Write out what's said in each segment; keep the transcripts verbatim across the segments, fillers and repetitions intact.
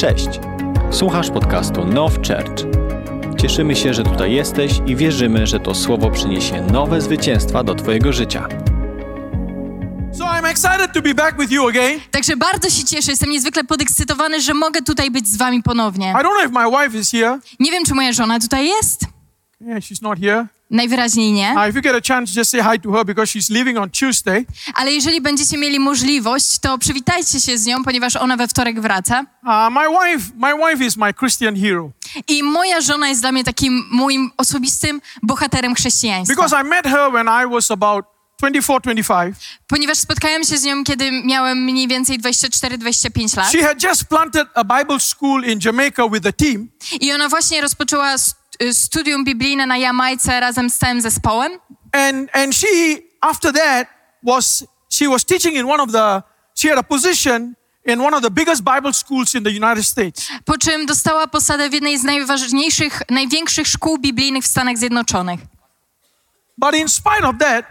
Cześć! Słuchasz podcastu Now Church. Cieszymy się, że tutaj jesteś i wierzymy, że to słowo przyniesie nowe zwycięstwa do twojego życia. So I'm excited to be back with you again. Także bardzo się cieszę, jestem niezwykle podekscytowany, że mogę tutaj być z wami ponownie. I don't know if my wife is here. Nie wiem, czy moja żona tutaj jest. Yeah, she's not here. Najwyraźniej nie. If you get a chance, just say hi to her because she's leaving on Tuesday. Ale jeżeli będziecie mieli możliwość, to przywitajcie się z nią, ponieważ ona we wtorek wraca. Uh, my wife, my wife is my Christian hero. I moja żona jest dla mnie takim moim osobistym bohaterem chrześcijaństwa. Because I met her when I was about twenty-four, twenty-five. Ponieważ spotkałem się z nią, kiedy miałem mniej więcej dwadzieścia cztery, dwadzieścia pięć lat. She had just planted a Bible school in Jamaica with a team. I ona właśnie rozpoczęła studium biblijne na Jamajce razem z całym zespołem. And and she after that was she was teaching in one of the she had a position in one of the biggest Bible schools in the United States. Po czym dostała posadę w jednej z najważniejszych, największych szkół biblijnych w Stanach Zjednoczonych. But in spite of that,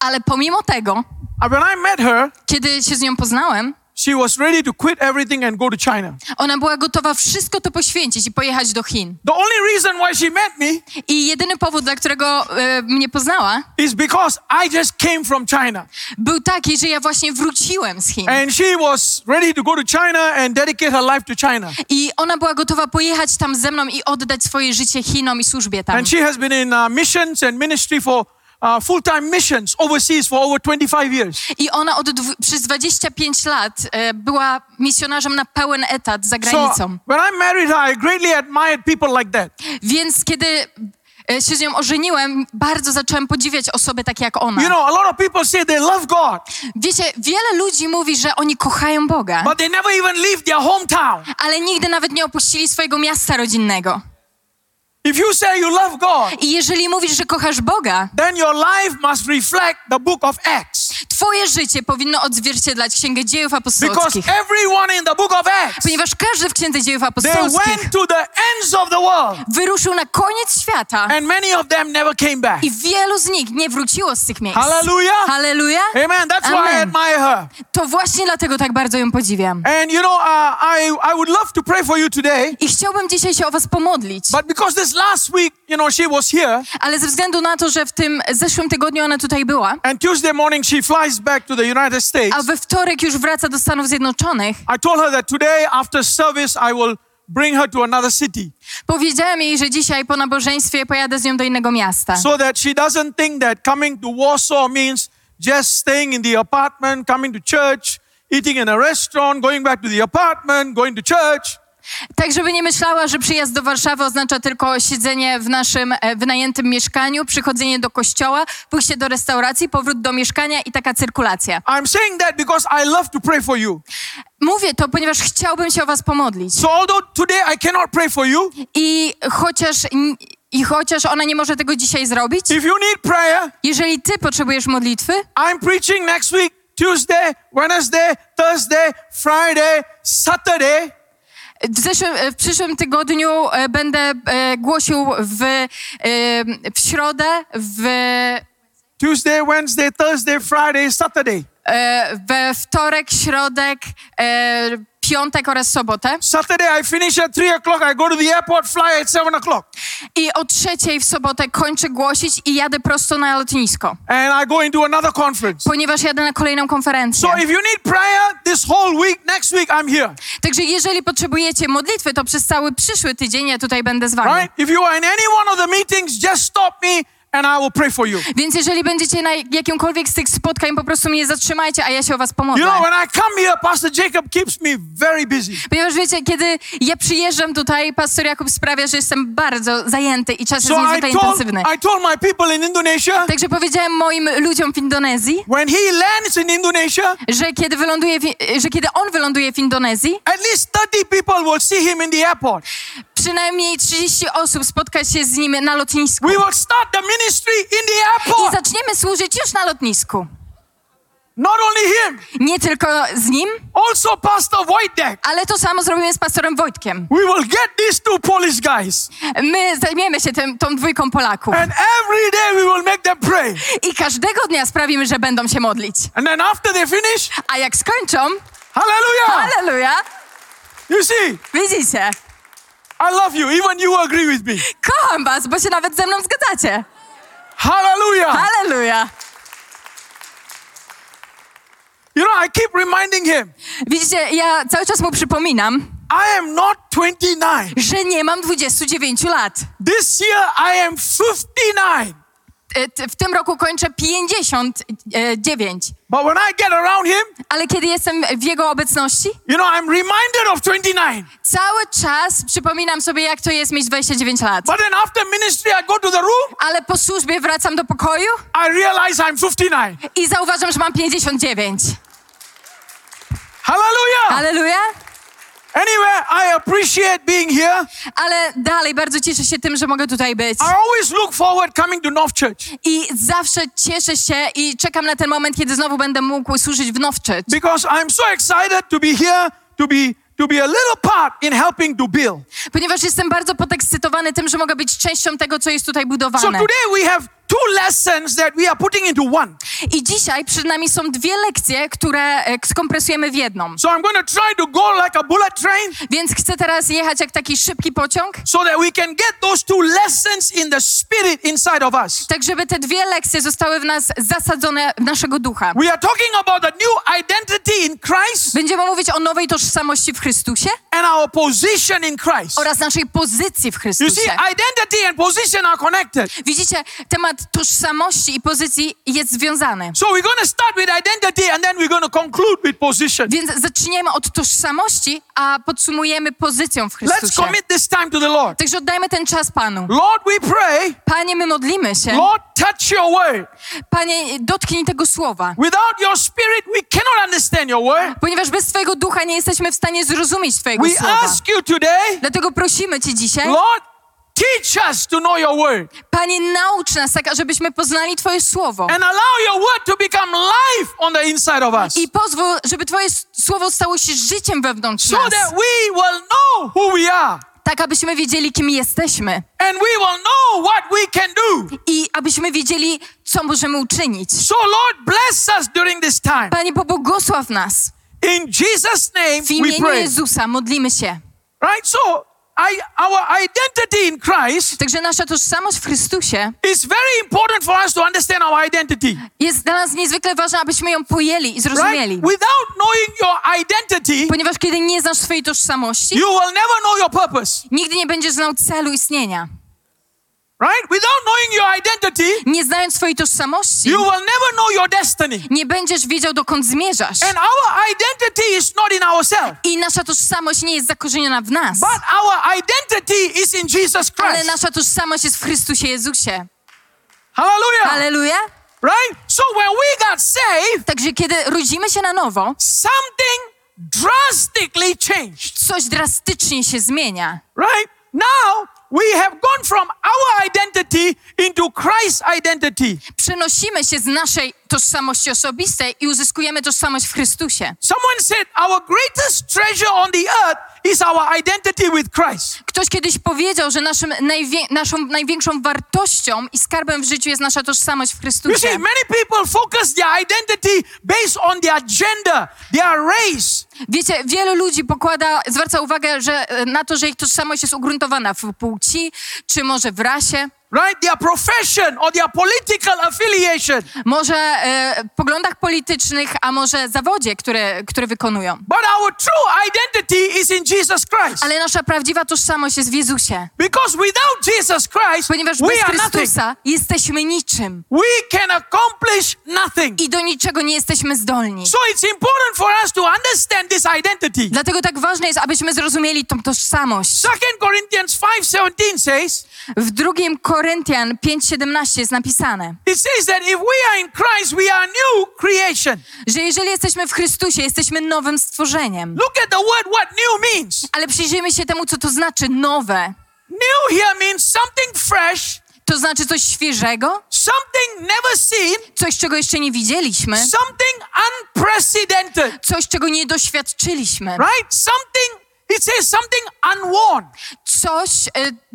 ale pomimo tego, when I met her, kiedy się z nią poznałem, she was ready to quit everything and go to China. Ona była gotowa wszystko to poświęcić i pojechać do Chin. The only reason why she met me i jedyny powód, dla którego e, mnie poznała, is because I just came from China. Był taki, że ja właśnie wróciłem z Chin. And she was ready to go to China and dedicate her life to China. I ona była gotowa pojechać tam ze mną i oddać swoje życie Chinom i służbie tam. And she has been in uh, missions and ministry for Uh, full-time missions overseas for over twenty-five years. I ona od dwu, przez dwadzieścia pięć lat e, była misjonarzem na pełen etat za granicą. So, when I married her, I greatly admired people like that. Więc kiedy e, się z nią ożeniłem, bardzo zacząłem podziwiać osoby takie jak ona. You know, a lot of people say they love God. Wiecie, wiele ludzi mówi, że oni kochają Boga. But they never even leave their hometown. Ale nigdy nawet nie opuścili swojego miasta rodzinnego. If you say you love God, i jeżeli mówisz, że kochasz Boga, then your life must reflect the book of Acts. Twoje życie powinno odzwierciedlać Księgę Dziejów Apostolskich. Because everyone in the book of Acts, ponieważ każdy w Księdze Dziejów Apostolskich, they went to the ends of the world, wyruszył na koniec świata. And many of them never came back. I wielu z nich nie wróciło z tych miejsc. Hallelujah. Hallelujah. Amen. That's Amen. Why I admire her. To właśnie dlatego tak bardzo ją podziwiam. And you know, uh, I I would love to pray for you today. I chciałbym dzisiaj się o was pomodlić. But because this last week, you know, she was here. Ale ze względu na to, że w tym zeszłym tygodniu ona tutaj była. And Tuesday morning she flies back to the United States. A we wtorek już wraca do Stanów Zjednoczonych. I told her that today after service I will bring her to another city. Powiedziałem jej, że dzisiaj po nabożeństwie pojadę z nią do innego miasta. So that she doesn't think that coming to Warsaw means just staying in the apartment, coming to church, eating in a restaurant, going back to the apartment, going to church. Tak, żeby nie myślała, że przyjazd do Warszawy oznacza tylko siedzenie w naszym wynajętym mieszkaniu, przychodzenie do kościoła, pójście do restauracji, powrót do mieszkania i taka cyrkulacja. I'm saying that because I love to pray for you. Mówię to, ponieważ chciałbym się o was pomodlić. So although today I cannot pray for you, I chociaż i chociaż ona nie może tego dzisiaj zrobić, if you need prayer, jeżeli ty potrzebujesz modlitwy, I'm preaching next week, Tuesday, Wednesday, Thursday, Friday, Saturday. W, zeszłym, w przyszłym tygodniu będę e, głosił w, e, w środę, w Tuesday, Wednesday, Thursday, Friday, Saturday. E, we wtorek, środek, e, piątek oraz sobotę. Saturday I finish at three o'clock, I go to the airport, fly at seven o'clock. I o trzeciej w sobotę kończę głosić i jadę prosto na lotnisko. And I go into another conference. Ponieważ jadę na kolejną konferencję. So if you need prayer this whole week, next week I'm here. Także jeżeli potrzebujecie modlitwy, to przez cały przyszły tydzień ja tutaj będę z wami. Right? If you are in any one of the meetings, just stop me and I will pray for you. Więc jeżeli będziecie na jakimkolwiek z tych spotkań, po prostu mnie zatrzymajcie, a ja się o was pomodlę. You know, when I come here, Pastor Jacob keeps me very busy. Ponieważ wiecie, kiedy ja przyjeżdżam tutaj, pastor Jakub sprawia, że jestem bardzo zajęty i czas so jest niezwykle intensywny. I told my people in Indonesia. Także powiedziałem moim ludziom w Indonezji. When he lands in Indonesia, że kiedy wyląduje, w, że kiedy on wyląduje w Indonezji, at least thirty people will see him in the airport. Przynajmniej trzydzieści osób spotka się z nim na lotnisku. We will start the ministry in the airport. I zaczniemy służyć już na lotnisku. Not only him. Nie tylko z nim. Also Pastor Wojtek. Ale to samo zrobimy z pastorem Wojtkiem. We will get these two Polish guys. My zajmiemy się tym, tą dwójką Polaków. And every day we will make them pray. I każdego dnia sprawimy, że będą się modlić. And then after they finish, a jak skończą, hallelujah. Hallelujah. You see? Widzicie? I love you, even you agree with me. Kocham was, bo się nawet ze mną zgadzacie. Hallelujah! Hallelujah! You know, I keep reminding him. Widzicie, ja cały czas mu przypominam. I am not twenty-nine. Że nie mam dwudziestu dziewięciu lat. This year I am fifty-nine. W tym roku kończę pięćdziesiąt dziewięć. But when I get around him, ale kiedy jestem w jego obecności, you know, I'm reminded of twenty-nine. Cały czas przypominam sobie, jak to jest mieć dwadzieścia dziewięć lat. But then after ministry I go to the room, ale po służbie wracam do pokoju I realize I'm fifty-nine. I zauważam, że mam pięćdziesiąt dziewięć. Hallelujah! Hallelujah! Anyway, I appreciate being here. Ale dalej bardzo cieszę się tym, że mogę tutaj być. I always look forward coming to Now Church. I zawsze cieszę się i czekam na ten moment, kiedy znowu będę mógł służyć w Now Church. Because I'm so excited to be here, to be to be a little part in helping to build. Ponieważ jestem bardzo podekscytowany tym, że mogę być częścią tego, co jest tutaj budowane. So today we have two lessons that we are putting into one. I dzisiaj przed nami są dwie lekcje, które skompresujemy w jedną. So I'm going to try to go like a bullet train. Więc chcę teraz jechać jak taki szybki pociąg. So that we can get those two lessons in the spirit inside of us. Tak żeby te dwie lekcje zostały w nas zasadzone w naszego ducha. We are talking about a new identity in Christ. Będziemy mówić o nowej tożsamości w Chrystusie. And our position in Christ. Oraz naszej pozycji w Chrystusie. You see, identity and position are connected. Widzicie, temat tożsamości i pozycji jest związany. So we're going to start with identity and then we're going to conclude with position. Więc zaczniemy od tożsamości, a podsumujemy pozycją w Chrystusie. Let's commit this time to the Lord. Także oddajmy ten czas Panu. Lord, we pray. Panie, my modlimy się. Lord, touch your word. Panie, dotknij tego słowa. Without your spirit we cannot understand your word. Ponieważ bez Twojego ducha nie jesteśmy w stanie zrozumieć Twojego we słowa. We ask you today. Dlatego prosimy Cię dzisiaj. Lord, teach us to know your word. Panie, naucz nas tak, ażebyśmy poznali Twoje słowo. And allow your word to become life on the inside of us. I pozwól, żeby Twoje słowo stało się życiem wewnątrz so nas. So that we will know who we are. Tak, abyśmy wiedzieli, kim jesteśmy. And we will know what we can do. I abyśmy wiedzieli, co możemy uczynić. So Lord, bless us during this time. Panie, pobłogosław nas. In Jesus' name we pray. W imieniu Jezusa modlimy się. Right, so I, our identity in Christ. Także nasza tożsamość w Chrystusie. It's very important for us to understand our identity. Jest dla nas niezwykle ważne, abyśmy ją pojęli i zrozumieli. Right? Without knowing your identity, ponieważ kiedy nie znasz swojej tożsamości, you will never know your purpose. Nigdy nie będziesz znał celu istnienia. Right? Without knowing your identity, nie znając swojej tożsamości, you will never know your destiny. Nie będziesz wiedział, dokąd zmierzasz. And our identity is not in ourselves. I nasza tożsamość nie jest zakorzeniona w nas. But our identity is in Jesus Christ. Ale nasza tożsamość jest w Chrystusie Jezusie. Hallelujah. Hallelujah. Right? So when we got saved, także kiedy rodzimy się na nowo, something drastically changed. Coś drastycznie się zmienia. Right? Now we have gone from our identity into Christ's identity. Przenosimy się z naszej tożsamości osobistej i uzyskujemy tożsamość w Chrystusie. Someone said our greatest treasure on the earth is our identity with Christ. Ktoś kiedyś powiedział, że naszym najwię- naszą największą wartością i skarbem w życiu jest nasza tożsamość w Chrystusie. You see, many people focus their identity based on their gender, their race. Wiecie, wielu ludzi pokłada, zwraca uwagę, że na to, że ich tożsamość jest ugruntowana w płci, czy może w rasie. Right? Their profession or their political affiliation. Może e, poglądach politycznych, a może zawodzie, które, które wykonują. But our true identity is in Jesus Christ. Ale nasza prawdziwa tożsamość jest w Jezusie. Because without Jesus Christ, ponieważ bez Chrystusa jesteśmy niczym. We can accomplish nothing. I do niczego nie jesteśmy zdolni. So it's important for us to understand this identity. Dlatego tak ważne jest, abyśmy zrozumieli tą tożsamość. Second Corinthians five seventeen says, w drugim Koryntian pięć siedemnaście jest napisane. It says that if we are in Christ, we are new creation. Że jeżeli jesteśmy w Chrystusie, jesteśmy nowym stworzeniem. Look at the word what new means. Ale przyjrzyjmy się temu, co to znaczy nowe. New here means something fresh. To znaczy coś świeżego. Something never seen. Coś, czego jeszcze nie widzieliśmy. Something unprecedented. Coś, czego nie doświadczyliśmy. Right? Something, it says something unworn. Coś y-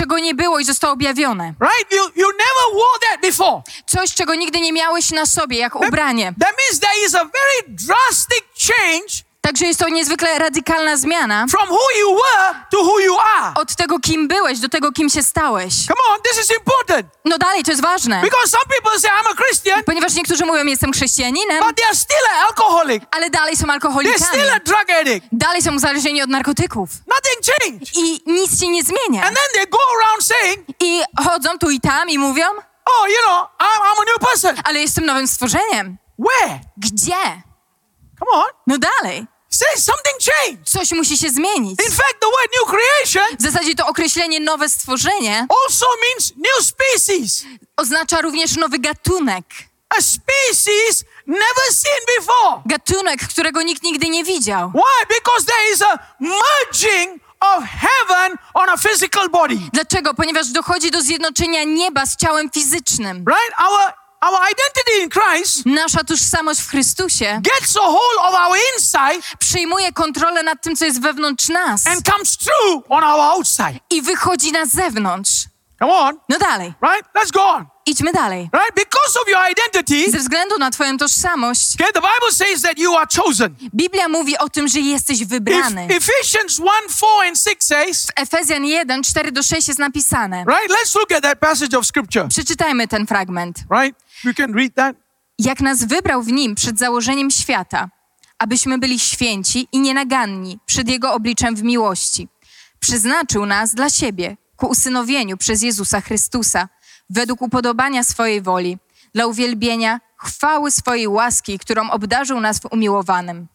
czego nie było i zostało objawione. Right? You, you never wore that before. Coś, czego nigdy nie miałeś na sobie, jak ubranie. That means there is a very drastic change Także jest to niezwykle radykalna zmiana. From who you were to who you are. Od tego, kim byłeś, do tego, kim się stałeś. Come on, this is important. No dalej, to jest ważne. Because some people say I'm a Christian. Ponieważ niektórzy mówią, jestem chrześcijaninem. But they are still an alcoholic. Ale dalej są alkoholikami. They are still a drug addict. Dalej są uzależnieni od narkotyków. Nothing changed. I nic się nie zmienia. And then they go around saying. I chodzą tu i tam i mówią. Oh, you know, I'm, I'm a new person. Ale jestem nowym stworzeniem. Where? Gdzie? Come on. No dalej. Say something changed. Coś musi się zmienić. In fact, the word new creation. W zasadzie to określenie nowe stworzenie. Also means new species. Oznacza również nowy gatunek. A species never seen before. Gatunek, którego nikt nigdy nie widział. Why? Because there is a merging of heaven on a physical body. Dlaczego? Ponieważ dochodzi do zjednoczenia nieba z ciałem fizycznym. Right? Our Our identity in Christ Nasza tożsamość w Chrystusie gets a hold of our inside przyjmuje kontrolę nad tym, co jest wewnątrz nas and comes through on our outside. I wychodzi na zewnątrz. Come on. No dalej. Right? Let's go on. Idźmy dalej. Right? Because of your identity, ze względu na twoją tożsamość. Okay, the Bible says that you are chosen. Biblia mówi o tym, że jesteś wybrany. Ephesians one, four and six says, w Efezjan jeden, cztery do sześć jest napisane. Right? Let's look at that passage of scripture. Przeczytajmy ten fragment. Right? You can read that. Jak nas wybrał w nim przed założeniem świata, abyśmy byli święci i nienaganni przed jego obliczem w miłości. Przeznaczył nas dla siebie ku usynowieniu przez Jezusa Chrystusa, według upodobania swojej woli, dla uwielbienia, chwały swojej łaski, którą obdarzył nas w umiłowanym.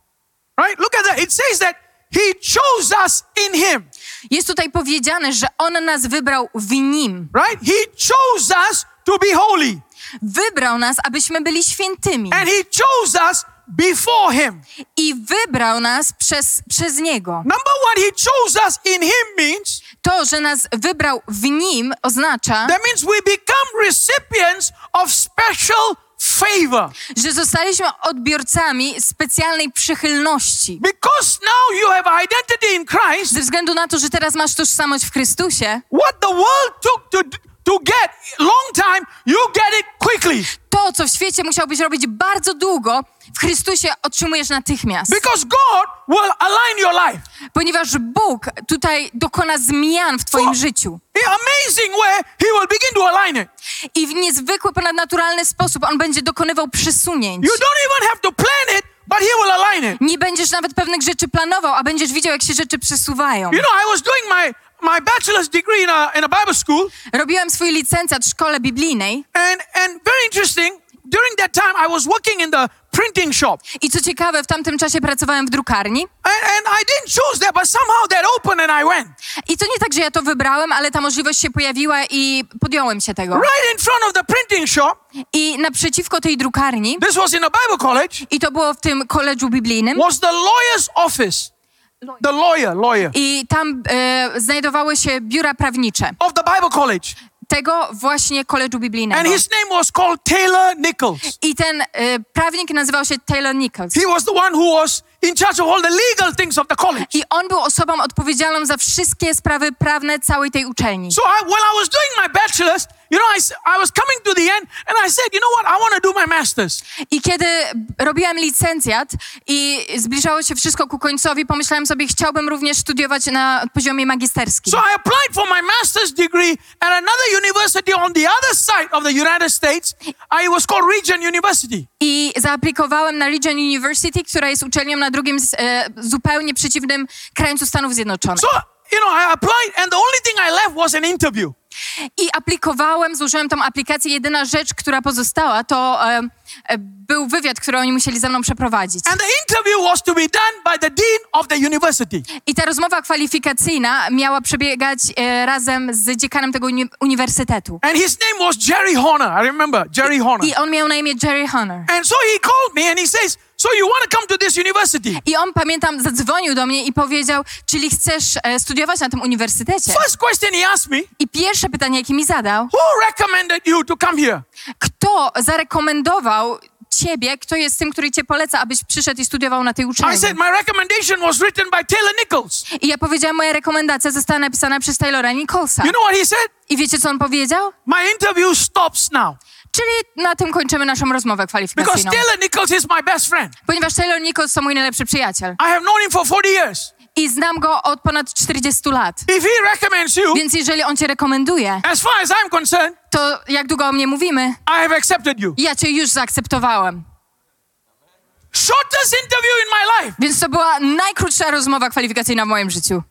Right? Look at that. It says that he chose us in him. Jest tutaj powiedziane, że on nas wybrał w nim. Right? He chose us to be holy. Wybrał nas, abyśmy byli świętymi. And he chose us before him. I wybrał nas przez, przez niego. Number one, he chose us in him means to, że nas wybrał w nim, oznacza that means we become recipients of special favor. Że zostaliśmy odbiorcami specjalnej przychylności. Because now you have identity in Christ. Ze względu na to, że teraz masz tożsamość w Chrystusie. What the world took to To get long time, you get it quickly. To, co w świecie musiałbyś robić bardzo długo, w Chrystusie otrzymujesz natychmiast. Because God will align your life. Ponieważ Bóg tutaj dokona zmian w twoim For życiu. In amazing way, he will begin to align it. I w niezwykły, ponadnaturalny sposób on będzie dokonywał przesunięć. You don't even have to plan it. But he will align it. Nie będziesz nawet pewnych rzeczy planował, a będziesz widział, jak się rzeczy przesuwają. You know, I was doing my my bachelor's degree in a in a Bible school. Robiłem swój licencjat w szkole biblijnej. And and very interesting, during that time I was working in the printing shop. I co ciekawe, w tamtym czasie pracowałem w drukarni. And, and I didn't choose that, but somehow that opened and I went. I to nie tak, że ja to wybrałem, ale ta możliwość się pojawiła i podjąłem się tego. Right in front of the printing shop. I naprzeciwko tej drukarni. This was in a Bible college. I to było w tym koledżu biblijnym. Was the lawyer's office. The lawyer, lawyer. I tam e, znajdowały się biura prawnicze. Of the Bible college. Tego właśnie koledżu biblijnego. And his name was called Taylor Nichols. I ten e, prawnik nazywał się Taylor Nichols. He was the one who was in charge of all the legal things of the college. I on był osobą odpowiedzialną za wszystkie sprawy prawne całej tej uczelni. So I, when I was doing my bachelor's, you know, I, I was coming to the end and I said, you know what, I want to do my master's. I kiedy robiłem licencjat i zbliżało się wszystko ku końcowi, pomyślałem sobie, chciałbym również studiować na poziomie magisterskim. So I applied for my master's degree at another university on the other side of the United States. It was called Regent University. I zaaplikowałem na Regent University, która jest uczelnią na drugim, e, zupełnie przeciwnym krańcu Stanów Zjednoczonych. So, you know, I applied and the only thing I left was an interview. I aplikowałem, złożyłem tą aplikację. Jedyna rzecz, która pozostała, to e, e, był wywiad, który oni musieli ze mną przeprowadzić. And the interview was to be done by the dean of the university. I ta rozmowa kwalifikacyjna miała przebiegać e, razem z dziekanem tego uni- uniwersytetu. And his name was Jerry Horner. I remember Jerry Horner. I, I on miał na imię Jerry Horner. And so he called me and he says, so you want to come to this university? I on, pamiętam, zadzwonił do mnie i powiedział, czyli chcesz e, studiować na tym uniwersytecie? First question he asked me. I pierwsze pytanie, jakie mi zadał. Who recommended you to come here? Kto zarekomendował ciebie, kto jest tym, który cię poleca, abyś przyszedł i studiował na tej uczelni? I said my recommendation was written by Taylor Nichols. I ja powiedziałem, moja rekomendacja została napisana przez Taylora Nicholsa. You know what he said? I wiecie, co on powiedział? My interview stops now. Czyli na tym kończymy naszą rozmowę kwalifikacyjną. Because Taylor Nichols is my best friend. Ponieważ Taylor Nichols to mój najlepszy przyjaciel. I have known him for forty years. I znam go od ponad czterdziestu lat. If he recommends you, więc jeżeli on cię rekomenduje, as far as I'm concerned, to jak długo o mnie mówimy, I have accepted you. Ja cię już zaakceptowałem. Shortest interview in my life. Więc to była najkrótsza rozmowa kwalifikacyjna w moim życiu.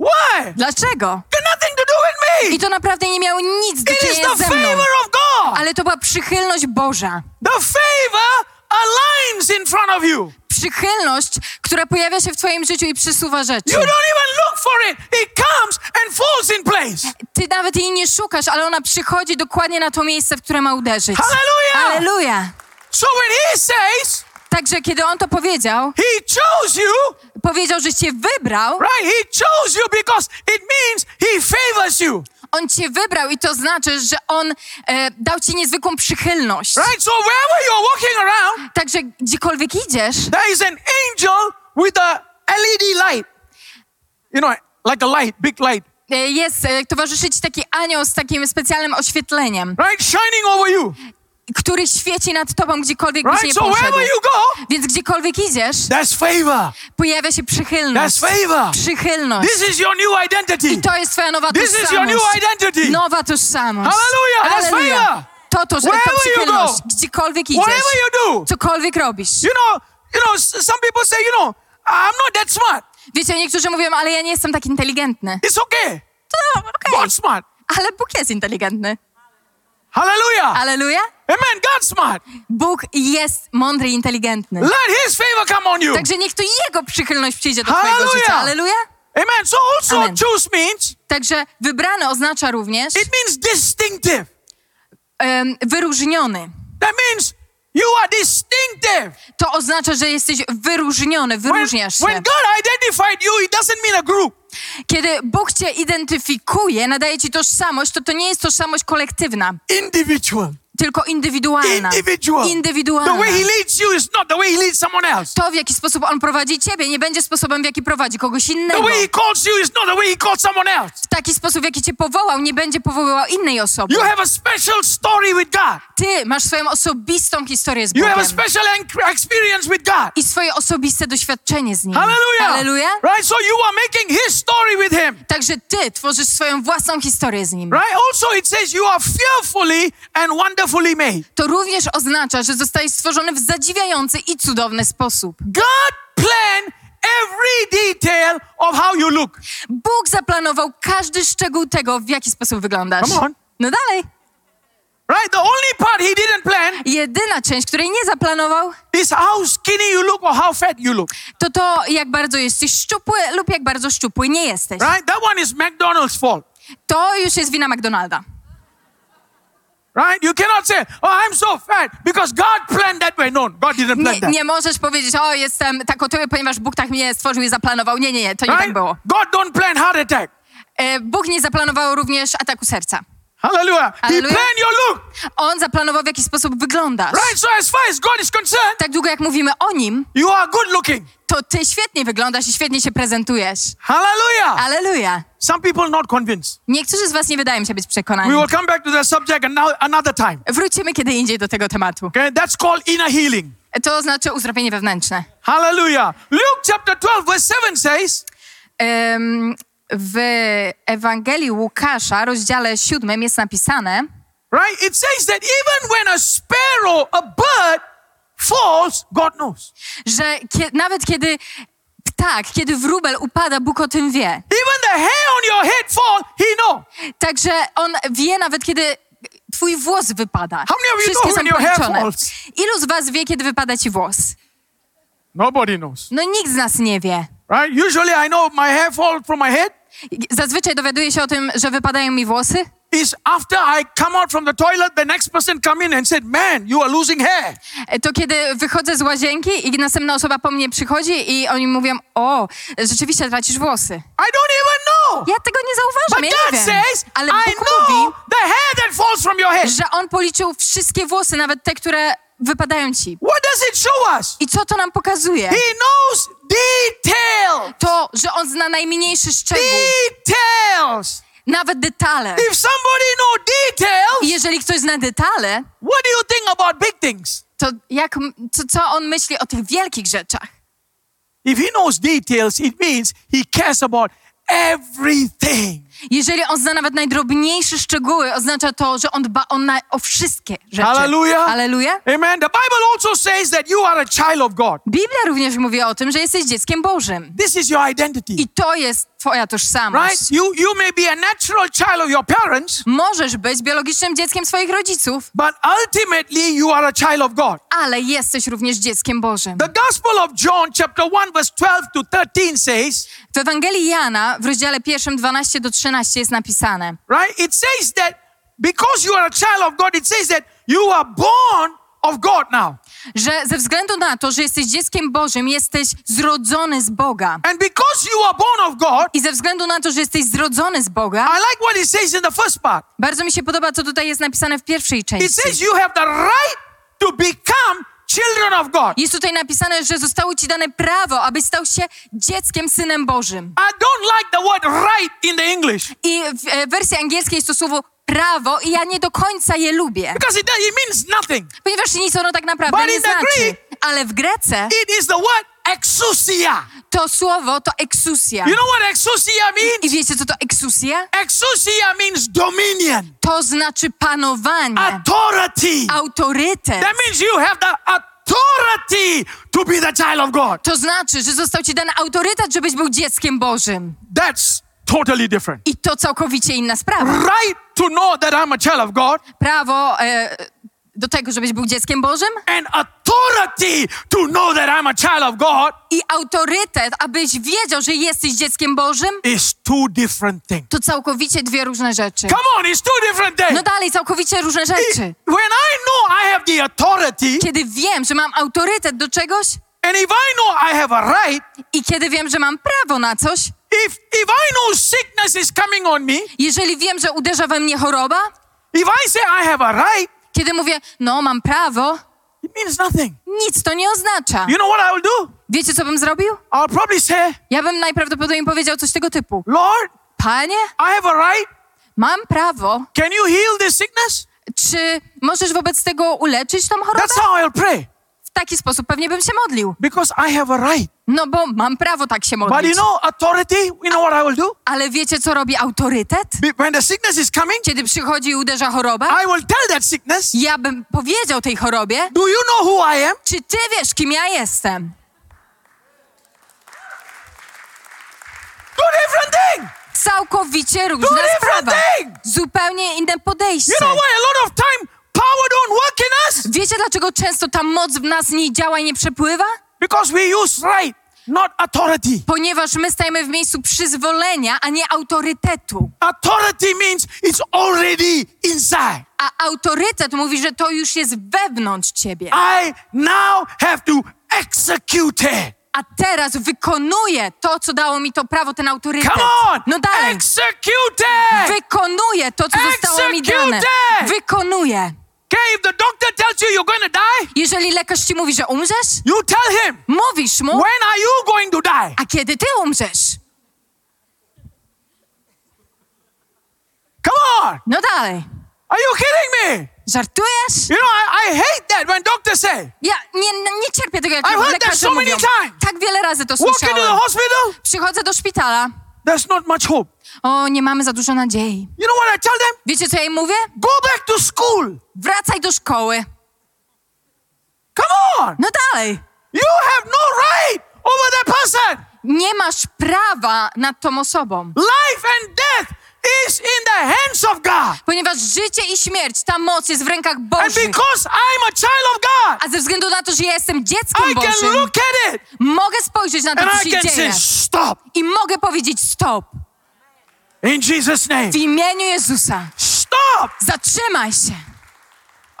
Why? Dlaczego? Nothing to do with me. I to naprawdę nie miało nic do czynienia ze mną. Ale to była przychylność Boża. The favor aligns in front of you. Przychylność, która pojawia się w twoim życiu i przysuwa rzeczy. You don't even look for it. It comes and falls in place. Ty nawet jej nie szukasz, ale ona przychodzi dokładnie na to miejsce, w które ma uderzyć. Hallelujah! Hallelujah. So when he says, także kiedy on to powiedział, he chose you, powiedział, że cię wybrał. Right, he chose you because it means he favors you. On cię wybrał i to znaczy, że on e, dał ci niezwykłą przychylność. Right, so wherever you're walking around, także gdziekolwiek idziesz, there is an angel with a L E D light. You know, like a light, big light. Jest e, towarzyszy ci taki anioł z takim specjalnym oświetleniem. Right, shining over you. Który świeci nad tobą, gdziekolwiek byś nie poszedł. Więc gdziekolwiek idziesz, pojawia się przychylność. Przychylność. I to jest twoja nowa tożsamość. Nowa tożsamość. Hallelujah! To, to, to przychylność. Gdziekolwiek idziesz, cokolwiek robisz. You know, you know, some people say, you know, I'm not that smart. Wiecie, niektórzy mówią, ale ja nie jestem tak inteligentny. It's okay. To okay. God's smart. Ale Bóg jest inteligentny. Hallelujah! Hallelujah! Amen. God's smart. Bóg jest mądry i inteligentny. Let his favor come on you. Także niech to jego przychylność przyjdzie do Hallelujah. Twojego życia. Hallelujah! Amen. So also Amen. Choose means. Także wybrany oznacza również. It means distinctive. Um, wyróżniony. That means you are distinctive. To oznacza, że jesteś wyróżniony, wyróżniasz się. When, when God identified you, it doesn't mean a group. Kiedy Bóg cię identyfikuje, nadaje ci tożsamość, to to nie jest tożsamość kolektywna. Individual. Tylko indywidualna. Individual. Indywidualna. The way he leads you is not the way he leads someone else. To, w jaki sposób on prowadzi ciebie, nie będzie sposobem, w jaki prowadzi kogoś innego. The way he calls you is not the way he calls someone else. W taki sposób, w jaki cię powołał, nie będzie powoływał innej osoby. You have a special story with God. Ty masz swoją osobistą historię z Bogiem. You have a special experience with God. I swoje osobiste doświadczenie z Nim. Hallelujah. Hallelujah. Right, so you are making his story with him. Także ty tworzysz swoją własną historię z Nim. Right, also it says you are fearfully and wonderfully. To również oznacza, że zostajesz stworzony w zadziwiający i cudowny sposób. God plan every detail of how you look. Bóg zaplanował każdy szczegół tego, w jaki sposób wyglądasz. Come on. No dalej. Right, the only part he didn't plan. Jedyna część, której nie zaplanował, is how skinny you look or how fat you look. To to, jak bardzo jesteś szczupły lub jak bardzo szczupły nie jesteś. Right, that one is McDonald's fault. To już jest wina McDonalda. Right? You cannot say, oh, I'm so fat because God planned that way. No, God didn't plan nie, that. Nie możesz powiedzieć, o, jestem tak otyły, ponieważ Bóg tak mnie stworzył i zaplanował. Nie, nie, nie, to right? nie tak było. God don't plan heart attack. E, Bóg nie zaplanował również ataku serca. Hallelujah. Hallelujah. He planned your look. On zaplanował, w jaki sposób wyglądasz. Right, so as far as God is concerned, tak długo jak mówimy o Nim, you are good looking. To ty świetnie wyglądasz i świetnie się prezentujesz. Hallelujah. Hallelujah. Some people not convinced. Niektórzy z was nie wydają się być przekonani. We will come back to that subject another time. Wrócimy kiedy indziej do tego tematu. Okay, that's called inner healing. To znaczy uzdrowienie wewnętrzne. Hallelujah. Luke chapter twelve verse seven says, um, w Ewangelii Łukasza, rozdziale siódmym jest napisane, right? It says that even when a sparrow, a bird falls, God knows. Że kie- nawet kiedy ptak, kiedy wróbel upada, Bóg o tym wie. Even the hair on your head fall, he knows. Także on wie nawet kiedy twój włos wypada. Wszystkie są policzone. Ilu z was wie kiedy wypada ci włos? Nobody knows. No nikt z nas nie wie. Right? Usually I know my hair falls from my head. Zazwyczaj dowiaduję się o tym, że wypadają mi włosy. Is after I come out from the toilet, the next person come in and said, man, you are losing hair. To kiedy wychodzę z łazienki i następna osoba po mnie przychodzi i oni mówią, o, rzeczywiście tracisz włosy. I don't even know. Ja tego nie zauważam, But ja God nie wiem. Says, ale Bóg mówi, the hair that falls from your head. Że On policzył wszystkie włosy, nawet te, które wypadają ci. What does it show us? I co to nam pokazuje? He knows details. To, że On zna najmniejszy szczegół. Details. Nawet detale. If somebody know details, jeżeli ktoś zna detale, what do you think about big things? To jak, to, co on myśli o tych wielkich rzeczach? If he knows details, it means he cares about everything. Jeżeli on zna nawet najdrobniejsze szczegóły, oznacza to, że on dba o, na, o wszystkie rzeczy. Hallelujah. Hallelujah. Amen. The Bible also says that you are a child of God. Biblia również mówi o tym, że jesteś dzieckiem Bożym. This is your identity. I to jest twoja tożsamość. Right? You, you may be a natural child of your parents. Możesz być biologicznym dzieckiem swoich rodziców. But ultimately you are a child of God. Ale jesteś również dzieckiem Bożym. The Gospel of John chapter one verse twelve to thirteen says. W Ewangelii Jana w rozdziale pierwszym dwanaście do trzynaście jest napisane. Right? It says that because you are a child of God, it says that you are born of God now. Że ze względu na to, że jesteś dzieckiem Bożym, jesteś zrodzony z Boga. And because you are born of God, i ze względu na to, że jesteś zrodzony z Boga, I like what it says in the first part. Bardzo mi się podoba, co tutaj jest napisane w pierwszej części. It says you have the right to become children of God. Jest tutaj napisane, że zostało ci dane prawo, abyś stał się dzieckiem, synem Bożym. I don't like the word right in the English. I w wersji angielskiej jest to słowo prawo i ja nie do końca je lubię. Because it, it means nothing. Ponieważ nic ono tak naprawdę But nie in znaczy. The Greek, ale w Grece it is the word exousia. To słowo to exousia. You know what exousia means? I, I wiecie, co to exousia? Exousia means dominion. To znaczy panowanie. Authority. Autorytet. That means you have the authority to be the child of God. To znaczy, że został ci dany autorytet, żebyś był dzieckiem Bożym. That's totally different. I to całkowicie inna sprawa. Right to know that I'm a child of God. Prawo e, do tego, żebyś był dzieckiem Bożym. And authority to know that I'm a child of God. I autorytet, abyś wiedział, że jesteś dzieckiem Bożym. Is two different things. To całkowicie dwie różne rzeczy. Come on, it's two different things. No dalej, całkowicie różne rzeczy. It, when I know I have the authority. Kiedy wiem, że mam autorytet do czegoś. And if I know I have a right. I kiedy wiem, że mam prawo na coś. If, if I know sickness is coming on me. Jeżeli wiem, że uderza we mnie choroba. If I say I have a right. Kiedy mówię, no, mam prawo, it means nothing. Nic to nie oznacza. You know what I will do? Wiecie, co bym zrobił? I'll probably say, ja bym najprawdopodobniej powiedział coś tego typu. Lord, Panie, I have a right. Mam prawo. Can you heal this sickness? Czy możesz wobec tego uleczyć tą chorobę? That's how I'll pray. W taki sposób pewnie bym się modlił. Because I have a right. No bo mam prawo tak się modlić. But you know authority, you know what I will do? Ale wiecie, co robi autorytet? When the sickness is coming, kiedy przychodzi i uderza choroba, I will tell that sickness, ja bym powiedział tej chorobie, do you know who I am? Czy ty wiesz, kim ja jestem? Two different things. Całkowicie różna Two sprawa. Things. Zupełnie inne podejście. You know why a lot of time power don't work in us? Wiecie, dlaczego często ta moc w nas nie działa i nie przepływa? Because we use right, not authority. Ponieważ my stajemy w miejscu przyzwolenia, a nie autorytetu. Authority means it's already inside. A autorytet mówi, że to już jest wewnątrz ciebie. I now have to execute it. A teraz wykonuję to, co dało mi to prawo, ten autorytet. Come on! No dalej. Execute it. Wykonuję to, co execute zostało mi dane. It. Wykonuję. Okay, if the doctor tells you you're going to die, jeżeli lekarz ci mówi, że umrzesz, you tell him, mówisz mu, when are you going to die? A kiedy ty umrzesz? Come on! No dalej. Are you kidding me? Żartujesz? You know, I, I hate that when doctors say. Ja nie, nie cierpię tego, jak lekarze that so mówią. Many times. Tak wiele razy to słyszałem. Walk into the hospital? Przychodzę do szpitala. There's not much hope. O, nie mamy za dużo nadziei. You know what I tell them? Wiecie, co ja im mówię? Go back to school. Wracaj do szkoły. Come on. No dalej. You have no right over that person. Nie masz prawa nad tą osobą. Life and death is in the hands of God. Ponieważ życie i śmierć, ta moc jest w rękach Bożych. And because I'm a child of God. A ze względu na to, że ja jestem dzieckiem I Bożym, can look at it. Mogę spojrzeć na to, co się dzieje. And I can say stop. I mogę powiedzieć stop. In Jesus' name. W imieniu Jezusa. Stop! Zatrzymaj się.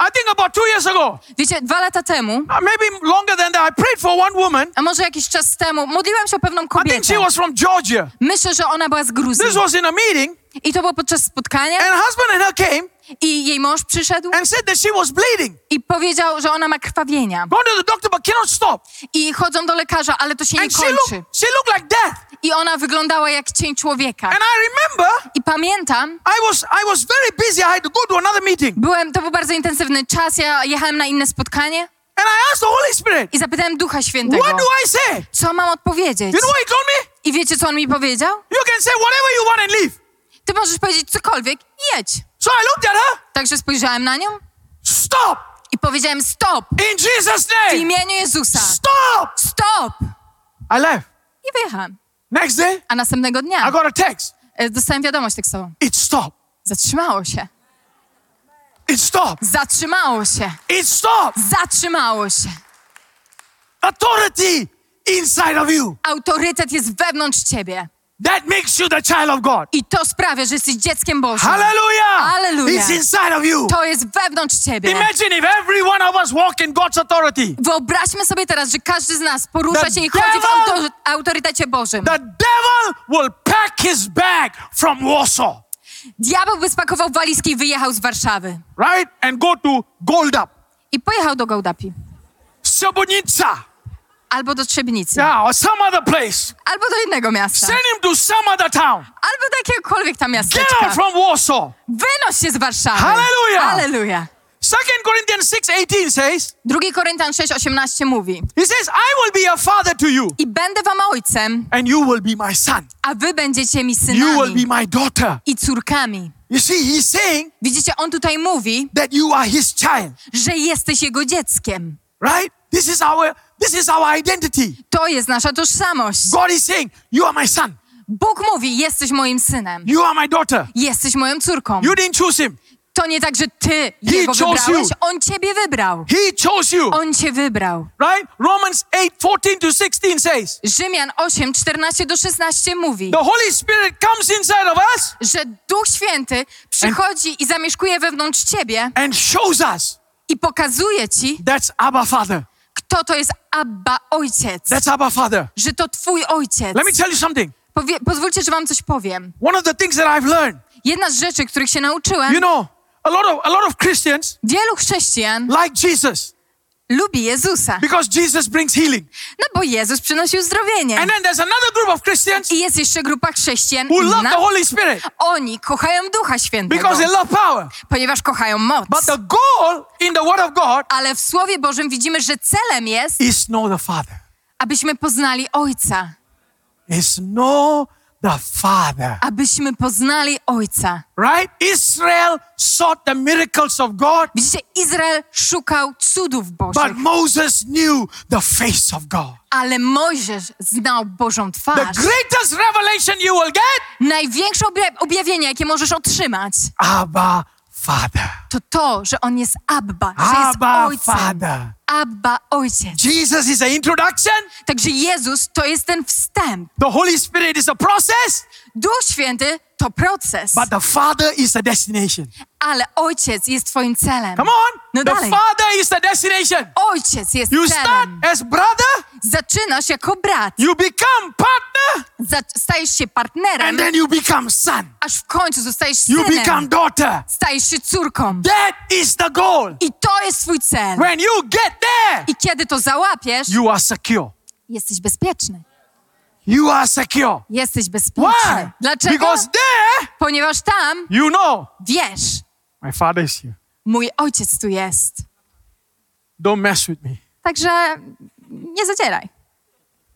I think about two years ago. Wiecie, dwa lata temu. Maybe longer than that. I prayed for one woman. A może jakiś czas temu modliłem się o pewną kobietę. I think she was from Georgia. Myślę, że ona była z Gruzji. This was in a meeting. I to było podczas spotkania. And husband and her came. I jej mąż przyszedł. And said that she was bleeding. I powiedział, że ona ma krwawienia. Going to the doctor but cannot stop. I chodzą do lekarza, ale to się and nie kończy. She looked, she looked like death. I ona wyglądała jak cień człowieka. And I remember, I pamiętam, I was, I was very busy. I had to go to another meeting. Byłem, to był bardzo intensywny czas, ja jechałem na inne spotkanie. And I asked the Holy Spirit, I zapytałem Ducha Świętego, what do I say? Co mam odpowiedzieć? You know what he told me? I wiecie, co on mi powiedział? You can say whatever you want and leave. Ty możesz powiedzieć cokolwiek, jedź. So I looked at her. Także spojrzałem na nią. Stop! I powiedziałem stop. In Jesus' name. W imieniu Jezusa. Stop! Stop! I left. I wyjechałem. Next day, a następnego dnia I got a text. Dostałem wiadomość tekstową. It stopped. Zatrzymało się. It stopped. Zatrzymało się. It stopped. Zatrzymało się. Authority inside of you. Autorytet jest wewnątrz ciebie. That makes you the child of God. I to sprawia, że jesteś dzieckiem Bożym. Hallelujah! Hallelujah! It's inside of you. To jest wewnątrz ciebie. Imagine if every one of us walk in God's authority. Wyobraźmy sobie teraz, że każdy z nas porusza się i chodzi w autor- autorytecie Bożym. The devil will pack his bag from Warsaw. Diabeł wyspakował walizki i wyjechał z Warszawy. Right? And go to Goldap. I pojechał do Goldapi. Sobonica. Albo do Trzebnicy. Yeah, or some other place. Albo do innego miasta. Send him to some other town. Albo do jakiegokolwiek tam miasteczka. Get out from Warsaw. Wynoś się z Warszawy. Hallelujah. Hallelujah. Second Corinthians six eighteen says. Druga Koryntian sześć osiemnaście mówi. He says, I will be a father to you. I będę wam ojcem. And you will be my son. A wy będziecie mi synami. You will be my daughter. I córkami. You see, he's saying. Widzicie, on tutaj mówi. That you are his child. Że jesteś jego dzieckiem. Right? This is our This is our identity. To jest nasza tożsamość. God is saying, you are my son. Bóg mówi, jesteś moim synem. You are my daughter. Jesteś moją córką. You didn't choose him. To nie tak, że ty He jego wybrałeś. You. On ciebie wybrał. He chose you. On cię wybrał. Right? Romans eight fourteen to sixteen says. Rzymian osiem czternaście do szesnaście mówi. The Holy Spirit comes inside of us. Że Duch Święty przychodzi and, i zamieszkuje wewnątrz ciebie. And shows us. I pokazuje ci. That's Abba Father. To to jest Abba, ojciec. That's Abba Father. Że to twój ojciec. Let me tell you something. Powie, pozwólcie, że wam coś powiem. One of the things that I've learned. Jedna z rzeczy, których się nauczyłem. You know, a lot of a lot of Christians. Wielu chrześcijan. Like Jesus. Lubi Jezusa. Because Jesus brings healing. No bo Jezus przynosił zdrowienie. And then there's another group of Christians. I jest jeszcze grupa chrześcijan. Who love the Holy Spirit. Oni kochają Ducha Świętego. Because they love power. Ponieważ kochają moc. But the goal in the Word of God. Ale w Słowie Bożym widzimy, że celem jest. Is know the Father. Abyśmy poznali Ojca. Is know the Father. Abyśmy poznali Ojca. Right? Israel sought the miracles of God. Widzicie, Izrael szukał cudów Bożych. But Moses knew the face of God. Ale Mojżesz znał Bożą twarz. The greatest revelation you will get. Największe objawienie, jakie możesz otrzymać. Abba Father. To to, że on jest Abba, że jest Abba Ojcem. Father. Abba, Ojciec. Jesus is an introduction. Także Jezus to jest ten wstęp. The Holy Spirit is a process. Duch Święty to proces. But the Father is the destination. Ale Ojciec jest twoim celem. Come on. No the dalej. Father is the destination. Ojciec jest you celem. You start as brother. Zaczynasz jako brat. You become partner. Za- stajesz się partnerem. And then you become son. Aż w końcu zostajesz synem. You become daughter. Stajesz się córką. That is the goal. I to jest twój cel. When you get there. I kiedy to załapiesz. You are secure. Jesteś bezpieczny. You are secure. Jesteś bezpieczny. Why? Dlaczego? Because there, ponieważ tam, you know, wiesz, my father is here. Mój ojciec tu jest. Don't mess with me. Także nie zadzieraj.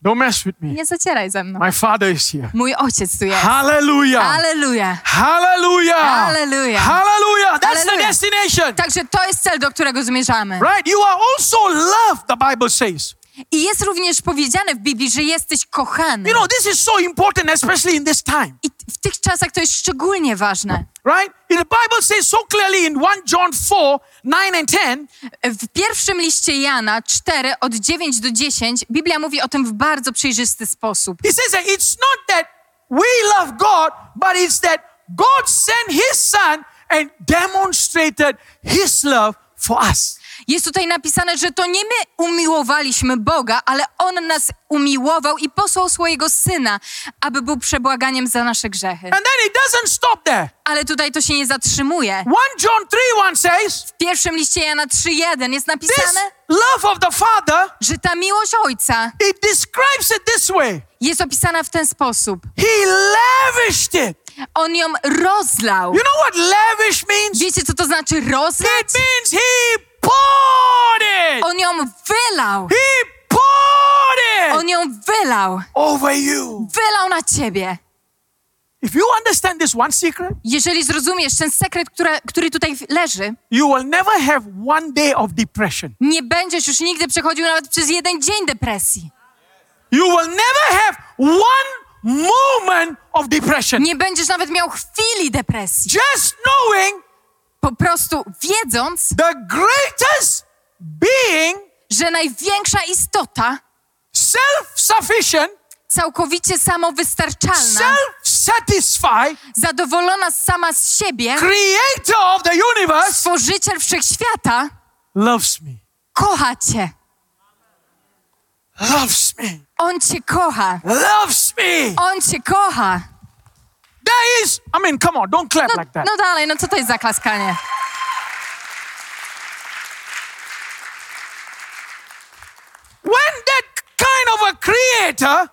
Don't mess with me. Nie zadzieraj ze mną. My father is here. Mój ojciec tu jest. Hallelujah. Hallelujah. Hallelujah. Hallelujah. Hallelujah. That's the destination. Także to jest cel, do którego zmierzamy. Right? You are also loved, the Bible says. I jest również powiedziane w Biblii, że jesteś kochany. You know, this is so important, especially in this time. I w tych czasach to jest szczególnie ważne. Right? The Bible says so clearly in First John four nine and ten. W pierwszym liście Jana cztery od dziewięć do dziesięć Biblia mówi o tym w bardzo przejrzysty sposób. He says that it's not that we love God, but it's that God sent his son and demonstrated his love for us. Jest tutaj napisane, że to nie my umiłowaliśmy Boga, ale On nas umiłował i posłał swojego Syna, aby był przebłaganiem za nasze grzechy. And then it doesn't stop there. Ale tutaj to się nie zatrzymuje. First John three one says, w pierwszym liście Jana trzy jeden jest napisane, this love of the Father, że ta miłość Ojca, it describes it this way, jest opisana w ten sposób. He lavished it. On ją rozlał. You know what lavish means? Wiecie, co to znaczy rozlać? It means he poured it. On ją wylał. He poured it. On ją wylał. Over you. Wylał na ciebie. If you understand this one secret, jeżeli zrozumiesz ten sekret, która, który tutaj leży, you will never have one day of depression. Nie będziesz już nigdy przechodził nawet przez jeden dzień depresji. You will never have one moment of depression. Nie będziesz nawet miał chwili depresji. Just knowing, po prostu wiedząc, the greatest being, że największa istota, self-sufficient, całkowicie samowystarczalna, self-satisfied, zadowolona sama z siebie, creator of the universe, stworzyciel wszechświata, loves me. Kocha cię. Loves me. On cię kocha. Loves me. On cię kocha. There is, I mean, come on, don't clap no, like that. No dalej, no co to jest za klaskanie? When that kind of a creator,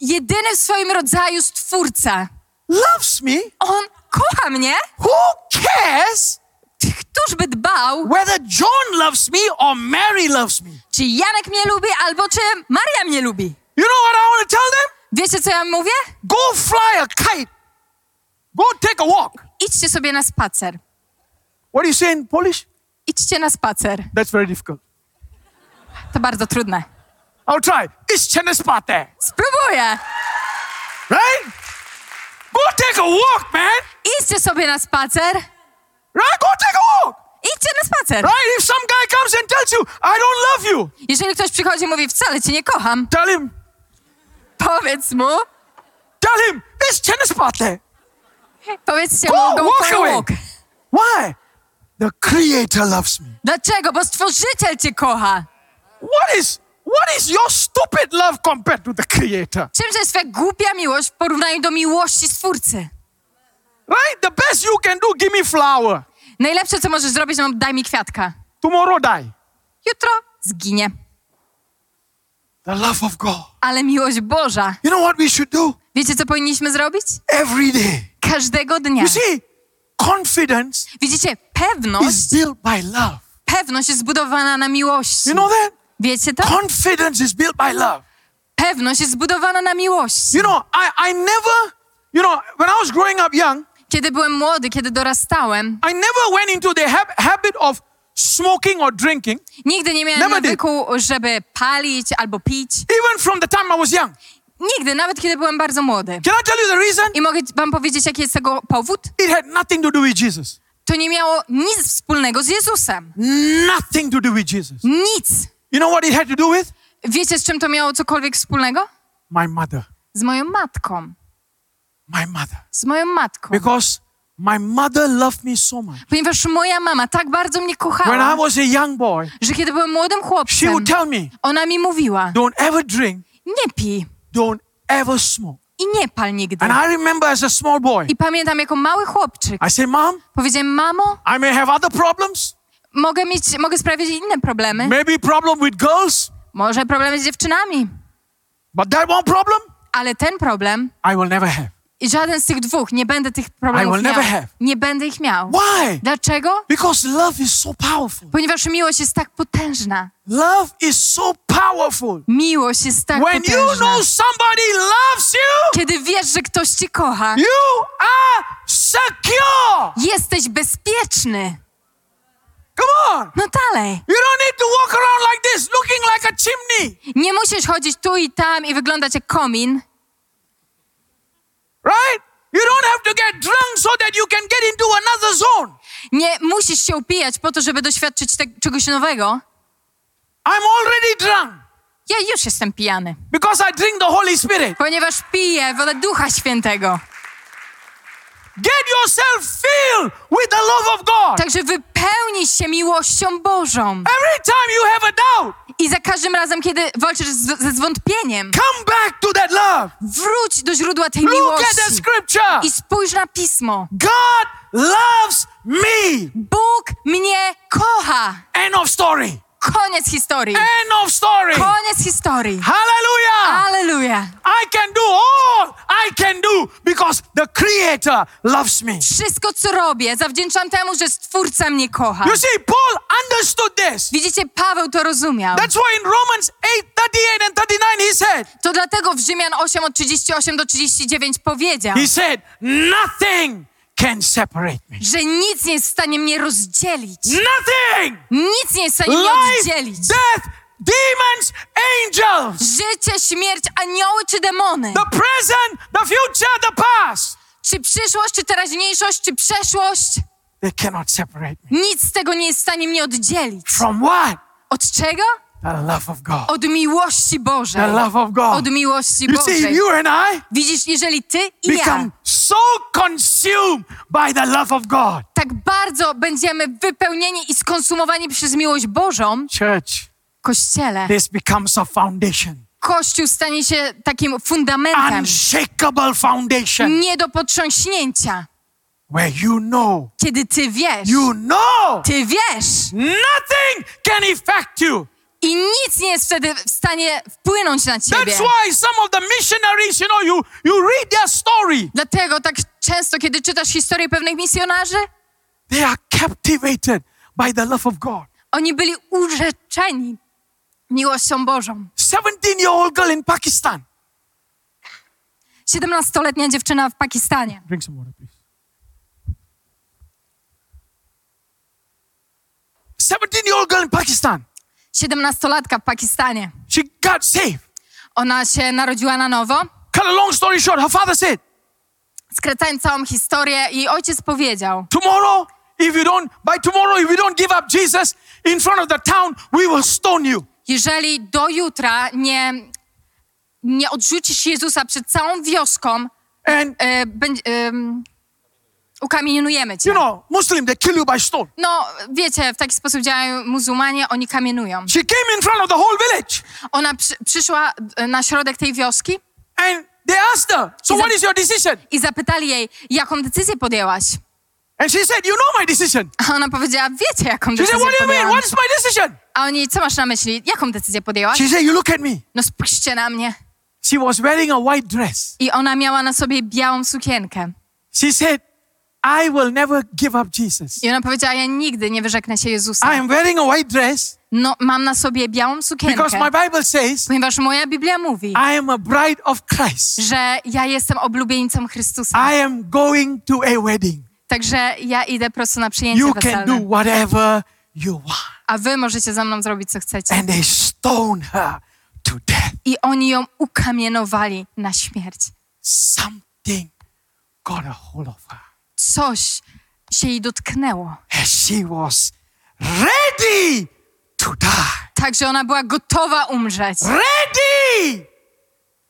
jedyny w swoim rodzaju stwórca, loves me, on kocha mnie, who cares? Któż by dbał, whether John loves me or Mary loves me. Czy Janek mnie lubi, albo czy Maria mnie lubi. You know what I want to tell them? Wiecie, co ja mówię? Go fly a kite. Go take a walk. Idźcie sobie na spacer. What do you say in Polish? Idźcie na spacer. That's very difficult. To bardzo trudne. I'll try. Idźcie na spacer. Spróbuję. Right? Go take a walk, man. Idźcie sobie na spacer. Right? Go take a walk. Idźcie na spacer. Right? If some guy comes and tells you, I don't love you. Jeżeli ktoś przychodzi i mówi, wcale cię nie kocham. Tell him. Powiedz mu. Tell him, idźcie na spacer. Powiedzcie go, mu, go walk away. Walk. Why? The creator loves me. Dlaczego? Bo stworzyciel cię kocha. What is, what is your stupid love compared to the creator? Czymże jest twoja głupia miłość w porównaniu do miłości stwórcy? Right? The best you can do, give me flower. Najlepsze, co możesz zrobić, no daj mi kwiatka. Tomorrow die. Jutro zginie. The love of God. Ale miłość Boża. You know what we should do? Wiecie, co powinniśmy zrobić? Every day. Każdego dnia. You see, confidence. Widzicie, pewność. Is built by love. Pewność jest zbudowana na miłości. You know that? Wiecie to? Confidence is built by love. Pewność jest zbudowana na miłości. You know, I I never. You know, when I was growing up young, kiedy byłem młody, kiedy dorastałem, I never went into the hab- habit of smoking or drinking. Nigdy nie miałem nawyku, żeby palić albo pić. Even from the time I was young. Nigdy, nawet kiedy byłem bardzo młody. Can I tell you the reason? I mogę wam powiedzieć, jaki jest tego powód? It had nothing to do with Jesus. To nie miało nic wspólnego z Jezusem. Nothing to do with Jesus. Nic. You know what it had to do with? Wiecie, z czym to miało cokolwiek wspólnego? My mother. Z moją matką. My mother. Z moją matką. Because my mother loved me so much. Ponieważ moja mama tak bardzo mnie kochała. When I was a young boy, że kiedy byłem młodym chłopcem, she would tell me, ona mi mówiła, don't ever drink, nie pij, don't ever smoke, i nie pal nigdy. And I remember as a small boy, i pamiętam jako mały chłopczyk, I say, Mom, powiedziałem, mamo, I may have other problems, mogę mieć, mogę sprawiać inne problemy, maybe problem with girls, może problemy z dziewczynami, but that one problem, ale ten problem, I will never have. I żaden z tych dwóch, nie będę tych problemów miał. Nie będę ich miał. Why? Dlaczego? Because love is so powerful. Ponieważ miłość jest tak potężna. Love is so powerful. Miłość jest tak When potężna. You know somebody loves you, kiedy wiesz, że ktoś cię kocha, you are secure. Jesteś bezpieczny. Come on. No dalej. You don't need to walk around like this, looking like a chimney. Nie musisz chodzić tu i tam i wyglądać jak komin. Right? You don't have to get drunk so that you can get into another zone. Nie musisz się upijać po to, żeby doświadczyć te- czegoś nowego. I'm already drunk. Ja już jestem pijany. Because I drink the Holy Spirit. Ponieważ piję wodę Ducha Świętego. Get yourself filled with the love of God. Także wypełnij się miłością Bożą. Every time you have a doubt. I za każdym razem, kiedy walczysz z, ze zwątpieniem, come back to that love. Wróć do źródła tej Look miłości. At the scripture. I spójrz na Pismo. God loves me. Bóg mnie kocha. End of story. Koniec historii. End of story. Koniec historii. Hallelujah. Hallelujah. I can do all I can do because the Creator loves me. Wszystko, co robię, zawdzięczam temu, że Stwórca mnie kocha. You see, Paul understood this. Widzicie, Paweł to rozumiał. That's why in Romans eight thirty-eight and thirty-nine he said. To dlatego w Rzymian osiem od trzydziestu ośmiu do trzydziestu dziewięciu powiedział. He said, nothing can separate me. Że nic nie jest w stanie mnie rozdzielić. Nothing. Nic nie jest w stanie mnie oddzielić. Life, death, demons, angels. Życie, śmierć, anioły czy demony. The present, the future, the past. Czy przyszłość, czy teraźniejszość, czy przeszłość. They cannot separate me. Nic z tego nie jest w stanie mnie oddzielić. From what? Od czego? The love of God. Od miłości Bożej. The love of God. Od miłości you Bożej. See, you and I widzisz, jeżeli ty i become ja so consumed by the love of God. Tak bardzo będziemy wypełnieni i skonsumowani przez miłość Bożą. Church. Kościele. This becomes a foundation. Kościół stanie się takim fundamentem. Unshakable foundation. Nie do potrząśnięcia. Where you know. Kiedy ty wiesz. You know. Ty wiesz. Nothing can affect you. I nic nie jest wtedy w stanie wpłynąć na ciebie. That's why some of the missionaries, you know, you, you read their story. Dlatego tak często, kiedy czytasz historię pewnych misjonarzy, they are captivated by the love of God. Oni byli urzeczeni miłością Bożą. seventeen-year-old girl in Pakistan. siedemnastoletnia dziewczyna w Pakistanie. Drink some water, please. seventeen-year-old girl in Pakistan. siedemnastolatka w Pakistanie. She got saved. Ona się narodziła na nowo. Cut a long story short, her father said. Skracając całą historię, jej ojciec powiedział: Tomorrow, if you don't, by tomorrow, if you don't give up Jesus in front of the town, we will stone you. Jeżeli do jutra nie, nie odrzucisz Jezusa przed całą wioską, And, e, ben, e, ukamienujemy cię. You know, Muslim, they kill you by stone. No, wiecie, w taki sposób działają muzułmanie, oni kamienują. She came in front of the whole village. Ona przy, przyszła na środek tej wioski. And they asked her, so what is your decision? I zapytali jej, jaką decyzję podjęłaś? And she said, you know my decision. A ona powiedziała, wiecie, jaką she decyzję said, what podjęłam. What is my decision? A oni, co masz na myśli? Jaką decyzję podjęłaś? She said, you look at me. No spójrzcie na mnie. She was wearing a white dress. I ona miała na sobie białą sukienkę. She said, I will never give up Jesus. I ona powiedziała, ja nigdy nie wyrzeknę się Jezusa. I am wearing a white dress. No, mam na sobie białą sukienkę. Because my Bible says. Ponieważ moja Biblia mówi. I am a bride of Christ. Że ja jestem oblubienicą Chrystusa. I am going to a wedding. Także ja idę prosto na przyjęcie you weselne. You can do whatever you want. A wy możecie ze mną zrobić, co chcecie. And they stoned her to death. I oni ją ukamienowali na śmierć. Something got a hold of her. Coś się jej dotknęło. She was ready to die. Także ona była gotowa umrzeć. Ready!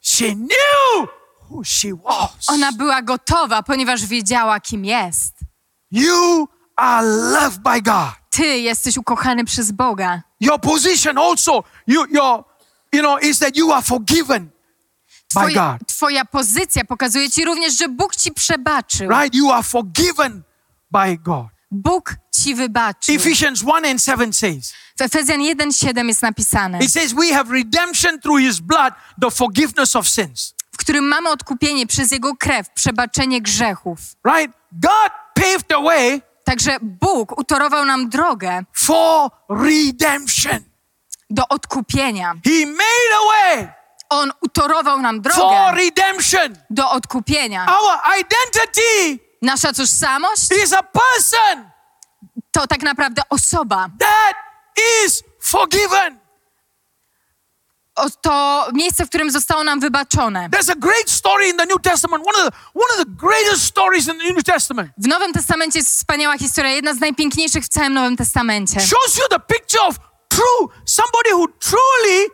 She knew who she was. Ona była gotowa, ponieważ wiedziała, kim jest. You are loved by God. Ty jesteś ukochany przez Boga. Your position also, you, your, you know, is that you are forgiven. Twoja, twoja pozycja pokazuje ci również, że Bóg ci przebaczył. Right, you are forgiven by God. Bóg ci wybaczył. Ephesians one and seven says. W Efezjan jeden siedem jest napisane. It says we have redemption through his blood, the forgiveness of sins. W którym mamy odkupienie przez jego krew, przebaczenie grzechów. Right? God paved the way. Także Bóg utorował nam drogę for redemption. Do odkupienia. He made a way. On utorował nam drogę for redemption. Do odkupienia. Our identity, nasza tożsamość, is a person, to tak naprawdę osoba, that is forgiven. O, to miejsce, w którym zostało nam wybaczone. There's a great story in the New Testament. One of the, one of the greatest stories in the New Testament. W Nowym Testamencie jest wspaniała historia, jedna z najpiękniejszych w całym Nowym Testamencie. Shows you the picture of true somebody who truly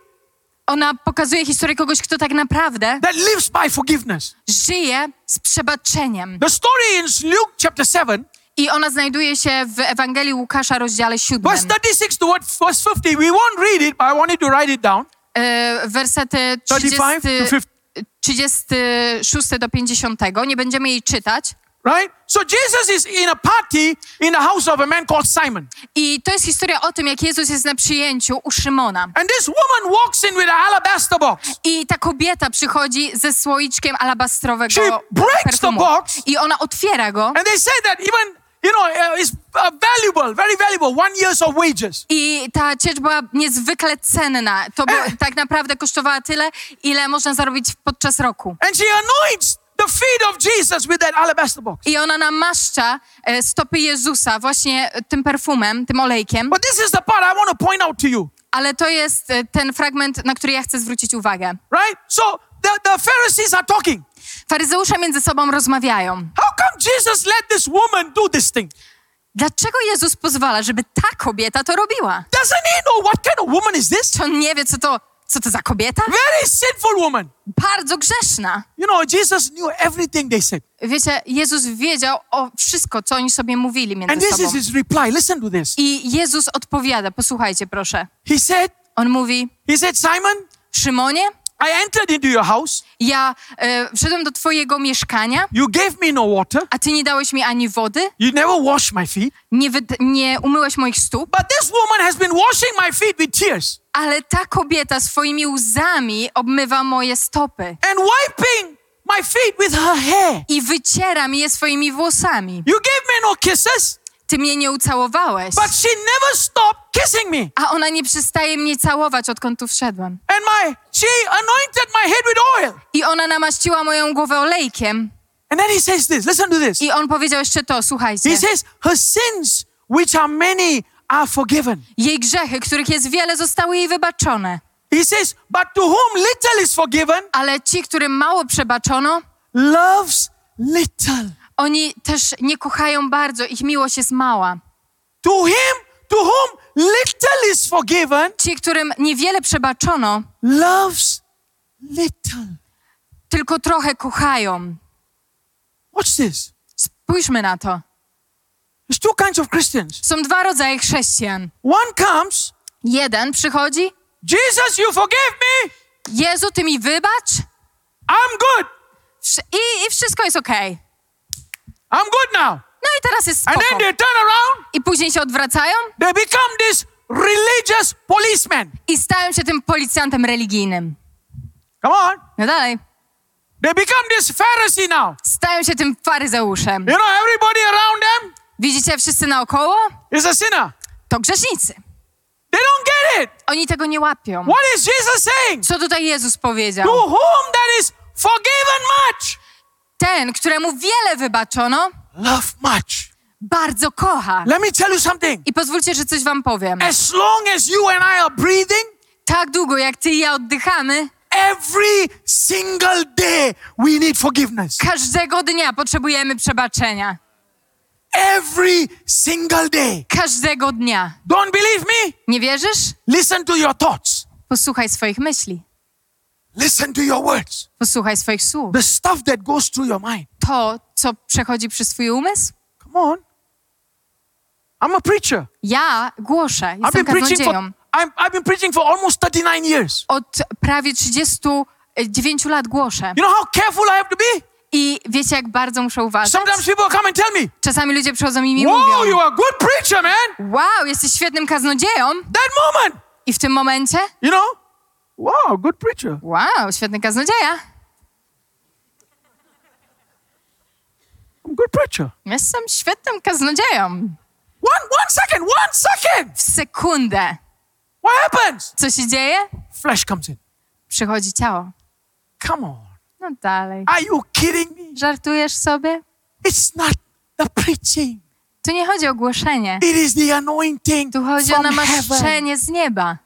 ona pokazuje historię kogoś, kto tak naprawdę that lives by forgiveness. Żyje z przebaczeniem. The story in Luke chapter seven. I ona znajduje się w Ewangelii Łukasza, rozdziale siódmym. Verse thirty-six to verse fifty. We won't read it, but I wanted to write it down. E, wersety trzydziesty, trzydziesty szósty do pięćdziesiątego. Nie będziemy jej czytać. Right? So Jesus is in a party in the house of a man called Simon. I to jest historia o tym, jak Jezus jest na przyjęciu u Szymona. And this woman walks in with an alabaster box. I ta kobieta przychodzi ze słoiczkiem alabastrowego perfumu. She breaks the box. I ona otwiera go. And they say that even, you know, it's valuable, very valuable, one year's of wages. I ta ciecz była niezwykle cenna. To by, and, tak naprawdę kosztowała tyle, ile można zarobić podczas roku. And she anoints the feet of Jesus with that alabaster box. I ona namaszcza stopy Jezusa właśnie tym perfumem, tym olejkiem. But this is the part I want to point out to you. Ale to jest ten fragment, na który ja chcę zwrócić uwagę. Right? So the, the Pharisees are talking. Faryzeusze między sobą rozmawiają. How come Jesus let this woman do this thing? Dlaczego Jezus pozwala, żeby ta kobieta to robiła? Doesn't he know what kind of woman is this? Czy on nie wie, co to Co to za kobieta? Very sinful woman. Bardzo grzeszna. You know, Jesus knew everything they said. Wiecie, Jezus wiedział o wszystko, co oni sobie mówili między And this sobą. Is his reply. Listen to this. I Jezus odpowiada, posłuchajcie proszę. He said, On mówi, he said, Simon, Szymonie, I entered into your house. Ja e, wszedłem do twojego mieszkania. You gave me no water. A ty nie dałeś mi ani wody. You never washed my feet. Nie, wy, nie umyłeś moich stóp. But this woman has been washing my feet with tears. Ale ta kobieta swoimi łzami obmywa moje stopy. And wiping my feet with her hair. I wyciera mi je swoimi włosami. You gave me no kisses. Ty mnie nie ucałowałeś. But she never stopped kissing me. A ona nie przestaje mnie całować, odkąd tu wszedłem. And my, she anointed my head with oil. I ona namaściła moją głowę olejkiem. And then he says this. Listen to this. I on powiedział jeszcze to, słuchajcie. He says, her sins, which are many, are forgiven. Jej grzechy, których jest wiele, zostały jej wybaczone. He says, but to whom little is forgiven. Ale ci, którym mało przebaczono, loves little. Oni też nie kochają bardzo, ich miłość jest mała. To him, to whom little is forgiven. Ci, którym niewiele przebaczono, loves little. Tylko trochę kochają. Watch this. Spójrzmy na to. There's two kinds of Christians. Są dwa rodzaje chrześcijan. One comes. Jeden przychodzi. Jesus, you forgive me. Jezu, ty mi wybacz. I'm good. I, i wszystko jest okej. Okay. I'm good now. No i teraz jest spoko. And then they turn around. I później się odwracają. They become this religious policeman. I stają się tym policjantem religijnym. Come on. No dalej. They become this Pharisee now. Stają się tym faryzeuszem. You know everybody around them? Widzicie wszyscy naokoło? Is a sinner. To grzesznicy. They don't get it. Oni tego nie łapią. What is Jesus saying? Co tutaj Jezus powiedział? To whom that is forgiven much. Ten, któremu wiele wybaczono, love much. Bardzo kocha. Let me tell you something. I pozwólcie, że coś wam powiem. As long as you and I are breathing, tak długo jak ty i ja oddychamy, every single day we need forgiveness. Każdego dnia potrzebujemy przebaczenia. Every single day. Każdego dnia. Don't believe me? Nie wierzysz? Listen to your thoughts. Posłuchaj swoich myśli. Listen to your words. Posłuchaj swoich słów. The stuff that goes through your mind. To, co przechodzi przez twój umysł. Come on. I'm a preacher. Ja głoszę. Jestem kaznodzieją. I've been preaching for almost thirty-nine years. Od prawie trzydziestu dziewięciu lat głoszę. You know how careful I have to be? I wiecie, jak bardzo muszę uważać? Sometimes people come and tell me. Czasami ludzie przychodzą i mi wow, mówią. Wow, you are a good preacher, man. Wow, jesteś świetnym kaznodzieją. That moment. I w tym momencie? You know? Wow, good preacher. Wow, świetny kaznodzieja. I'm good preacher. Jestem świetnym kaznodzieją. One, one second, one second. W sekundę. What happens? Co się dzieje? Flesh comes in. Przychodzi ciało. Come on. No dalej. Are you kidding me? Żartujesz sobie? It's not the preaching. Tu nie chodzi o głoszenie. It is the anointing. Tu chodzi o namaszczenie z nieba.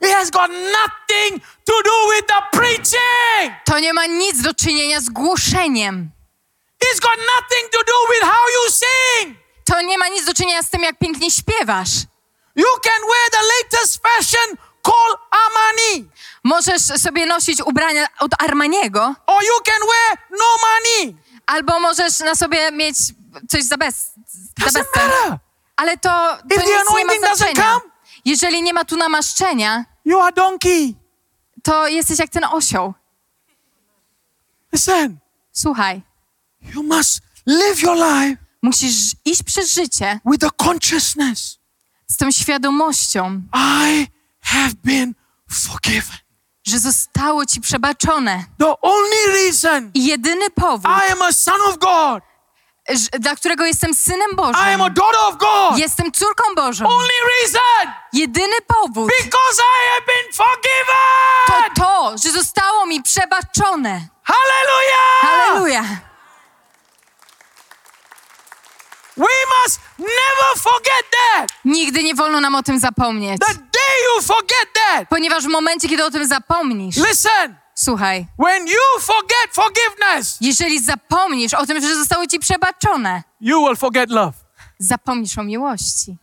It has got nothing to do with the preaching. To nie ma nic do czynienia z głoszeniem. It's got nothing to do with how you sing. To nie ma nic do czynienia z tym, jak pięknie śpiewasz. You can wear the latest fashion Paul Armani. Możesz sobie nosić ubrania od Armaniego. Or you can wear no money. Albo możesz na sobie mieć coś za bez. Za bez Ale to, to nic nie ma znaczenia. Jeżeli nie ma tu namaszczenia, you are donkey. To jesteś jak ten osioł. Listen. Słuchaj. You must live your life. Musisz iść przez życie with the consciousness. Z tą świadomością, I have been forgiven. Że zostało ci przebaczone. The only reason I jedyny powód, I am a son of God. Dla którego jestem synem Bożym. I am a daughter of God. Jestem córką Bożą. Only reason. Jedyny powód. Because I have been forgiven. To to, że zostało mi przebaczone. Hallelujah. Hallelujah. We must never forget that. Nigdy nie wolno nam o tym zapomnieć. The day you forget that. Ponieważ w momencie, kiedy o tym zapomnisz. Listen. Słuchaj. When you forget forgiveness. Jeżeli zapomnisz o tym, że zostało ci przebaczone. You will forget love. Zapomnisz o miłości.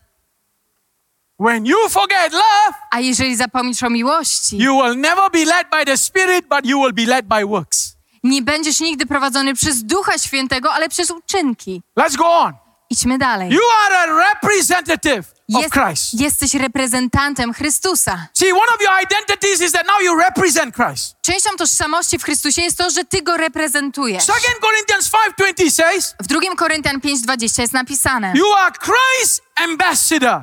When you forget love. A jeżeli zapomnisz o miłości. You will never be led by the Spirit, but you will be led by works. Nie będziesz nigdy prowadzony przez Ducha Świętego, ale przez uczynki. Let's go on. Idźmy dalej. You are a representative of Christ. Jesteś reprezentantem Chrystusa. See, one of your identities is that now you represent Christ. Częścią tożsamości w Chrystusie jest to, że ty go reprezentujesz. Second Corinthians five twenty says. W Drugiej Koryntian pięć dwadzieścia jest napisane. You are Christ's ambassador.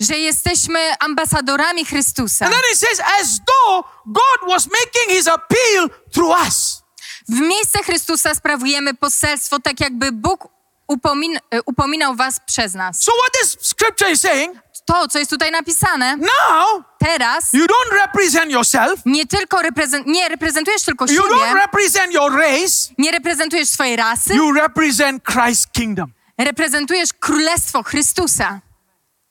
Że jesteśmy ambasadorami Chrystusa. And then it says as though God was making his appeal through us. W miejsce Chrystusa sprawujemy poselstwo, tak jakby Bóg Upomin, upominał was przez nas. So what this scripture is saying, to, co jest tutaj napisane, now, teraz you don't represent yourself, nie, tylko reprezent, nie reprezentujesz tylko siebie, you don't represent your race, nie reprezentujesz swojej rasy, you represent Christ's kingdom. Reprezentujesz Królestwo Chrystusa.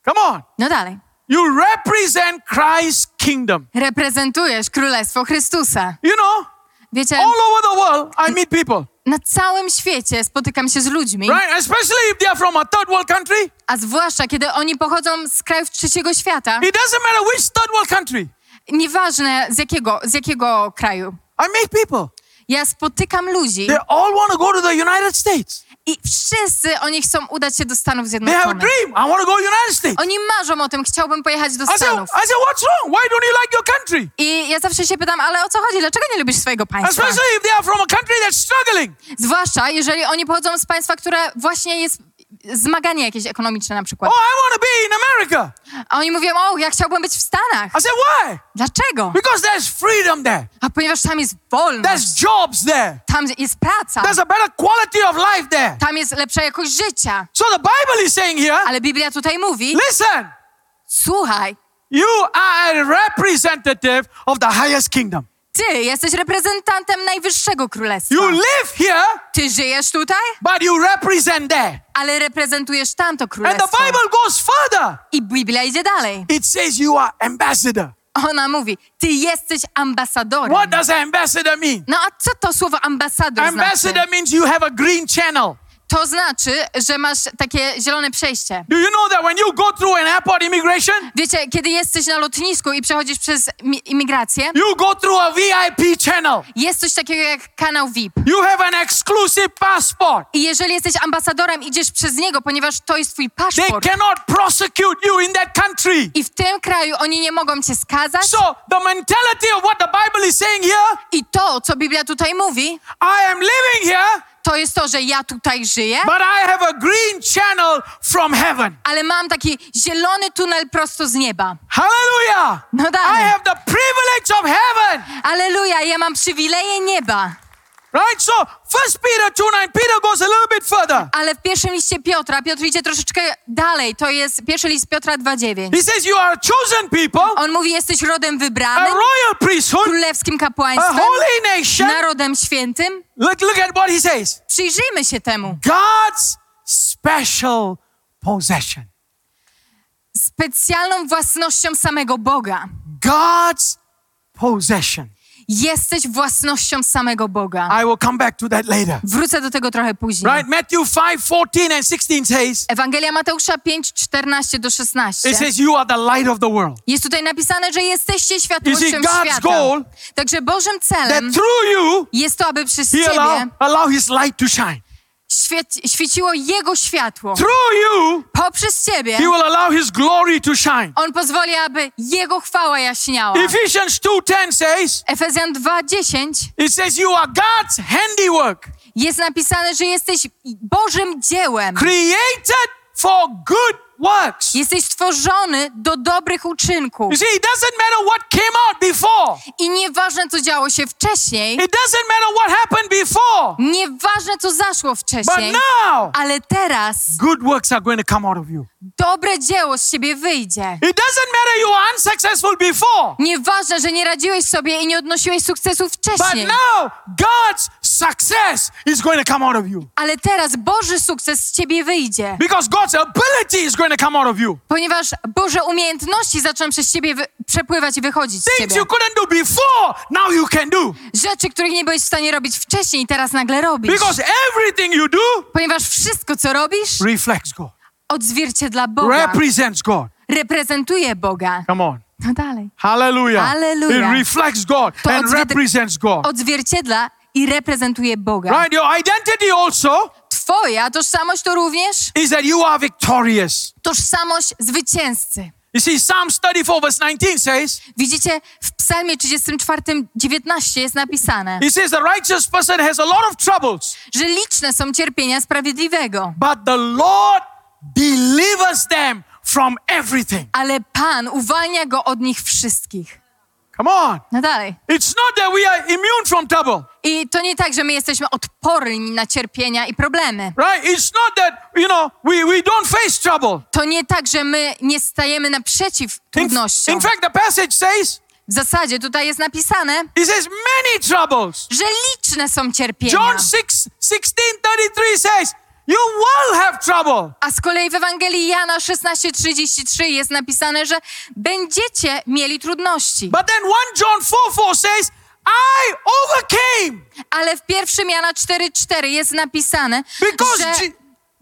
Come on. No dalej. You represent Christ's kingdom. Reprezentujesz Królestwo Chrystusa. You know, wiecie, all over the world I meet people. Na całym świecie spotykam się z ludźmi. Right, especially if they are from a third world country. A zwłaszcza kiedy oni pochodzą z krajów trzeciego świata. It doesn't matter which third world country. Nieważne z jakiego z jakiego kraju. I meet people. Ja spotykam ludzi. They all want to go to the United States. I wszyscy oni chcą udać się do Stanów Zjednoczonych. They have a dream. I want to go to the United States. Oni marzą o tym, chciałbym pojechać do Stanów. I said, what's wrong? Why don't you like your country? I ja zawsze się pytam, ale o co chodzi? Dlaczego nie lubisz swojego państwa? Especially if they are from a country that's struggling. Zwłaszcza jeżeli oni pochodzą z państwa, które właśnie jest zmaganie jakieś ekonomiczne na przykład. Oh, I want to be in America. A oni mówią, o, ja chciałbym być w Stanach. I said, why? Dlaczego? Because there's freedom there. A ponieważ tam jest wolność. There's jobs there. Tam jest praca. There's a better quality of life there. Tam jest lepsza jakość życia. So the Bible is saying here. Ale Biblia tutaj mówi. Listen. Słuchaj. You are a representative of the highest kingdom. Ty jesteś reprezentantem najwyższego królestwa. You live here, ty żyjesz tutaj, but you represent there. Ale reprezentujesz tamto królestwo. And the Bible goes further. I Biblia idzie dalej. It says you are ambassador. Ona mówi, ty jesteś ambasadorem. What does ambassador mean? No a co to słowo ambasador ambassador znaczy? Ambassador means you have a green channel. To znaczy, że masz takie zielone przejście. Do you know that when you go through an airport immigration? Wiecie, kiedy jesteś na lotnisku i przechodzisz przez mi- imigrację? You go through a V I P channel. Jest coś takiego jak kanał V I P. You have an exclusive passport. I jeżeli jesteś ambasadorem, idziesz przez niego, ponieważ to jest twój paszport. They cannot prosecute you in that country. I w tym kraju oni nie mogą cię skazać. So the mentality of what the Bible is saying here? I to, co Biblia tutaj mówi? I am living here. To jest to, że ja tutaj żyję. But I have a green channel from heaven. Ale mam taki zielony tunel prosto z nieba. Hallelujah! No dalej. I have the privilege of heaven. Alleluja, ja mam przywileje nieba. Right? So, First Peter two nine, Peter goes a little bit further. Ale w pierwszym liście Piotra, Piotr idzie troszeczkę dalej. To jest pierwszy list Piotra dwa dziewięć. He says you are chosen people. On mówi, jesteś rodem wybranym. A royal priesthood. Królewskim kapłaństwem. A holy nation. Narodem świętym. Look, look at what he says. Przyjrzyjmy się temu. God's special possession. Specjalną własnością samego Boga. God's possession. Jesteś własnością samego Boga. I will come back to that later. Wrócę do tego trochę później. Right? Matthew five fourteen and sixteen says. Ewangelia Mateusza pięć czternaście do szesnaście. It says you are the light of the world. Jest tutaj napisane, że jesteście światłością you see, God's świata. Goal, także Bożym celem you, jest to, aby przez ciebie allow, allow his light to shine. Świeci, świeciło Jego światło. Through you, poprzez Ciebie he will allow his glory to shine. On pozwoli, aby Jego chwała jaśniała. Ephesians two ten says, Efezjan dwa dziesięć it says you are God's handiwork. Jest napisane, że jesteś Bożym dziełem. Created for good works. Jesteś stworzony do dobrych uczynków. You see, it doesn't matter what came out before. I nieważne, co działo się wcześniej. It doesn't matter what happened before. Nieważne, co zaszło wcześniej. But now, ale teraz good works are going to come out of you. Dobre dzieło z ciebie wyjdzie. It doesn't matter you were unsuccessful before. Nieważne, że nie radziłeś sobie i nie odnosiłeś sukcesu wcześniej. But now, God's success is going to come out of you. Ale teraz Boży sukces z ciebie wyjdzie. Because God's ability is going to come out of you. Ponieważ Boże umiejętności zaczną przez ciebie wy- przepływać i wychodzić z ciebie. Things you couldn't do before, now you can do. Rzeczy, których nie byłeś w stanie robić wcześniej, teraz nagle robisz. Because everything you do, ponieważ wszystko, co robisz, reflects God. Odzwierciedla Boga. Represents God. Reprezentuje Boga. Come on. No dalej. Hallelujah. Hallelujah. It reflects God to and odzwier- represents God. Odzwierciedla i reprezentuje Boga. Right, your identity also. Twoja tożsamość to również. Is that you are victorious. Tożsamość zwycięzcy. You see, Psalm thirty-four verse nineteen says. Widzicie, w Psalmie trzydziestym czwartym, dziewiętnastym jest napisane. It says the righteous person has a lot of troubles. Że liczne są cierpienia sprawiedliwego. But the Lord delivers them from everything. Ale Pan uwalnia go od nich wszystkich. Come on. No dalej. It's not that we are immune from trouble. I to nie tak, że my jesteśmy odporni na cierpienia i problemy. Right? It's not that, you know, we we don't face trouble. To nie tak, że my nie stajemy naprzeciw trudnościom. In, in fact, the passage says. W zasadzie tutaj jest napisane, it says many troubles. Że liczne są cierpienia. John six sixteen thirty-three says. You will have trouble. A z kolei w Ewangelii Jana szesnaście trzydzieści trzy jest napisane, że będziecie mieli trudności. But then First John four four says, I overcame. Ale w pierwszym Jana cztery cztery jest napisane, because że Je-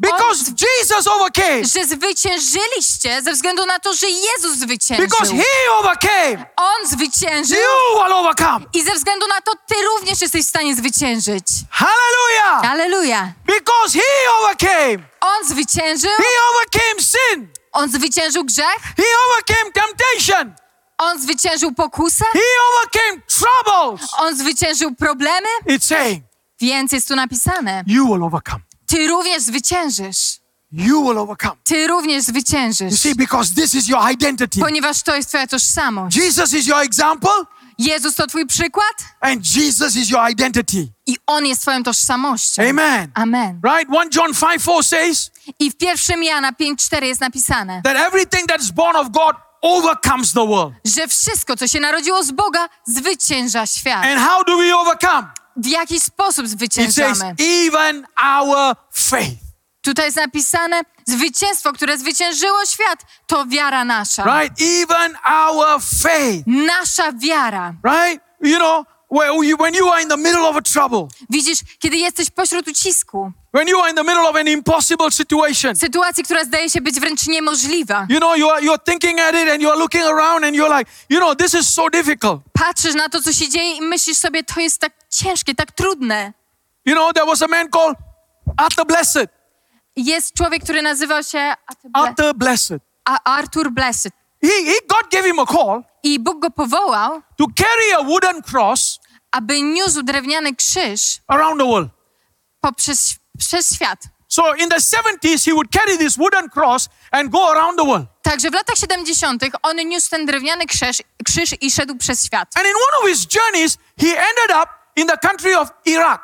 because on, Jesus overcame. Że zwyciężyliście ze względu na to, że Jezus zwyciężył. Because he overcame. On zwyciężył. You will overcome. I ze względu na to ty również jesteś w stanie zwyciężyć. Hallelujah. Hallelujah. Because he overcame. On zwyciężył. He overcame sin. On zwyciężył grzech. He overcame temptation. On zwyciężył pokusę. He overcame troubles. On zwyciężył problemy. It's saying. Więc jest tu napisane. You will overcome. Ty również zwyciężysz. You will overcome. Ty również zwyciężysz. You see, because this is your identity. Ponieważ to jest twoja tożsamość. Jesus is your example. Jezus to twój przykład. And Jesus is your identity. I On jest twoją tożsamością. Amen. Amen. Right? First John five four says. I w pierwszym Jana pięć cztery jest napisane. That everything that is born of God overcomes the world. Że wszystko, co się narodziło z Boga, zwycięża świat. And how do we overcome? W jaki sposób zwyciężamy? It says, even our faith. Tutaj jest napisane, zwycięstwo, które zwyciężyło świat, to wiara nasza. Right? Even our faith. Nasza wiara. Right? You know, when you are in the middle of a trouble. Widzisz, kiedy jesteś pośród ucisku. When you are in the middle of an impossible situation. Sytuacji, która zdaje się być wręcz niemożliwa. You know, you are, you are thinking at it and you are looking around and you're like, you know, this is so difficult. Patrzysz na to, co się dzieje i myślisz sobie, to jest tak ciężkie, tak trudne. You know, there was a man called Arthur Blessitt. Jest człowiek, który nazywał się Arthur, Ble- Arthur Blessitt. A- Arthur Blessitt. He, he, God gave him a call. I Bóg go powołał. To carry a wooden cross. Aby niósł drewniany krzyż. Around the world. Poprzez przez świat. So in the seventies he would carry this wooden cross and go around the world. Także w latach siedemdziesiątych on niósł ten drewniany krzyż, krzyż i szedł przez świat. And in one of his journeys he ended up in the country of Iraq.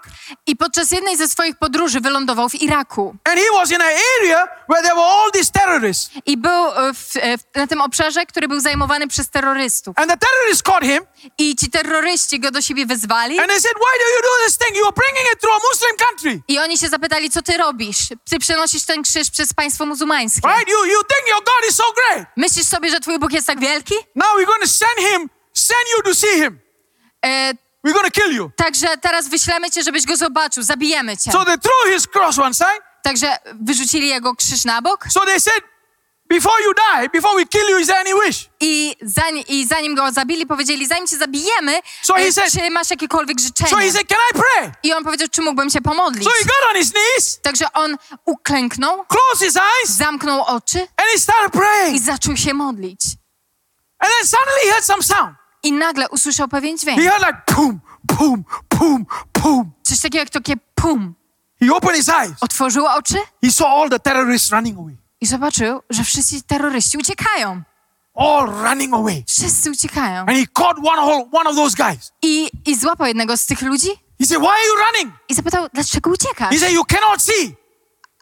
I podczas jednej ze swoich podróży wylądował w Iraku. And he was in an area where there were all these terrorists. I był w, na tym obszarze, który był zajmowany przez terrorystów. And the terrorists caught him. I ci terroryści go do siebie wezwali. And they said, why do you do this thing? You are bringing it through a Muslim country. I oni się zapytali, co ty robisz? Ty przenosisz ten krzyż przez państwo muzułmańskie. Right? You you think your God is so great? Myślisz sobie, że twój Bóg jest tak wielki? Now we're going to send him, send you to see him. E, We're gonna kill you. Także teraz wyślemy cię, żebyś go zobaczył. Zabijemy cię. So they threw his cross one side. Także wyrzucili jego krzyż na bok. So they said, before you die, before we kill you, is there any wish? I, zań, I zanim go zabili, powiedzieli, zanim cię zabijemy, so e, said, czy masz jakiekolwiek życzenie? So he said, can I pray? I on powiedział, czy mógłbym się pomodlić? So he got on his knees, także on uklęknął, close his eyes, zamknął oczy and he started praying. I zaczął się modlić. And then suddenly he heard some sound. I nagle usłyszał pewien dźwięk. He heard like boom, boom, boom, boom. Coś takiego jak takie pum. He opened his eyes. Otworzył oczy. He saw all the terrorists running away. I zobaczył, że wszyscy terroryści uciekają. All running away. Wszyscy uciekają. And he caught one, whole, one of those guys. I, I złapał jednego z tych ludzi. He said, why are you running? I zapytał, dlaczego uciekasz? He said, you cannot see.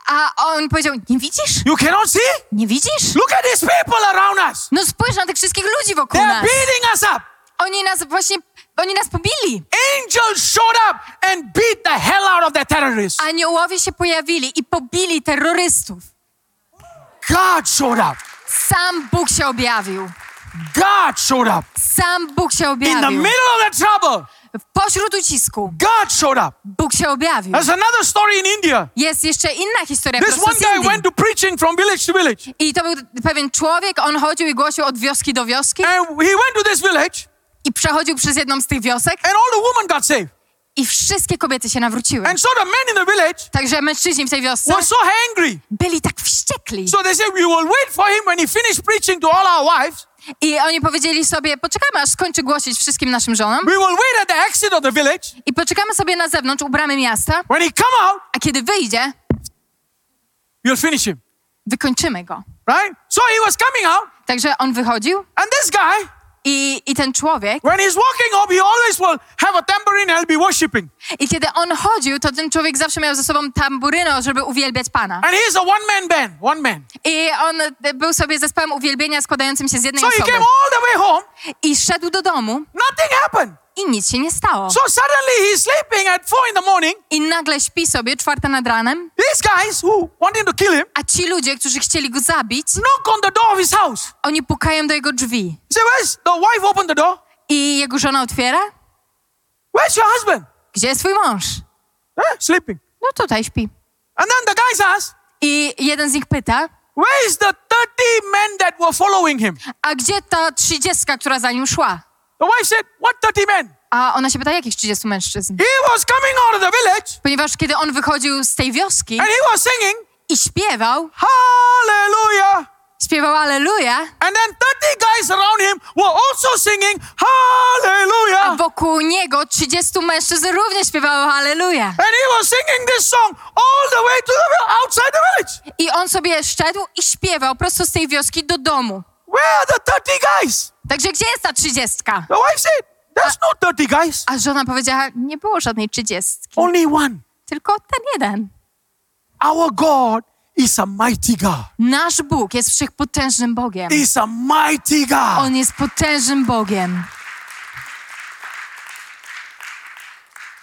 A on powiedział, nie widzisz? You cannot see? Nie widzisz? Look at these people around us. No spójrz na tych wszystkich ludzi wokół They're nas. Beating us up. Oni nas właśnie, oni nas pobili. Angels showed up and beat the hell out of the terrorists. Aniołowie się pojawili i pobili terrorystów. God showed up. Sam Bóg się objawił. God showed up. Sam Bóg się objawił. In the middle of the trouble. Pośród ucisku. God showed up. Bóg się objawił. There's another story in India. Jest jeszcze inna historia. This one guy went to preaching from village to village. I to był pewien człowiek, on chodził i głosił od wioski do wioski. And he went to this village. I przechodził przez jedną z tych wiosek. And all the women got saved. I wszystkie kobiety się nawróciły. And so the men in the village, także mężczyźni w tej wiosce were so angry, byli tak wściekli. So they said, we will wait for him when he finished preaching to all our wives. I oni powiedzieli sobie, poczekamy aż skończy głosić wszystkim naszym żonom. We will wait at the exit of the village. I poczekamy sobie na zewnątrz u bramy miasta. When he come out, a kiedy wyjdzie, we'll finish him. Wykończymy go. Right? So he was coming out. Także on wychodził. And this guy, I, I ten człowiek, when he's walking up, he always will have a tambourine and be worshiping. I kiedy on chodził, to ten człowiek zawsze miał ze sobą tamburynę, żeby uwielbiać Pana. And he's a one man band, one man. I on był sobie zespołem uwielbienia składającym się z jednej so osoby. So he came all the way home. I szedł do domu. Nothing happened. I nic się nie stało. So suddenly he's sleeping at four in the morning. I nagle śpi sobie czwarta nad ranem. These guys who wanted to kill him. A ci ludzie, którzy chcieli go zabić. Knock on the door of his house. Oni pukają do jego drzwi. He said, where's the wife opened the door? I jego żona otwiera. Where's your husband? Gdzie jest twój mąż? Eh, sleeping. No tutaj śpi. And then the guys asked. I jeden z nich pyta. Where is the thirty men that were following him? A gdzie ta trzydziestka, która za nim szła? The wife said, what thirty men? A ona się pyta, jakich trzydziestu mężczyzn? He was coming out of the village. Ponieważ kiedy on wychodził z tej wioski and he was singing, i śpiewał Hallelujah. Śpiewał Alleluja. And then thirty guys around him were also singing Hallelujah. A wokół niego trzydziestu mężczyzn również śpiewało Hallelujah. And he was singing this song all the way to the outside the village. I on sobie szedł i śpiewał prosto z tej wioski do domu. Where are the thirty guys? Także gdzie jest ta trzydziestka? The wife said, there's no thirty guys. A żona powiedziała, nie było żadnej trzydziestki. Only one. Tylko ten jeden. Our God is a mighty God. Nasz Bóg jest wszechpotężnym Bogiem. Is a mighty God. On jest potężnym Bogiem.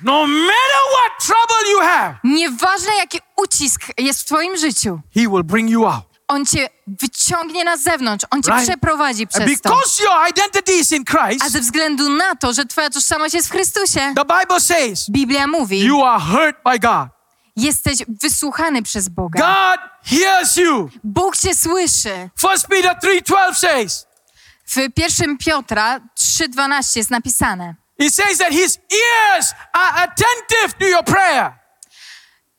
No matter what trouble you have. Nieważne jaki ucisk jest w twoim życiu. He will bring you out. On cię wyciągnie na zewnątrz. On cię right. przeprowadzi przez because to. Your identity is in Christ, a ze względu na to, że twoja tożsamość jest w Chrystusie, the Bible says, Biblia mówi, you are heard by God. Jesteś wysłuchany przez Boga. God hears you. Bóg cię słyszy. First Peter three twelve says, w Pierwszym Piotra trzy dwanaście jest napisane, it says that his ears are attentive to your prayer.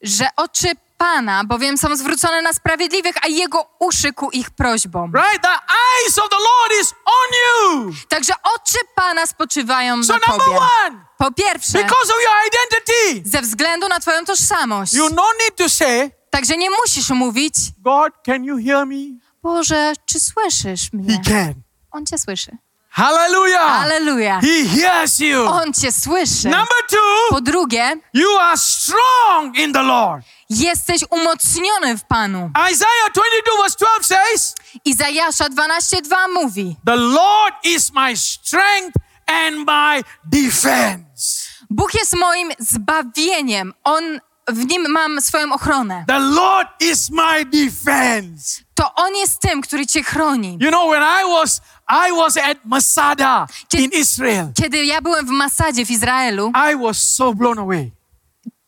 Że oczy Pana, bowiem są zwrócone na sprawiedliwych, a Jego uszy ku ich prośbom. Right? The eyes of the Lord is on you. Także oczy Pana spoczywają so na Tobie. Number one, po pierwsze, because of your identity, ze względu na Twoją tożsamość. You no need to say, także nie musisz mówić, God, can you hear me? Boże, czy słyszysz mnie? He can. On Cię słyszy. Hallelujah. Hallelujah. He hears you. On cię słyszy. Number two, po drugie, you are strong in the Lord. Jesteś umocniony w Panu. Isaiah twenty-two verse twelve says, Izajasza dwanaście dwa mówi, the Lord is my strength and my defense. Bóg jest moim zbawieniem. On, w nim mam swoją ochronę. The Lord is my defense. to On jest tym, który cię chroni. You know, when I was I was at Masada kiedy, in Israel. Kiedy ja byłem w Masadzie w Izraelu, I was so blown away.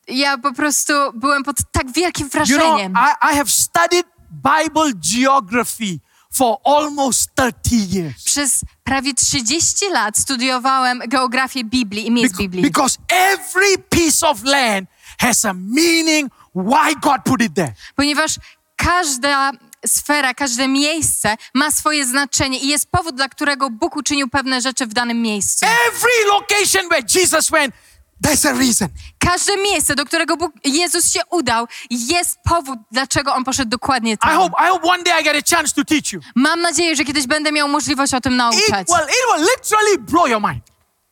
Ja po prostu byłem pod tak wielkim wrażeniem. You know, I, I have studied Bible geography for almost thirty years. Przez prawie trzydzieści lat studiowałem geografię Biblii i miejsc Biblii. Because every piece of land has a meaning why God put it there. Ponieważ każda sfera, każde miejsce ma swoje znaczenie i jest powód, dla którego Bóg uczynił pewne rzeczy w danym miejscu. Every location where Jesus went, there's a reason. Każde miejsce, do którego Bóg, Jezus się udał, jest powód, dlaczego On poszedł dokładnie tam. I hope, I hope one day I get a chance to teach you. Mam nadzieję, że kiedyś będę miał możliwość o tym nauczać. It will, it will literally blow your mind.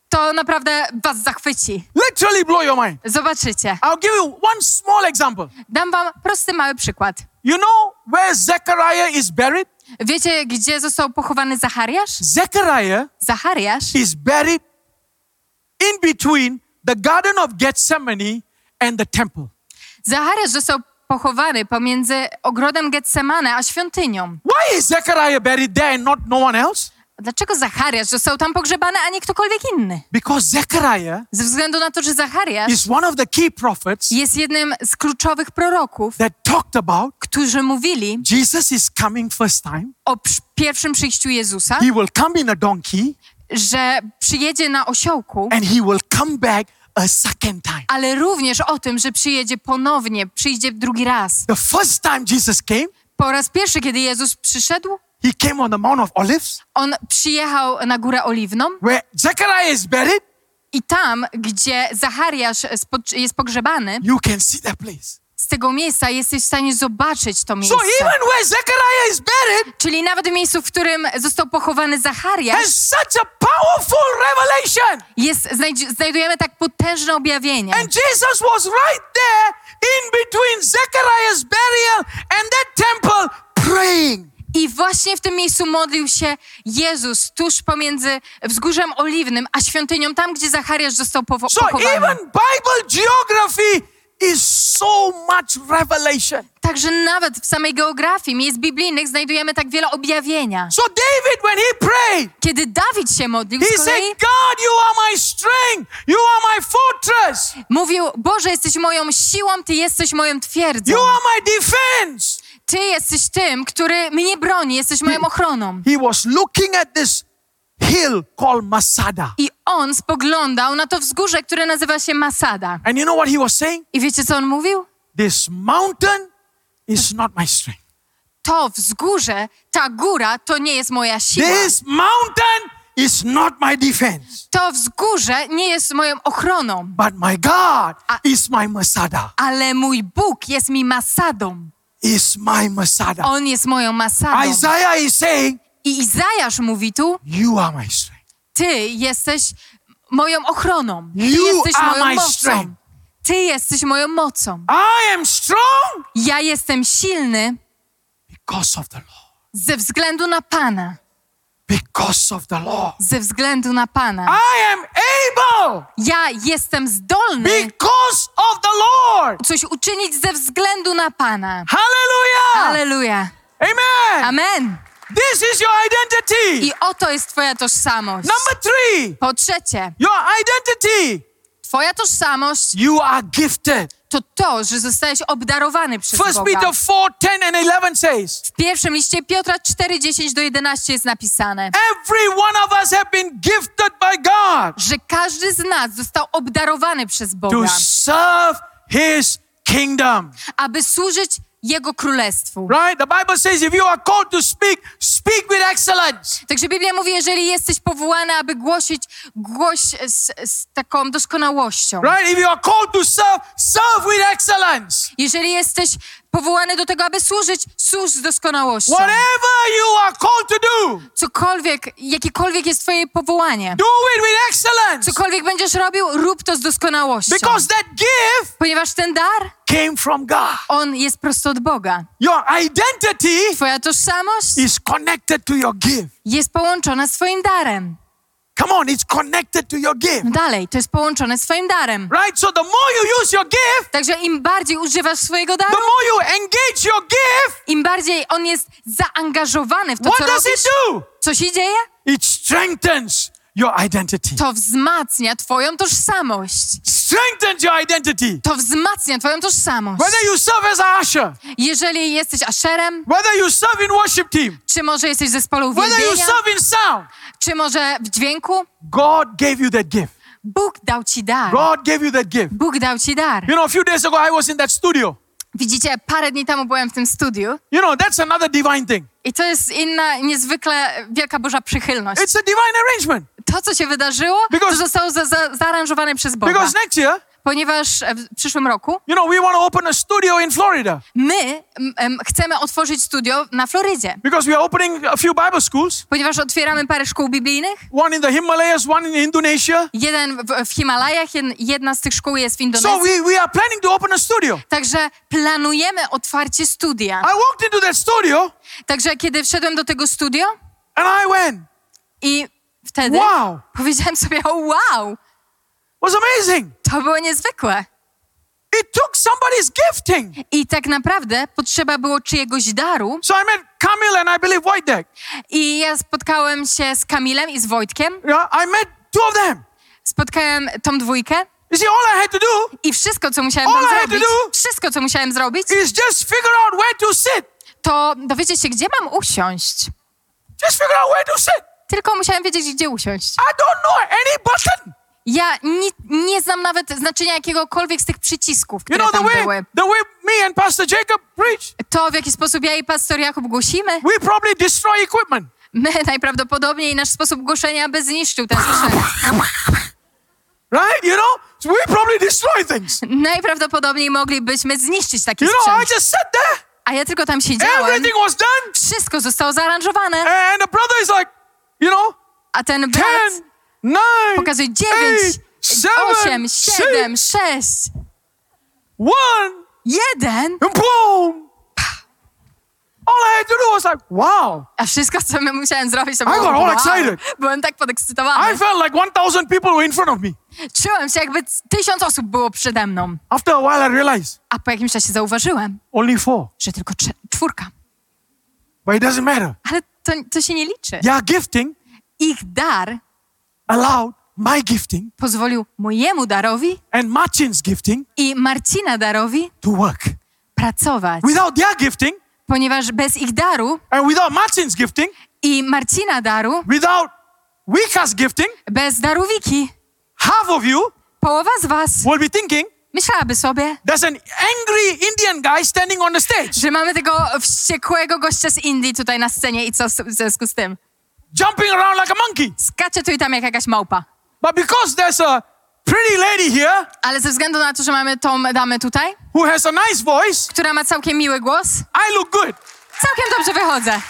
To naprawdę was zachwyci. Literally blow your mind. Zobaczycie. I'll give you one small example. Dam wam prosty, mały przykład. You know where Zechariah is buried? Wiecie, gdzie został pochowany Zachariasz? Zechariah Zachariasz is buried in between the Garden of Gethsemane and the temple. Zachariasz został pochowany pomiędzy ogrodem Getsemane a świątynią. Why is Zechariah buried there and not no one else? Dlaczego Zachariasz został tam pogrzebany, a nie ktokolwiek inny? Because Zechariah ze względu na to, że Zachariasz is one of the key prophets, jest jednym z kluczowych proroków, that talked about, którzy mówili Jesus is coming first time, o pierwszym przyjściu Jezusa, he will come in a donkey, że przyjedzie na osiołku, and he will come back a second time. Ale również o tym, że przyjedzie ponownie, przyjdzie drugi raz. The first time Jesus came, po raz pierwszy, kiedy Jezus przyszedł, he came on the Mount of Olives. On przyjechał na Górę Oliwną. Where Zechariah is buried. I tam, gdzie Zachariasz jest pogrzebany. You can see that place. Z tego miejsca jesteś w stanie zobaczyć to miejsce. So even where Zechariah is buried. Czyli nawet w miejscu, w którym został pochowany Zachariasz. Has such a powerful revelation. Jest znajdujemy tak potężne objawienie. And Jesus was right there in between Zechariah's burial and that temple praying. I właśnie w tym miejscu modlił się Jezus tuż pomiędzy wzgórzem oliwnym a świątynią, tam gdzie Zachariasz został powo- pochowany. So even Bible geography is so much revelation. Także nawet w samej geografii miejsc biblijnych znajdujemy tak wiele objawienia. So David, when he prayed, kiedy Dawid się modlił, he z kolei, said, God, you are my strength, you are my fortress. Mówił, Boże, jesteś moją siłą, Ty jesteś moją twierdzą. You are my defense. Ty jesteś tym, który mnie broni, jesteś moją ochroną. He was looking at this hill called Masada. I on spoglądał na to wzgórze, które nazywa się Masada. And you know what he was saying? I wiecie, co on mówił? This mountain is not my strength. To wzgórze, ta góra, to nie jest moja siła. This mountain is not my defense. To wzgórze nie jest moją ochroną. But my God A- is my Masada. Ale mój Bóg jest mi Masadą. Is my Masada. On jest moją Masadą. Isaiah is saying, I Izajasz mówi tu, you are my strength. Ty jesteś moją ochroną. Ty you jesteś are moją my mocą. Strength. Ty jesteś moją mocą. I am strong. Ja jestem silny. Because of the Lord. Ze względu na Pana. Because of the Lord. Ze względu na Pana. I am able. Ja jestem zdolny. Because of the Lord. Coś uczynić ze względu na Pana. Hallelujah. Hallelujah. Amen. Amen. This is your identity. I oto jest twoja tożsamość. Number three. Po trzecie. Your identity. Twoja tożsamość. You are gifted. To to, że zostałeś obdarowany przez Boga. First Peter four ten and eleven says. W pierwszym liście Piotra cztery dziesięć do jedenastu jest napisane. Every one of us have been gifted by God. Że każdy z nas został obdarowany przez Boga. To serve His kingdom. Aby służyć Jego królestwu. Right? The Bible says if you are called to speak, speak with excellence. Także Biblia mówi, jeżeli jesteś powołany, aby głosić, głoś z, z taką doskonałością. Right? If you are called to serve, serve with excellence. Jeżeli jesteś powołany do tego, aby służyć, służ z doskonałością. Whatever you are called to do. Cokolwiek, jakiekolwiek jest twoje powołanie. Do it with excellence. Cokolwiek będziesz robił, rób to z doskonałością. Because that gift. Ponieważ ten dar came from God. On jest prosto od Boga. Your identity. Twoja tożsamość is connected to your gift. Jest połączona z twoim darem. Come on, it's connected to your gift. Dalej, to jest połączone z twoim darem. Right? So the more you use your gift, także im bardziej używasz swojego daru, the more you engage your gift, im bardziej on jest zaangażowany w to, what co does robisz. It do? Co się dzieje? It strengthens your identity. To wzmacnia twoją tożsamość. Strengthens your identity. To wzmacnia twoją tożsamość. Whether you serve as a usher, jeżeli jesteś asherem, whether you serve in worship team, czy może jesteś w zespole uwielbienia, whether you serve in sound, czy może w dźwięku, God gave you that gift. Bóg dał ci dar. God gave you that gift. Bóg dał ci dar. You know, a few days ago I was in that studio. Widzicie, parę dni temu byłem w tym studiu. You know, that's another divine thing. I to jest inna, niezwykle wielka Boża przychylność. It's a divine arrangement. To, co się wydarzyło, because, to zostało za, za, zaaranżowane przez Boga. Because next year, ponieważ w przyszłym roku, you know, we want to open a studio in Florida. My um, chcemy otworzyć studio na Florydzie. Because we are opening a few Bible schools. Ponieważ otwieramy parę szkół biblijnych. One in the Himalayas, one in Indonesia. Jeden w, w Himalajach, jedna z tych szkół jest w Indonezji. So we, we are planning to open a studio. Także planujemy otwarcie studia. I walked into that studio. Także kiedy wszedłem do tego studio, and I went. I wtedy wow. Powiedziałem sobie, oh, wow. Was amazing. To było niezwykłe. It took somebody's gifting. I tak naprawdę potrzeba było czyjegoś daru. So I met Camille and I believe Wojtek. I ja spotkałem się z Kamilem i z Wojtkiem. Yeah, I met two of them. Spotkałem tą dwójkę. You see, all I had to do, I wszystko, co musiałem all I zrobić, had to do, wszystko, co musiałem zrobić, is just figure out where to sit. To dowiecie się, gdzie mam usiąść. Just figure out where to sit. Tylko musiałem wiedzieć, gdzie usiąść. I don't know any button. Ja nie, nie znam nawet znaczenia jakiegokolwiek z tych przycisków, które you know, tam the way, były. The way me and Pastor Jacob preach, to, w jaki sposób ja i Pastor Jakub głosimy, we probably destroy equipment. My najprawdopodobniej nasz sposób głoszenia by zniszczył ten sprzęt. Right? You know? So we probably destroy things. Najprawdopodobniej moglibyśmy zniszczyć taki you sprzęt. You know, I just sat there. A ja tylko tam siedziałem. Everything was done. Wszystko zostało zaaranżowane. And the brother is like, you know, a ten brat ten, nine, pokazuje dziewięć, osiem, siedem, sześć, one, jeden. Boom. All I had to do was like, wow. A wszystko, co musiałem zrobić, to było, I got all wow. excited. Byłem tak podekscytowany. I felt like one thousand people were in front of me. Czułem się, jakby tysiąc osób było przede mną. After a while I realized. A po jakimś czasie zauważyłem. Only four. Że tylko cz- czwórka. But it doesn't matter. Ale to, to się nie liczy. Yeah, gifting. Ich dar. Allowed my gifting, pozwolił mojemu darowi and Marcin's gifting, i Marcina darowi to work. Pracować. Without their gifting, ponieważ bez ich daru and without Marcin's gifting, i Marcina daru, without Wika's gifting, bez daru Wiki, half of you, połowa z was, will be thinking, myślałaby sobie, there's an angry Indian guy standing on the stage, że mamy tego wściekłego gościa z Indii tutaj na scenie i co w związku z tym? Jumping around like a monkey. Skacze tu i tam jak jakaś małpa. But because there's a pretty lady here, ale ze względu na to, że mamy tą damę tutaj, who has a nice voice, która ma całkiem miły głos, I look good. Całkiem dobrze wychodzę.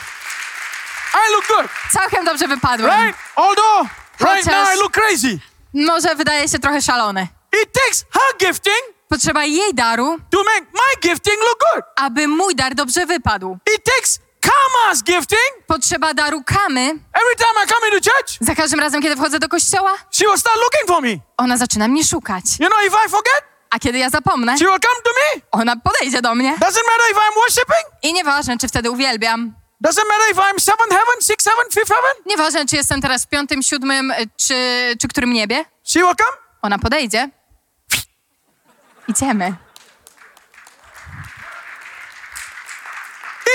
I look good. Całkiem dobrze wypadłem. Right? Although right Chociaż now I look crazy. Może wydaje się trochę szalony. It takes her gifting. Potrzeba jej daru. To make my gifting look good. Aby mój dar dobrze wypadł. It takes Kama's gifting. Potrzeba daru Kamy. Every time I come into church, za każdym razem, kiedy wchodzę do kościoła, she will start looking for me. Ona zaczyna mnie szukać. You know, if I forget, a kiedy ja zapomnę, she will come to me. Ona podejdzie do mnie. Doesn't matter if I'm worshiping. I nieważne, czy wtedy uwielbiam. Doesn't matter if I'm seventh heaven, sixth heaven, fifth heaven. Nieważne, czy jestem teraz w piątym, siódmym, czy, czy którym niebie. She will come. Ona podejdzie. Idziemy.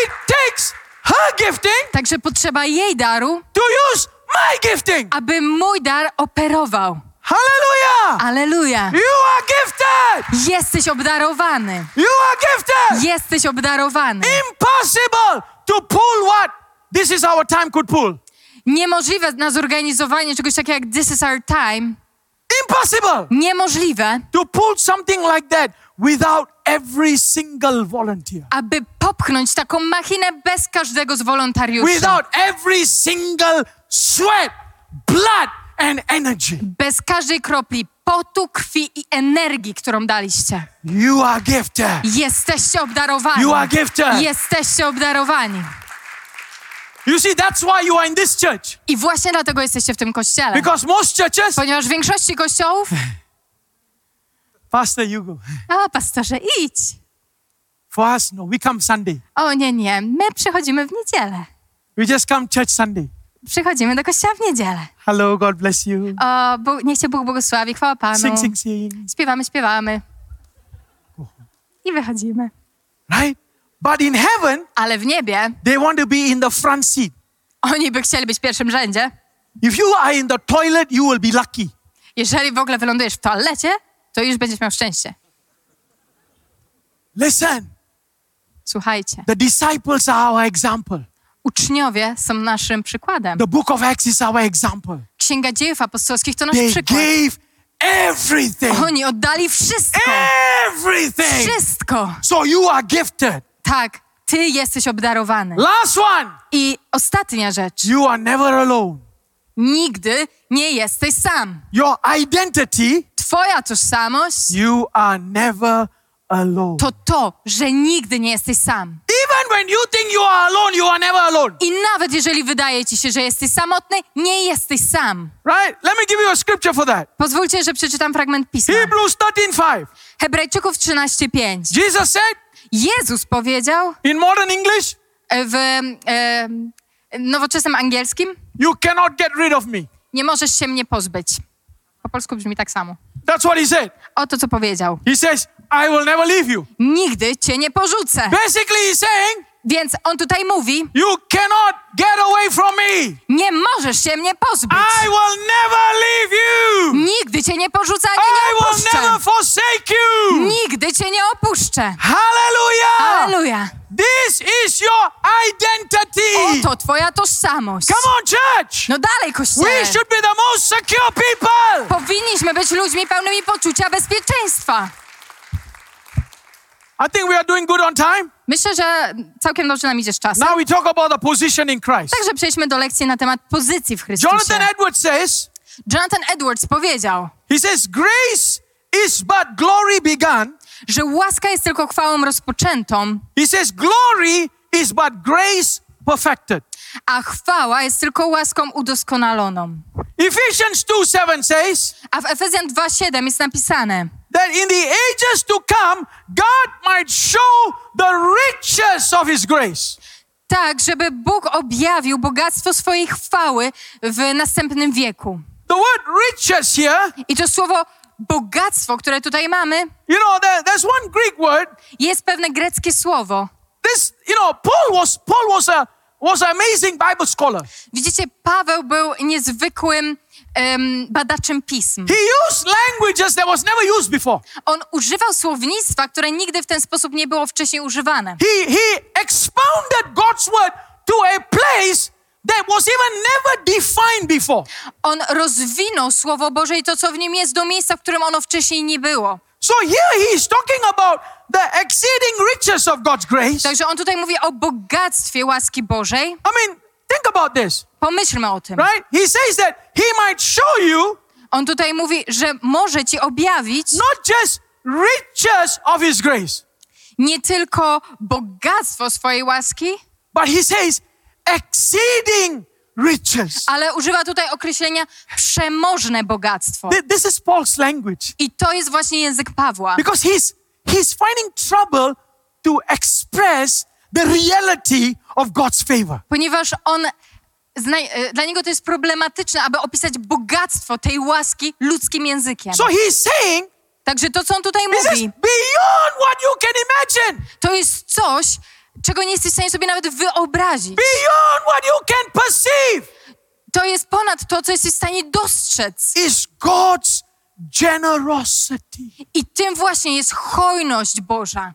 It takes her gifting. Także potrzeba jej daru. To use my gifting. Aby mój dar operował. Hallelujah. Hallelujah. You are gifted. Jesteś obdarowany. You are gifted. Jesteś obdarowany. Impossible to pull what this is our time could pull. Niemożliwe na zorganizowanie czegoś takiego jak this is our time. Impossible. Niemożliwe. To pull something like that without every single volunteer. Aby popchnąć taką machinę bez każdego z wolontariuszy. Without every single sweat, blood and energy. Bez każdej kropli potu, krwi i energii, którą daliście. You are gifted. Jesteście obdarowani. You are gifted. Jesteście obdarowani. You see, that's why you are in this church. I właśnie dlatego jesteście w tym kościele. Because most churches... Ponieważ w większości kościołów... Pastor, you go. A, pastorze, idź. For us, no, we come Sunday. O nie, nie, my przychodzimy w niedzielę. We just come church Sunday. Przychodzimy do kościoła w niedzielę. Hello, God bless you. O, Bóg, niech się Bóg błogosławi, chwała Panu. Sing, sing, sing. Śpiewamy, śpiewamy. I wychodzimy. Right? But in heaven, ale w niebie, they want to be in the front seat. Oni by chcieli być w pierwszym rzędzie. If you are in the toilet, you will be lucky. Jeżeli w ogóle wylądujesz w toalecie, to już będziesz miał szczęście. Listen. Słuchajcie. The disciples are our example. Uczniowie są naszym przykładem. The book of Acts is our example. Księga Dziejów Apostolskich to nasz they przykład. Gave everything. Oni oddali wszystko. Everything. Wszystko. So you are gifted. Tak, ty jesteś obdarowany. Last one. I ostatnia rzecz. You are never alone. Nigdy nie jesteś sam. Your identity. Twoja tożsamość. You are never alone. To to, że nigdy nie jesteś sam. Even when you think you are alone, you are never alone. I nawet jeżeli wydaje ci się, że jesteś samotny, nie jesteś sam. Right? Let me give you a scripture for that. Pozwólcie, że przeczytam fragment pisma. Hebrews thirteen five. Hebrajczyków trzynaście pięć. Jesus said. Jezus powiedział. In modern English. W e, nowoczesnym angielskim. You cannot get rid of me. Nie możesz się mnie pozbyć. Po polsku brzmi tak samo. That's what he said. Oto co powiedział. He says, I will never leave you. Nigdy cię nie porzucę. Basically he's saying, więc on tutaj mówi, you cannot get away from me. Nie możesz się mnie pozbyć. I will never leave you. Nigdy cię nie porzucę, ani I nie opuszczę. I will never forsake you. Nigdy cię nie opuszczę. Hallelujah. Hallelujah. This is your identity. Oto twoja tożsamość. Come on, church. No dalej, Kościele. We should be the most secure people. Powinniśmy być ludźmi pełnymi poczucia bezpieczeństwa. I think we are doing good on time. Myślę, że całkiem dobrze nam idzie z czasem. Now we talk about the position in Christ. Także przejdźmy do lekcji na temat pozycji w Chrystusie. Jonathan Edwards says. Jonathan Edwards powiedział. He says grace is but glory begun. Że łaska jest tylko chwałą rozpoczętą. He says glory is but grace perfected. A chwała jest tylko łaską udoskonaloną. Ephesians two seven says. A w Efezjan dwa siedem jest napisane. That in the ages to come, God might show the riches of His grace. Tak, żeby Bóg objawił bogactwo swojej chwały w następnym wieku. The word riches here. I to słowo bogactwo, które tutaj mamy. You know, there, there's one Greek word. Jest pewne greckie słowo. This, you know, Paul was Paul was a was an amazing Bible scholar. Widzicie, Paweł był niezwykłym badaczem pism. He used languages that was never used before. On używał słownictwa, które nigdy w ten sposób nie było wcześniej używane. He he expounded God's word to a place that was even never defined before. On rozwinął Słowo Boże i to, co w nim jest, do miejsca, w którym ono wcześniej nie było. So here he is talking about the exceeding riches of God's grace. Także on tutaj mówi o bogactwie łaski Bożej. I mean, think about this. Pomyślmy o tym. Right? He says that he might show you. On tutaj mówi, że może ci objawić. Not just riches of his grace. Nie tylko bogactwo swojej łaski. But he says exceeding riches. Ale używa tutaj określenia przemożne bogactwo. This is Paul's language. I to jest właśnie język Pawła. Because he's he's finding trouble to express the reality of God's favor. Ponieważ on Zna- dla niego to jest problematyczne, aby opisać bogactwo tej łaski ludzkim językiem. So he's saying, także to, co on tutaj mówi, beyond what you can imagine. To jest coś, czego nie jesteś w stanie sobie nawet wyobrazić. Beyond what you can perceive. To jest ponad to, co jesteś w stanie dostrzec. Is God's generosity. I tym właśnie jest hojność Boża.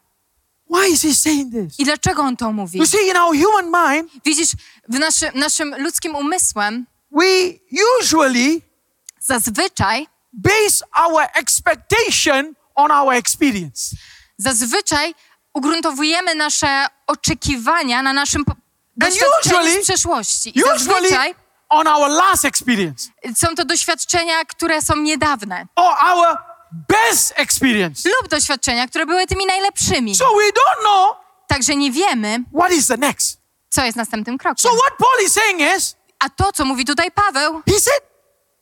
Why is he saying this? I dlaczego on to mówi? You see, in our human mind, widzisz, w naszy, naszym ludzkim umysłem, we usually zazwyczaj base our expectation on our experience. Zazwyczaj ugruntowujemy nasze oczekiwania na naszym doświadczeniu z przeszłości. I zazwyczaj on our last experience. Są to doświadczenia, które są niedawne. Or our best experience. Lub doświadczenia, które były tymi najlepszymi. So we don't know. Także nie wiemy. What is the next? Co jest następnym krokiem? So what Paul is saying is, a to, co mówi tutaj Paweł, he said,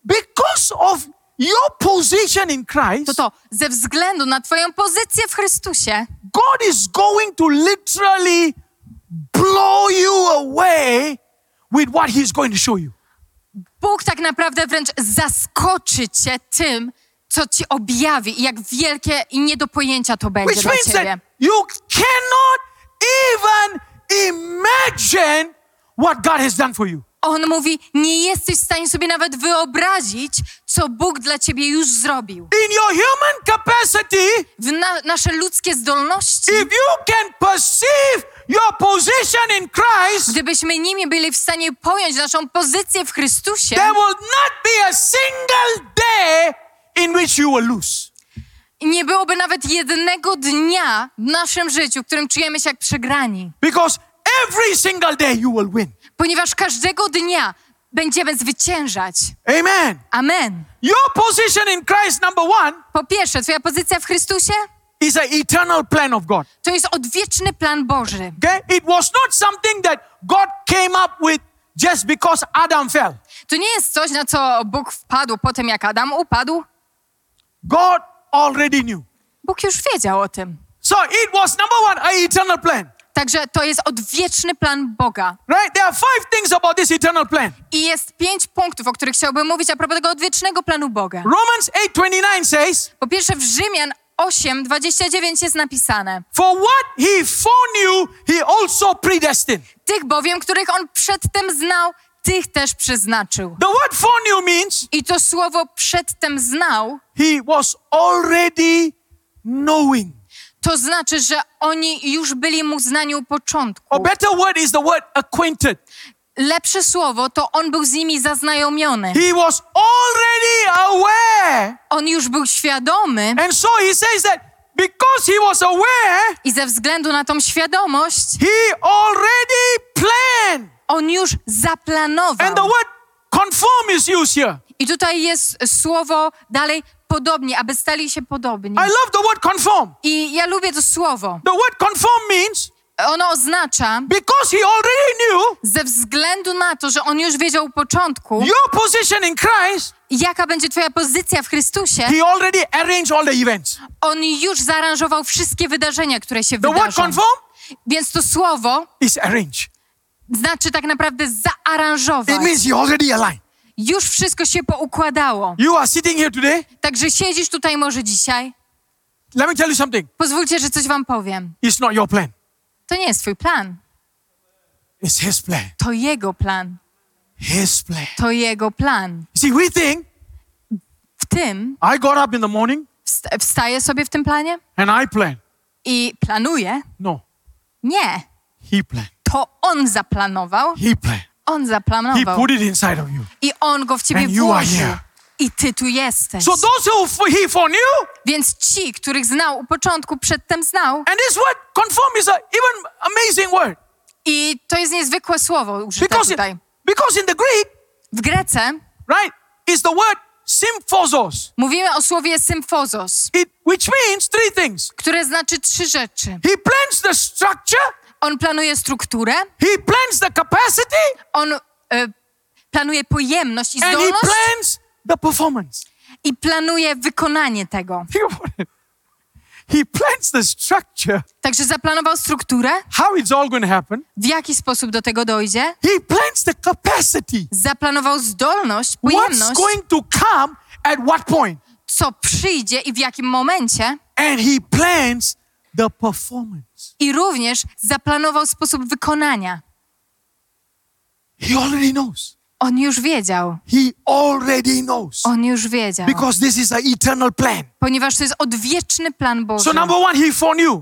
because of your position in Christ, to to, ze względu na twoją pozycję w Chrystusie, God is going to literally blow you away with what he's going to show you. Bóg tak naprawdę wręcz zaskoczy cię tym, co ci objawi i jak wielkie i nie do pojęcia to będzie Which dla means ciebie. That you cannot even imagine what God has done for you. On mówi, nie jesteś w stanie sobie nawet wyobrazić, co Bóg dla ciebie już zrobił. In your human capacity, w na- nasze ludzkie zdolności, if you can perceive your position in Christ, gdybyśmy nimi byli w stanie pojąć naszą pozycję w Chrystusie, there will not be a single day in which you will lose. Nie byłoby nawet jednego dnia w naszym życiu, w którym czujemy się jak przegrani. Because every single day you will win. Ponieważ każdego dnia będziemy zwyciężać. Amen. Amen. Your position in Christ, number one, po pierwsze, twoja pozycja w Chrystusie is an eternal plan of God. To jest odwieczny plan Boży. Okay? It was not something that God came up with just because Adam fell. To nie jest coś, na co Bóg wpadł po tym, jak Adam upadł. God already knew. Bóg już wiedział o tym. So it was number one, an eternal plan. Także to jest odwieczny plan Boga. Right? There are five things about this eternal plan. I jest pięć punktów, o których chciałbym mówić a propos tego odwiecznego planu Boga. Romans eight twenty-nine says, po pierwsze w Rzymian osiem dwadzieścia dziewięć jest napisane: For what he foreknew, he also predestined. Tych bowiem, których on przedtem znał, tych też przeznaczył. The word foreknew means, i to słowo przedtem znał, he was already knowing. To znaczy, że oni już byli mu znani u początku. A better word is the word acquainted. Lepsze słowo to on był z nimi zaznajomiony. He was already aware. On już był świadomy. And so he says that because he was aware, i ze względu na tą świadomość, he already planned. On już zaplanował. And the word conform is used here. I tutaj jest słowo dalej podobni, aby stali się podobni. I love the word conform. I ja lubię to słowo. The word conform means, ono oznacza, because he already knew, ze względu na to, że on już wiedział u początku, your position in Christ, jaka będzie twoja pozycja w Chrystusie, he already arranged all the events. On już zaaranżował wszystkie wydarzenia, które się the wydarzą. Word conform, więc to słowo is arrange. Znaczy tak naprawdę zaaranżować. It means he already aligned. Już wszystko się poukładało. You are sitting here today. Także siedzisz tutaj może dzisiaj. Let me tell you something. Pozwólcie, że coś wam powiem. It's not your plan. To nie jest twój plan. It's his plan. To jego plan. His plan. To jego plan. See, we think, w tym I got up in the morning, wsta- wstaję sobie w tym planie. And I plan. I planuję. No. Nie. He plan. To on zaplanował. He plan. On zaplanował. He put it inside of you. I on go w ciebie and włożył. I ty tu jesteś. So those who he foreknew, więc ci, których znał u początku, przedtem znał. And this word conform is a even amazing word. I to jest niezwykłe słowo użyte because tutaj. In, because in the Greek, w Grece, right, is the word symphozos. Mówimy o słowie symphozos. It, which means three things. Które znaczy trzy rzeczy. He plans the structure. On planuje strukturę. He plans the capacity. On y, planuje pojemność i zdolność. And he plans the performance. I planuje wykonanie tego. He plans the structure. Także zaplanował strukturę. How it's all going to happen. W jaki sposób do tego dojdzie? He plans the capacity. Zaplanował zdolność, pojemność. What's going to come at what point? Co przyjdzie i w jakim momencie? And he plans the performance. I również zaplanował sposób wykonania. He already knows. On już wiedział. He already knows. On już wiedział. Because this is an eternal plan. Ponieważ to jest odwieczny plan Boży. So number one, he foreknew.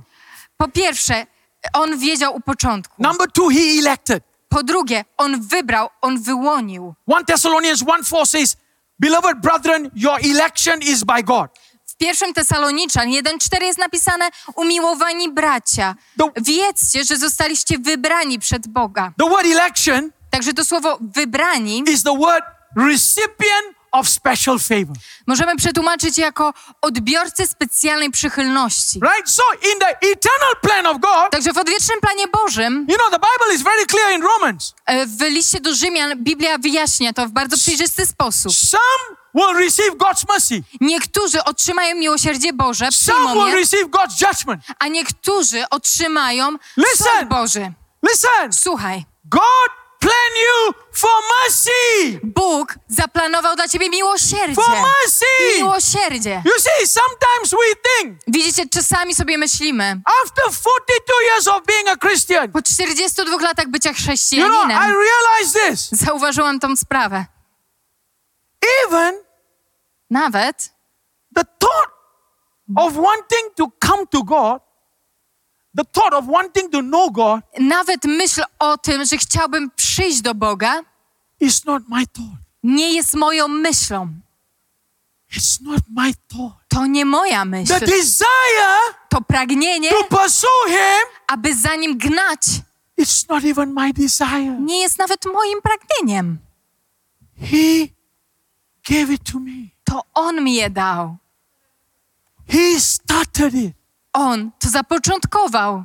Po pierwsze, on wiedział u początku. Number two, he elected. Po drugie, on wybrał, on wyłonił. First Thessalonians one four says, beloved brethren, your election is by God. W pierwszym Tesaloniczan jeden cztery jest napisane: umiłowani bracia, wiedzcie, że zostaliście wybrani przed Boga. The word election, także to słowo wybrani, is the word recipient of special favor. Możemy przetłumaczyć jako odbiorcę specjalnej przychylności. Right? So in the eternal plan of God. Także w odwiecznym planie Bożym. You know the Bible is very clear in Romans. W liście do Rzymian Biblia wyjaśnia to w bardzo przejrzysty sposób. Some will receive God's mercy. Niektórzy otrzymają miłosierdzie Boże, Some will receive God's judgment. A niektórzy otrzymają sąd Boży. Listen. Słuchaj. God plan you for mercy. Bóg zaplanował dla ciebie miłosierdzie. For mercy. Miłosierdzie. You see, sometimes we think. Widzicie, czasami sobie myślimy. After forty-two years of being a Christian. Po czterdziestu dwóch latach bycia chrześcijaninem. You know, I realized this. Zauważyłam tą sprawę. Even nawet the thought of wanting to come to God, the thought of wanting to know God, nawet myśl o tym, że chciałbym przyjść do Boga, is not my thought. Nie jest moją myślą. It's not my thought. To nie moja myśl. The desire, to pragnienie, to pursue him, aby za nim gnać, it's not even my desire. Nie jest nawet moim pragnieniem. He gave it to me. To on mi je dał. He started it. On to zapoczątkował.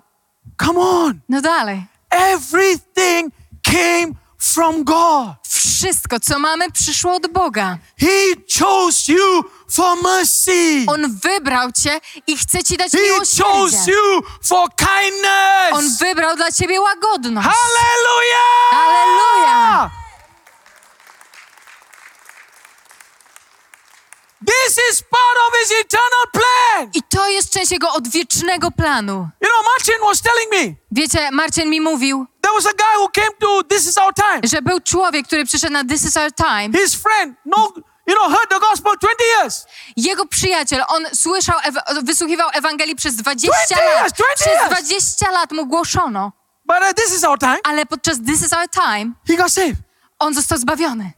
Come on. No dalej. Everything came from God. Wszystko, co mamy, przyszło od Boga. He chose you for mercy. On wybrał cię i chce ci dać miłosierdzie. He chose you for kindness. On wybrał dla ciebie łagodność. Hallelujah! Hallelujah! This is part of his eternal plan. I to jest część jego odwiecznego planu. You know, Martin was telling me. Wiecie, Marcin mi mówił. There was a guy who came to This Is Our Time. Że był człowiek, który przyszedł na This Is Our Time. His friend, no, you know, heard the gospel twenty years. Jego przyjaciel, on słyszał, ew- wysłuchiwał Ewangelii przez dwadzieścia lat. Przez dwadzieścia lat mu głoszono. But at This Is Our Time. Ale podczas This Is Our Time. He got saved. On został zbawiony.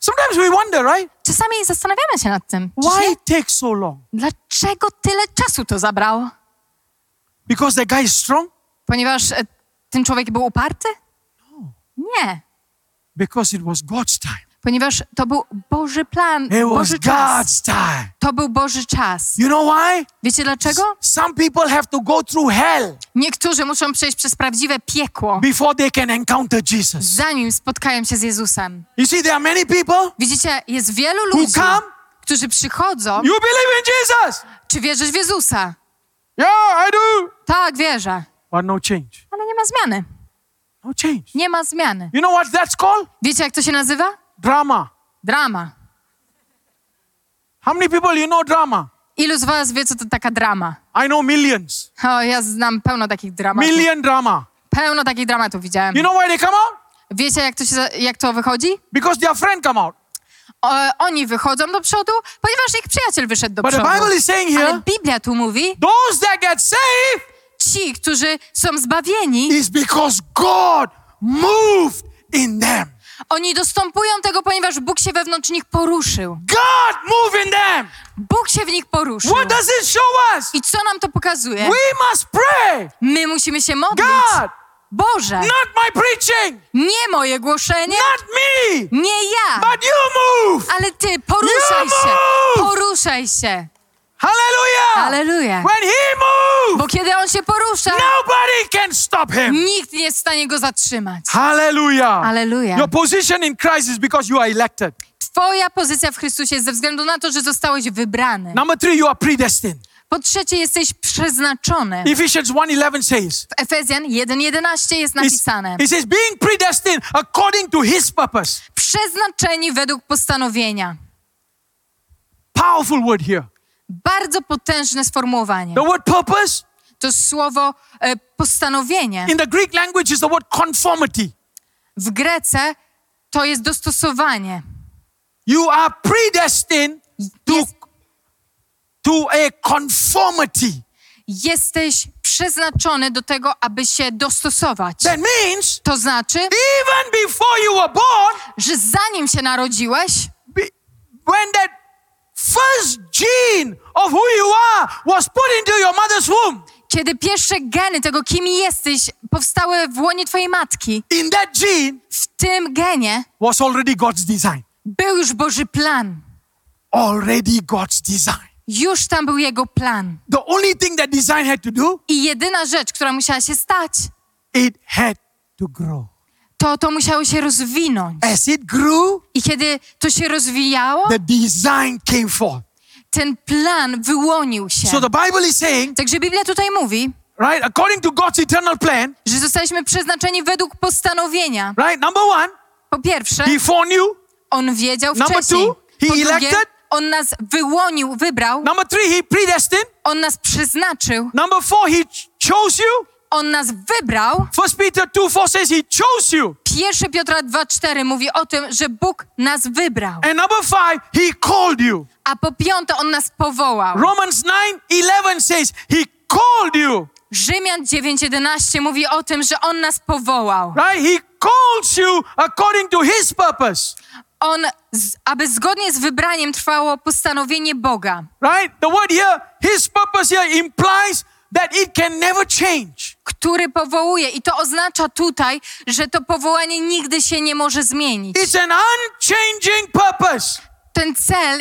Sometimes we wonder, right? Czasami zastanawiamy się nad tym. Why it takes so long? Dlaczego tyle czasu to zabrało? Because the guy is strong? Ponieważ e, ten człowiek był uparty? No. Nie. Because it was God's time. Ponieważ to był Boży plan, it Boży was czas. God's time. To był Boży czas. You know why? Wiecie dlaczego? Some people have to go through hell. Niektórzy muszą przejść przez prawdziwe piekło. Before they can encounter Jesus. Zanim spotkają się z Jezusem. You see, there are many people. Widzicie, jest wielu ludzi, who come, którzy przychodzą. You believe in Jesus? Czy wierzysz w Jezusa? Yeah, I do. Tak, wierzę. But no change. Ale nie ma zmiany. No change. Nie ma zmiany. You know what that's called? Wiecie, jak to się nazywa? Drama. Drama. How many people you know drama? Ilu z was wie, co to taka drama? I know millions. O, ja znam pełno takich dramatów. Million drama. Pełno takich dramatów widziałem. You know why they come out? Wiecie, jak to, się, jak to wychodzi? Because their friend come out. O, oni wychodzą do przodu, ponieważ ich przyjaciel wyszedł do But przodu. The Bible is saying here, ale Biblia tu mówi, those that get saved, ci, którzy są zbawieni, is because God moved in them. Oni dostąpują tego, ponieważ Bóg się wewnątrz nich poruszył. God move in them. Bóg się w nich poruszył. What does it show us? I co nam to pokazuje? We must pray. My musimy się modlić. God, Boże, not my preaching. Nie moje głoszenie. Not me. Nie ja. But you move. Ale Ty, poruszaj you się. Move. Poruszaj się. Hallelujah. Hallelujah. When he moves, bo kiedy on się porusza, nobody can stop him. Nikt nie jest w stanie go zatrzymać. Hallelujah. Hallelujah. Your position in Christ is because you are elected. Twoja pozycja w Chrystusie jest ze względu na to, że zostałeś wybrany. Number three, you are predestined. Po trzecie, jesteś przeznaczony. Ephesians one eleven says. W Efezjan jeden jedenaście jest napisane. It says being predestined according to his purpose. Przeznaczeni według postanowienia. Powerful word here. Bardzo potężne sformułowanie. The word purpose? To słowo e, postanowienie. In the Greek language is the word conformity. W grece to jest dostosowanie. You are predestined to, jest, to a conformity. Jesteś przeznaczony do tego, aby się dostosować. That means, to znaczy, even before you were born, że zanim się narodziłeś, be, when that first gene of who you are was put into your mother's womb. Kiedy pierwsze geny tego, kim jesteś, powstały w łonie twojej matki. In that gene, w tym genie was already God's design. Był już Boży plan. Already God's design. Już tam był jego plan. The only thing that design had to do. I jedyna rzecz, która musiała się stać. It had to grow. To to musiało się rozwinąć. As it grew. I kiedy to się rozwijało. The design came forth. Ten plan wyłonił się. So the Bible is saying. Także Biblia tutaj mówi. Right, according to God's eternal plan. Że zostaliśmy przeznaczeni według postanowienia. Right, number one. Po pierwsze. He foreknew. On wiedział wcześniej. Number two. He drugie, elected. On nas wyłonił, wybrał. Number three, he predestined. On nas przeznaczył. Number four, he chose you. On nas wybrał. First Peter two four says he chose you. Pierwsza Piotra dwa cztery mówi o tym, że Bóg nas wybrał. And number five, he called you. A po piąte, on nas powołał. Romans nine eleven says he called you. Rzymian dziewięć jedenaście mówi o tym, że on nas powołał. Right, he calls you according to his purpose. On, aby zgodnie z wybraniem trwało postanowienie Boga. Right? The word here, his purpose here implies that it can never change. Który powołuje i to oznacza tutaj, że to powołanie nigdy się nie może zmienić. It's an unchanging purpose. Ten cel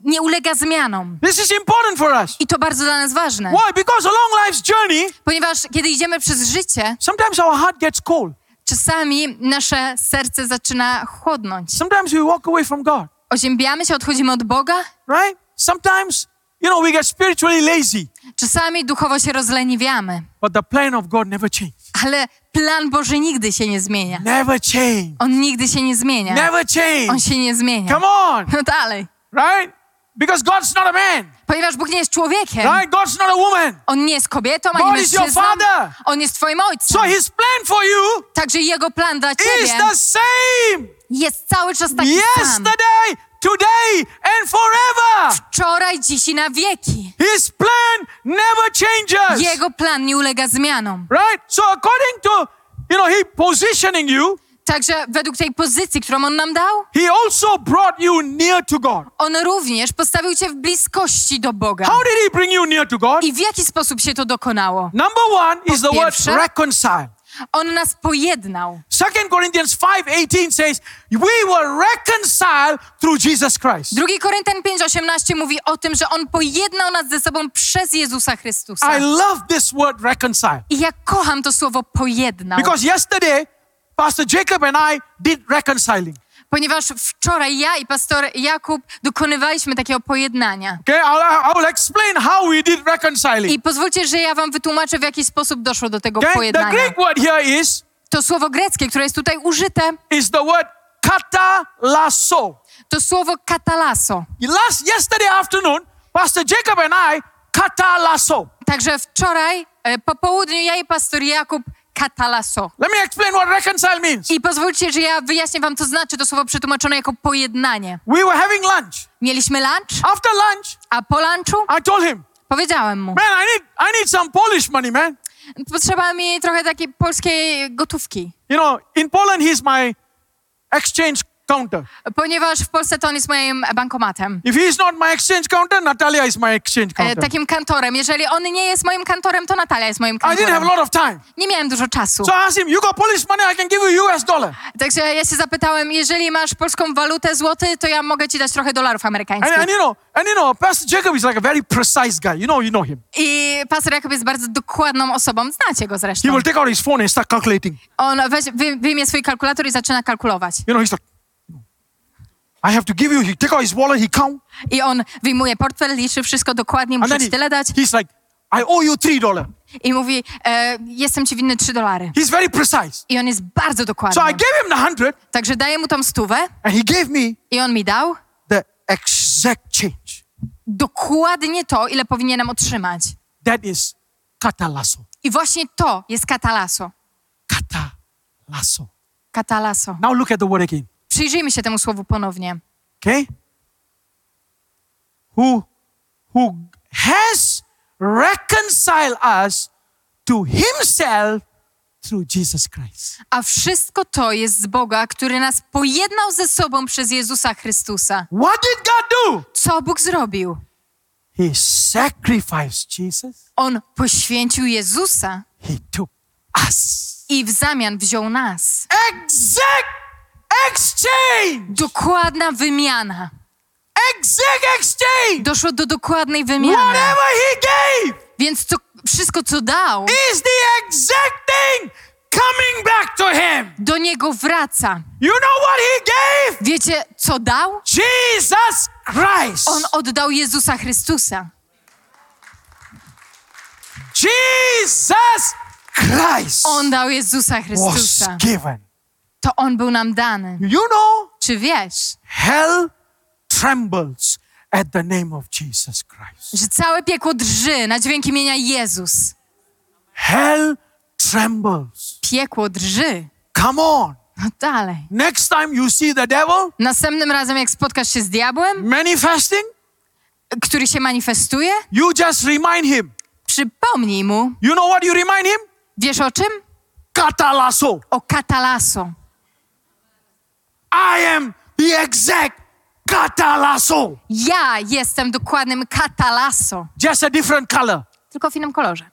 nie ulega zmianom. This is important for us. I to bardzo dla nas ważne. Why? Because along life's journey, ponieważ kiedy idziemy przez życie, sometimes our heart gets cold. Czasami nasze serce zaczyna chłodnąć. Sometimes we walk away from God. Oziębiamy się, odchodzimy od Boga. Right? Sometimes, you know, we get spiritually lazy. Czasami duchowo się rozleniwiamy. But the plan of God never changes. Ale plan Boży nigdy się nie zmienia. Never change. On nigdy się nie zmienia. Never change. On się nie zmienia. Come on. No dalej. Right? Because God's not a man. Ponieważ Bóg nie jest człowiekiem. Right? God's not a woman. On nie jest kobietą, ani God is your father. On jest twoim ojcem. So his plan for you. Także jego plan dla ciebie. Is the same. Jest cały czas taki sam. Yesterday, today and forever. Wczoraj, dziś i na wieki. His plan never changes. Jego plan nie ulega zmianom. Right? So according to, you know, he positioning you. Także według tej pozycji, którą On nam dał, He also brought you near to God. On również postawił Cię w bliskości do Boga. How did He bring you near to God? I w jaki sposób się to dokonało? Number one po is the pierwsze, word reconcile. On nas pojednał. Second Corinthians five eighteen says, we were reconciled through Jesus Christ. Druga Koryntian pięć osiemnaście mówi o tym, że On pojednał nas ze sobą przez Jezusa Chrystusa. I love this word reconcile. I ja kocham to słowo pojednał. Because yesterday Pastor Jacob and I did reconciling. Ponieważ wczoraj ja i pastor Jakub dokonywaliśmy takiego pojednania. Okay, I will explain how we did reconciling. I pozwólcie, że ja wam wytłumaczę, w jaki sposób doszło do tego okay, pojednania. The Greek word here is, to słowo greckie, które jest tutaj użyte, is the word katalasso. To słowo katalasso. Last yesterday afternoon, Pastor Jacob and I katalasso. Także wczoraj po południu ja i pastor Jakub katalasso. Let me explain what reconcile means. I pozwólcie, że ja wyjaśnię wam, co znaczy to słowo przetłumaczone jako pojednanie. We were having lunch. Mieliśmy lunch. After lunch, a po lunchu, I told him. Powiedziałem mu. Man, I need, I need some Polish money, man. Potrzeba mi trochę takiej polskiej gotówki. You know, in Poland he's my exchange counter. Ponieważ w Polsce to on jest moim bankomatem. If he is not my exchange counter, Natalia is my exchange counter. E, takim kantorem. Jeżeli on nie jest moim kantorem, to Natalia jest moim kantorem. I didn't have a lot of time. Nie miałem dużo czasu. So I asked him, you got Polish money, I can give you U S dollar. Także ja się zapytałem, jeżeli masz polską walutę złoty, to ja mogę ci dać trochę dolarów amerykańskich. And, and you know, and you know, Pastor Jacob is like a very precise guy. You know, you know him. I pastor Jacob jest bardzo dokładną osobą. Znacie go zresztą. He will take out his phone and start calculating. On weź, wyjmie swój kalkulator i zaczyna kalkulować. You know, he's like, I have to give you. He take out his wallet. He count. I on wyjmuje portfel, liczy wszystko dokładnie, muszę ci tyle dać. He's like, I owe you three dollars. I mówi, e, jestem ci winny trzy dolary. He's very precise. I on jest bardzo dokładny. So I gave him the hundred. Także daję mu tą stówę. And he gave me. I on mi dał. The exact change. Dokładnie to, ile powinienem otrzymać. That is katalasso. I właśnie to jest katalasso. Katalasso. Katalasso. Now look at the word again. Przyjrzyjmy się temu słowu ponownie. Okay? Who, who has reconciled us to himself through Jesus Christ. A wszystko to jest z Boga, który nas pojednał ze sobą przez Jezusa Chrystusa. What did God do? Co Bóg zrobił? He sacrificed Jesus. On poświęcił Jezusa. He took us. I w zamian wziął nas. Exact Exchange. Dokładna wymiana. Exact exchange. Doszło do dokładnej wymiany. Whatever he gave. Więc co, wszystko, co dał, is the exact thing coming back to him. Do niego wraca. You know what he gave? Wiecie, co dał? Jesus Christ. On oddał Jezusa Chrystusa. Jesus Christ. On dał Jezusa Chrystusa. Was given. To On był nam dany. You know? Czy wiesz? Hell trembles at the name of Jesus Christ. Że całe piekło drży na dźwięk imienia Jezus. Hell trembles. Piekło drży. Come on. No dalej. Next time you see the devil. Następnym razem, jak spotkasz się z diabłem. Manifesting. Który się manifestuje. You just remind him. Przypomnij mu. You know what you remind him? Wiesz o czym? Katalaso. O katalaso. I am the exact katalaso. Ja jestem dokładnym katalaso. Just a different color. Tylko w innym kolorze.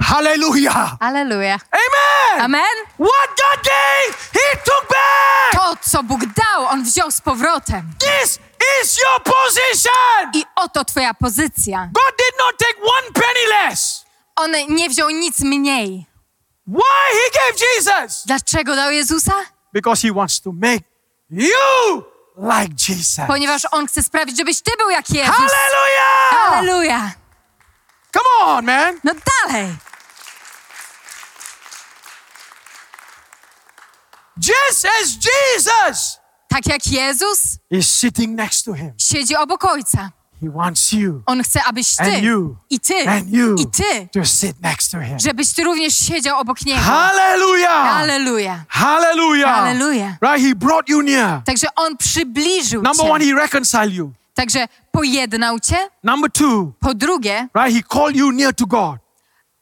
Hallelujah. Hallelujah. Amen. Amen. What God gave, he took back. To, co Bóg dał, On wziął z powrotem. This is your position. I oto twoja pozycja. God did not take one penny less. On nie wziął nic mniej. Why he gave Jesus? Dlaczego dał Jezusa? Because he wants to make you like Jesus. Ponieważ On chce sprawić, żebyś ty był jak Jezus. Hallelujah. Hallelujah. Come on, man. No dalej. Just as Jesus. Tak jak Jezus. Is sitting next to him. Siedzi obok Ojca. He wants you. On chce, abyś ty. And you. I ty. And you. I ty. To sit next to him. Żebyś ty również siedział obok niego. Hallelujah. Hallelujah. Hallelujah. Hallelujah. Right, he brought you near. Także On przybliżył Number cię. Number one, he reconciled you. Także pojednał cię. Number two. Po drugie, right, he called you near to God.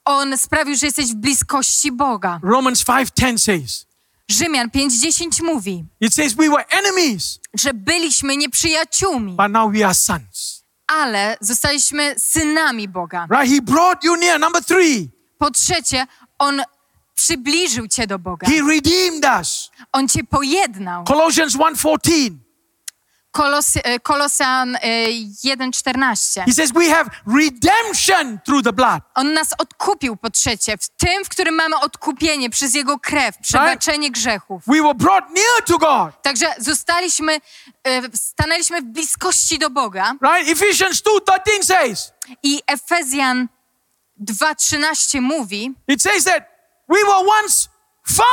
On sprawił, że jesteś w bliskości Boga. Romans five ten says. Rzymian pięć dziesięć mówi. It says we were enemies. Że byliśmy nieprzyjaciółmi. But now we are sons. Ale zostaliśmy synami Boga. Right, he brought you near. Number three. Po trzecie, On przybliżył cię do Boga. He redeemed us. On cię pojednał. Colossians one fourteen. Kolos, Kolosjan jeden czternaście. He says we have redemption through the blood. On nas odkupił po trzecie, w tym, w którym mamy odkupienie przez Jego krew, przebaczenie grzechów. We were brought near to God. Także zostaliśmy, stanęliśmy w bliskości do Boga. Right? Ephesians two thirteen says. I Efezjan dwa trzynaście mówi. It says that we were once far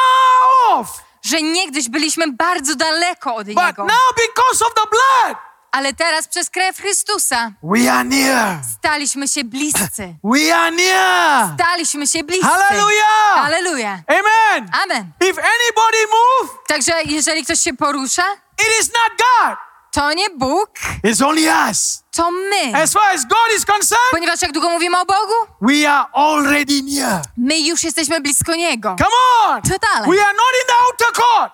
off. Że niegdyś byliśmy bardzo daleko od Niego. But now because of the blood, ale teraz przez krew Chrystusa we are near. Staliśmy się bliscy. We are near. Staliśmy się bliscy. Hallelujah. Hallelujah. Amen. Amen. If anybody move, także jeżeli ktoś się porusza, it is not God. To nie Bóg. It's only us. To my. As far as God is concerned, ponieważ jak długo mówimy o Bogu, we are already near. My już jesteśmy blisko Niego. Come on. To dalej. We are not in the outer court.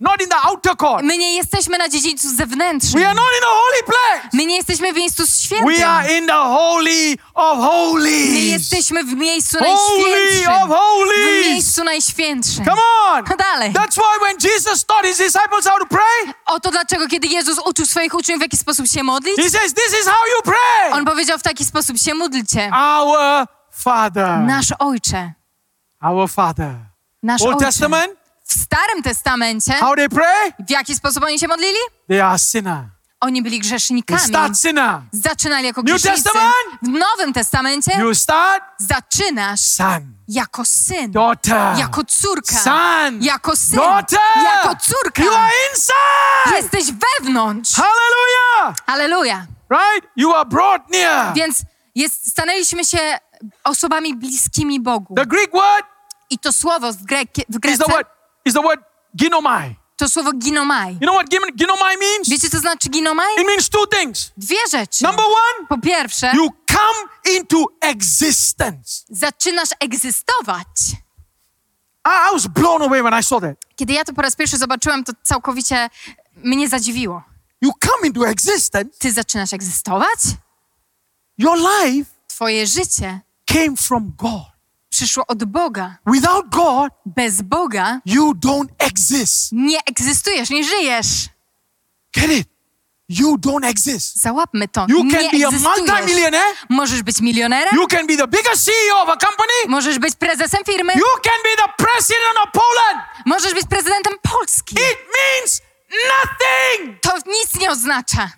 Not in the outer court. My nie jesteśmy na dziedzińcu zewnętrznym. We are not in the holy place. My nie jesteśmy w miejscu świętym. We are in the holy of holies. My jesteśmy w miejscu najświętszym. Holy of holies. W miejscu najświętszym. Come on. Dalej. That's why when Jesus taught his disciples how to pray. Oto dlaczego kiedy Jezus uczył swoich uczniów w jaki sposób się modlić. He says this is how you pray. On powiedział w taki sposób się módlcie. Our Father. Nasz Ojcze. Our Father. Nasz Old Ojcze. Testament. W Starym Testamencie, how they pray? W jaki sposób oni się modlili? They are sinner. Oni byli grzesznikami. You start sinner. Zaczynali jako grzesznicy. W Nowym Testamencie you start? Zaczynasz son. Jako syn, daughter. Jako córka, son. Jako syn, daughter. Jako córka. You are inside. Jesteś wewnątrz. Hallelujah. Hallelujah. Right? You are brought near. Więc jest, stanęliśmy się osobami bliskimi Bogu. The Greek word? I to słowo w, grek- w grece is the word ginomai. To słowo ginomai. You know what ginomai means? Wiecie, co znaczy ginomai? It means two things. Dwie rzeczy. Number one, po pierwsze, you come into existence. Zaczynasz egzystować. I, I was blown away when I saw that. Kiedy ja to po raz pierwszy zobaczyłem, to całkowicie mnie zadziwiło. You come into existence. Ty zaczynasz egzystować? Your life. Twoje życie. Came from God. przyszło od Boga. Without God, bez Boga, you don't exist. Nie egzystujesz, nie żyjesz. Get it? You don't exist. Załapmy to. You can nie be egzystujesz. A multi-millionaire. Możesz być milionerem. You can be the biggest C E O of a company. Możesz być prezesem firmy. You can be the president of Poland. Możesz być prezydentem Polski. It means nothing. To nic nie oznacza.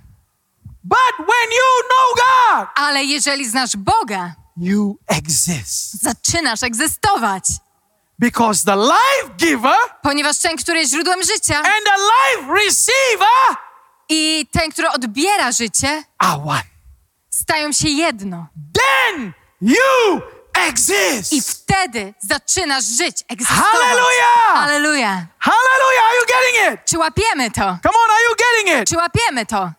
But when you know God, ale jeżeli znasz Boga, you exist. Zaczynasz egzystować. Because the life giver, ponieważ ten, który jest źródłem życia, and the life receiver, i ten, który odbiera życie, are one. Stają się jedno. Then you exist. I wtedy zaczynasz żyć, egzystować. Hallelujah! Hallelujah! Hallelujah! Are you getting it? Czy łapiemy to? Come on, are you getting it? Czy łapiemy to?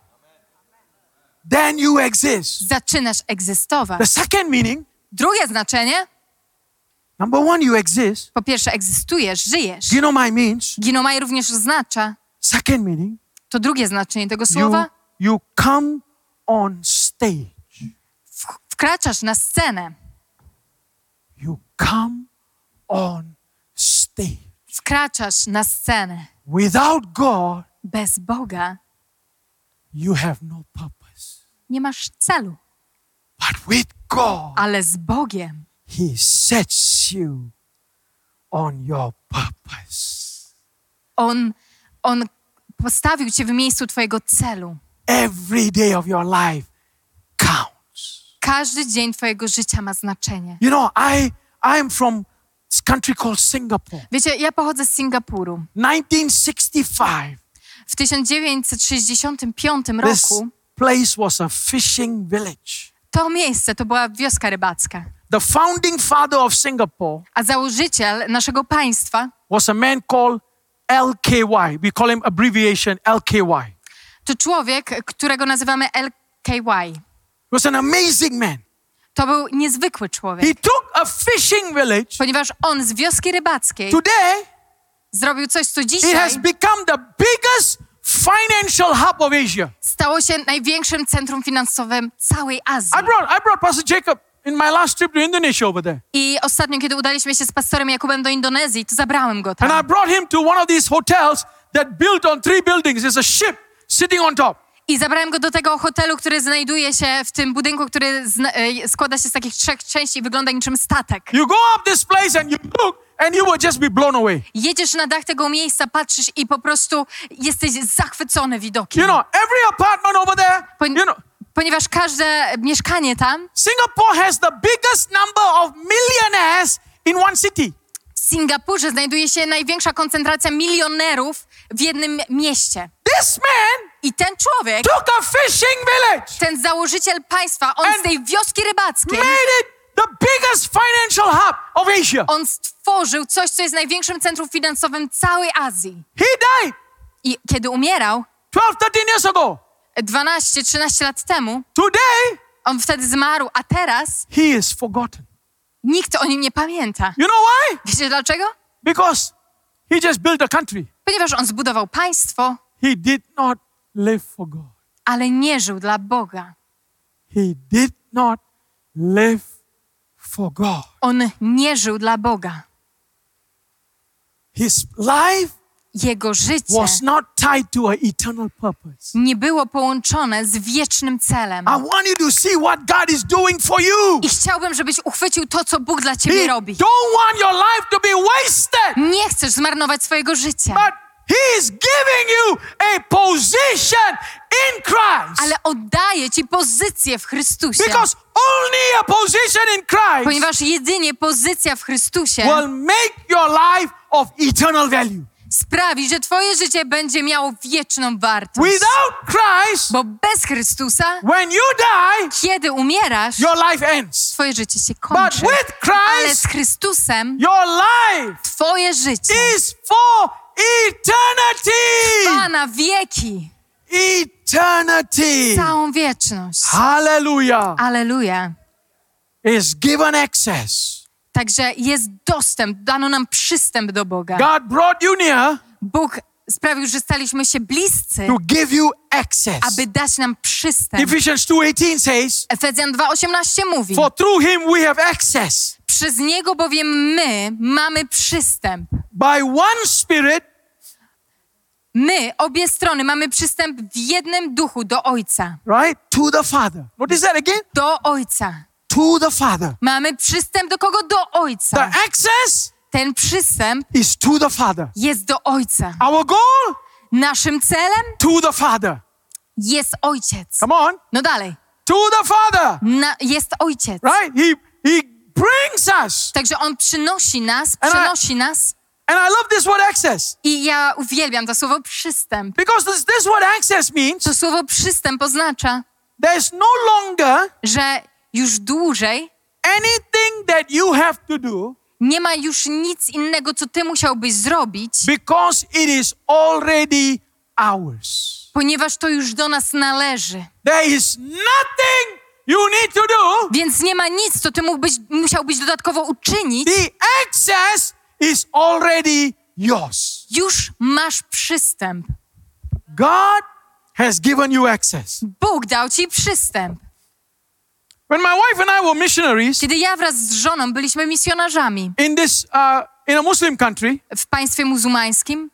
Then you exist. Zaczynasz egzystować. The second meaning, drugie znaczenie. Number one, you exist. Po pierwsze, egzystujesz, żyjesz. Ginomai means. Ginomai również oznacza. Second meaning. To drugie znaczenie tego słowa. You, you come on stage. Wkraczasz na scenę. You come on stage. Wkraczasz na scenę. Without God, bez Boga, you have no purpose. Nie masz celu. But with God, ale z Bogiem, He sets you on your purpose. On, on postawił cię w miejscu twojego celu. Every day of your life counts. Każdy dzień twojego życia ma znaczenie. You know, I I'm from this country called Singapore. Wiecie, ja pochodzę z Singapuru. nineteen sixty-five. W tysiąc dziewięćset sześćdziesiątym piątym roku place was a fishing village. To miejsce to była wioska rybacka. The founding father of Singapore, a założyciel naszego państwa, was a man called L K Y. We call him abbreviation L K Y. To człowiek, którego nazywamy L K Y. Was an amazing man. To był niezwykły człowiek. He took a fishing village. Ponieważ on z wioski rybackiej today zrobił coś, co dzisiaj it has become the biggest financial hub of Asia. Stało się największym centrum finansowym całej Azji. I brought, I brought Pastor Jacob in my last trip to Indonesia over there. I ostatnio, kiedy udaliśmy się z pastorem Jakubem do Indonezji, to zabrałem go tam. And I brought him to one of these hotels that built on three buildings. There's a ship sitting on top. I zabrałem go do tego hotelu, który znajduje się w tym budynku, który zna- składa się z takich trzech części i wygląda niczym statek. You go up this place and you look and you will just be blown away. Jedziesz na dach tego miejsca, patrzysz i po prostu jesteś zachwycony widokiem. You know, every apartment over there, Pon- you know, ponieważ każde mieszkanie tam. Singapore has the biggest number of millionaires in one city. W Singapurze znajduje się największa koncentracja milionerów w jednym mieście. This man, i ten człowiek, took a fishing village, ten założyciel państwa, on z tej wioski rybackiej, made it the biggest financial hub of Asia. On stworzył coś, co jest największym centrum finansowym całej Azji. He died. I kiedy umierał, twelve, thirteen years ago. dwanaście, trzynaście lat temu. Today, on wtedy zmarł, a teraz he is forgotten. Nikt o nim nie pamięta. You know why? Wiecie dlaczego? Because he just built a country. Ponieważ on zbudował państwo. He did not live for God. Ale nie żył dla Boga. He did not live for God. On nie żył dla Boga. His life, jego życie, was not tied to an eternal purpose. Nie było połączone z wiecznym celem. I want you to see what God is doing for you. I chciałbym, żebyś uchwycił to, co Bóg dla ciebie He robi. Don't want your life to be wasted. Nie chcesz zmarnować swojego życia. But He is giving you a position in Christ. Ale oddaje ci pozycję w Chrystusie. Because only a position in Christ, ponieważ jedynie pozycja w Chrystusie, will make your life of eternal value. Sprawi, że twoje życie będzie miało wieczną wartość. Without Christ, bo bez Chrystusa, when you die, kiedy umierasz, your life ends. Twoje życie się kończy. But with Christ, ale z Chrystusem, your life, twoje życie is for eternity! Trwa na wieki. Eternity! Całą wieczność. Hallelujah! Hallelujah! Is given access. Także jest dostęp, dano nam przystęp do Boga. God brought you near. Bóg sprawił, że staliśmy się bliscy, to give you access. Aby dać nam przystęp. Ephesians two eighteen says, Efezjan dwa osiemnaście mówi, for through him we have access. Przez niego bowiem my mamy przystęp. By one spirit, my, obie strony, mamy przystęp w jednym duchu do Ojca. Right? To the Father. What is that again? Do Ojca. To the Father. Mamy przystęp do kogo? Do Ojca. The access. Ten przystęp is to the Father. Jest do Ojca. Our goal? Naszym celem? To the Father. Jest Ojciec. Come on. No dalej. To the Father. Na, jest Ojciec. Right? He, he brings us. Także On przynosi nas, And przenosi I... nas. And I love this word access. I ja uwielbiam to słowo przystęp. Because this, this word access means. To słowo przystęp oznacza. There's no longer. Że już dłużej. Anything that you have to do. Nie ma już nic innego, co ty musiałbyś zrobić. Because it is already ours. Ponieważ to już do nas należy. There is nothing you need to do. Więc nie ma nic, co ty mógłbyś, musiałbyś dodatkowo uczynić. The access is already yours. Już masz przystęp. God has given you access. Bóg dał ci przystęp. When my wife and I were missionaries, kiedy ja wraz z żoną byliśmy misjonarzami, in this uh, in a Muslim country, w państwie muzułmańskim,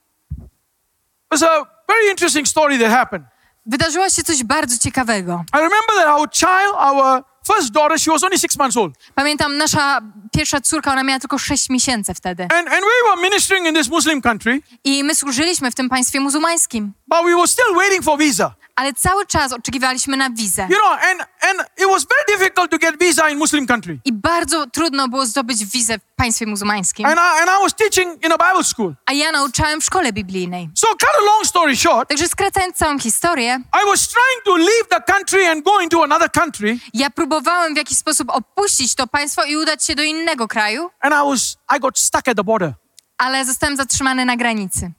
was a very interesting story that happened. Wydarzyło się coś bardzo ciekawego. I remember that our child, our first daughter, she was only six months old. Pamiętam, nasza pierwsza córka, ona miała tylko sześć miesięcy wtedy. And, and we were ministering in this Muslim country. I my służyliśmy w tym państwie muzułmańskim. But we were still waiting for visa. Ale cały czas oczekiwaliśmy na wizę. You know, and, and it was very difficult to get visa in Muslim country. I bardzo trudno było zdobyć wizę w państwie muzułmańskim. And I, and I was teaching in a Bible school. A ja nauczałem w szkole biblijnej. So cut a long story short. Także skracając całą historię. I was trying to leave the country and go into another country. Ja próbowałem w jakiś sposób opuścić to państwo i udać się do innego kraju. And I was I got stuck at the border. Ale zostałem zatrzymany na granicy.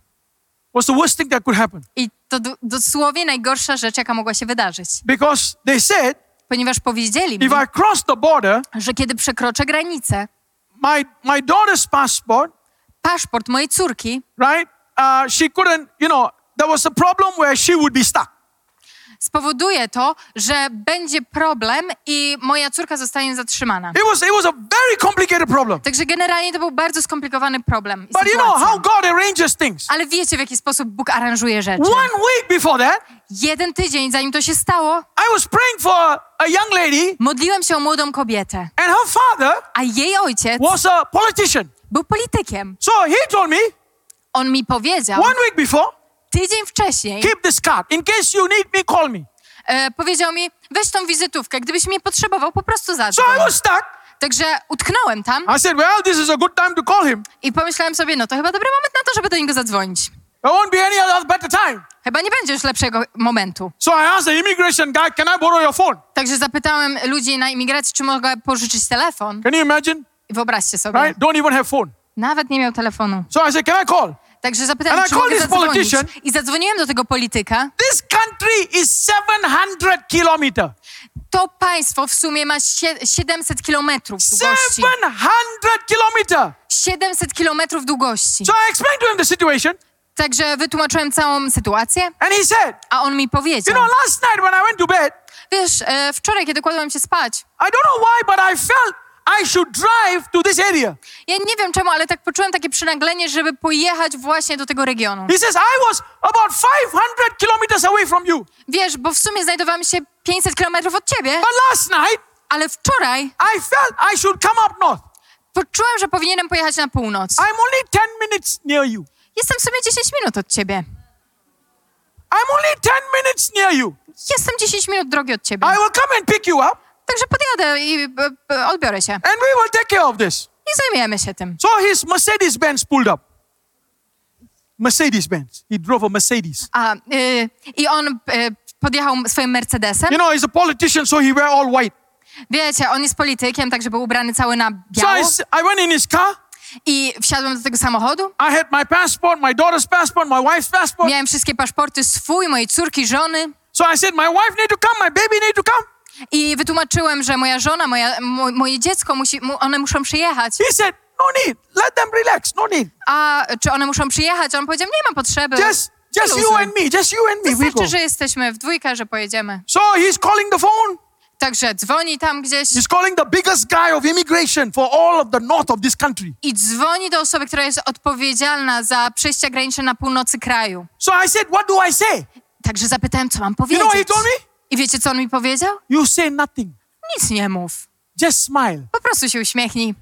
Was the worst thing that could happen. I to d- dosłownie najgorsza rzecz, jaka mogła się wydarzyć. Because they said, ponieważ powiedzieli mi, if I cross the border, że kiedy przekroczę granicę, my, my daughter's passport, paszport mojej córki, right? Uh, she couldn't, you know, there was a problem where she would be stuck. Spowoduje to, że będzie problem i moja córka zostanie zatrzymana. It was, it was a very complicated problem. Także generalnie to był bardzo skomplikowany problem. But sytuacja. You know how God arranges things. Ale wiecie, w jaki sposób Bóg aranżuje rzeczy. One week before that, jeden tydzień zanim to się stało, I was praying for a young lady. Modliłem się o młodą kobietę. And her father, a jej ojciec, was a politician. Był politykiem. So he told me, on mi powiedział, one week before, tydzień wcześniej, keep this card. In case you need me, call me. E, powiedział mi, weź tą wizytówkę, gdybyś mnie potrzebował, po prostu zadzwoń. So I was stuck. Także utknąłem tam. I said, well, this is a good time to call him. I pomyślałem sobie, no to chyba dobry moment na to, żeby do niego zadzwonić. There won't be any other better time. Chyba nie będzie już lepszego momentu. So I asked the immigration guy, can I borrow your phone? Także zapytałem ludzi na imigracji, czy mogę pożyczyć telefon. Can you imagine? I wyobraźcie sobie. Right? Don't even have phone. Nawet nie miał telefonu. So I said, can I call? Także zapytałem, czy mogę zadzwonić. I zadzwoniłem do tego polityka. This country is seven hundred kilometers. To państwo w sumie ma siedemset kilometrów długości. siedemset kilometrów! siedemset kilometrów długości. So I explained to him the situation. Także wytłumaczyłem całą sytuację. And he said, a on mi powiedział, you know, last night when I went to bed, wiesz, e, wczoraj, kiedy kładłem się spać, I don't know why, but I felt I should drive to this area. Ja nie wiem czemu, ale tak poczułem takie przynaglenie, żeby pojechać właśnie do tego regionu. He says, I was about five hundred kilometers away from you. Wiesz, bo w sumie znajdowałem się pięćset kilometrów od ciebie. But last night, ale wczoraj, I felt I should come up north. Poczułem, że powinienem pojechać na północ. I'm only ten minutes near you. Jestem w sumie dziesięć minut od ciebie. I'm only ten minutes near you. Jestem dziesięć minut drogi od ciebie. I will come and pick you up. Także podjadę i odbiorę się. And we will take care of this. I zajmiemy się tym. So his Mercedes-Benz pulled up. Mercedes-Benz. He drove a Mercedes. A, y- I on y- podjechał swoim Mercedesem. You know, he's a politician, so he wear all white. Wiecie, on jest politykiem, także był ubrany cały na biało. So I went in his car. I wsiadłem do tego samochodu. I had my passport, my daughter's passport, my wife's passport. Miałem wszystkie paszporty, swój, mojej córki, żony. So I said, my wife need to come, my baby need to come. I wytłumaczyłem, że moja żona, moja, mo, moje dziecko, musi, mu, one muszą przyjechać. He said, no need, let them relax, no need. A czy one muszą przyjechać? On powiedział, nie ma potrzeby. Just, just you and me, just you and me. Wystarczy, że jesteśmy w dwójkę, że pojedziemy. So he's calling the phone. Także dzwoni tam gdzieś. He's calling the biggest guy of immigration for all of the north of this country. I dzwoni do osoby, która jest odpowiedzialna za przejścia graniczne na północy kraju. So I said, what do I say? Także zapytałem, co mam powiedzieć. You know what he told me? I wiecie, co on mi powiedział? You say nothing. Nic nie mów. Just smile. Po prostu się uśmiechnij.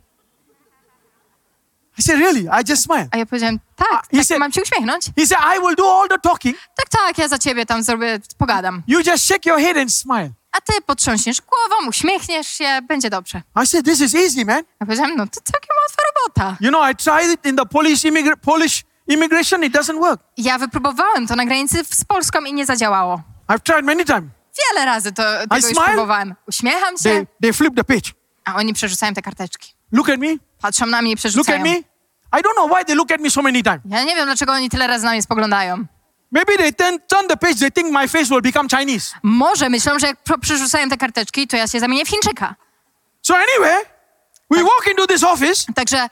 I said, really? I just smile. A ja powiedziałem, tak, uh, tak said, mam się uśmiechnąć. He said, I will do all the talking. Tak, tak, ja za ciebie tam zrobię, pogadam. You just shake your head and smile. A ty potrząśniesz głową, uśmiechniesz się, będzie dobrze. I said, this is easy, man. Ja powiedziałem, no to całkiem łatwa robota. You know, I tried it in the Polish, immigra- Polish immigration, it doesn't work. Ja wypróbowałem to na granicy z Polską i nie zadziałało. I've tried many times. Wiele razy to, tego I już smile, próbowałem. Uśmiecham się. They, they flip the page. A oni przerzucają te karteczki. Look at me. Patrzą na mnie i przerzucają. Look at me. I don't know why they look at me so many times. Ja nie wiem, dlaczego oni tyle razy na mnie spoglądają. Maybe they turn, turn the page, they think my face will become Chinese. Może myślą, że jak przerzucają te karteczki, to ja się zamienię w Chińczyka. So anyway, we tak. walk into this office. Także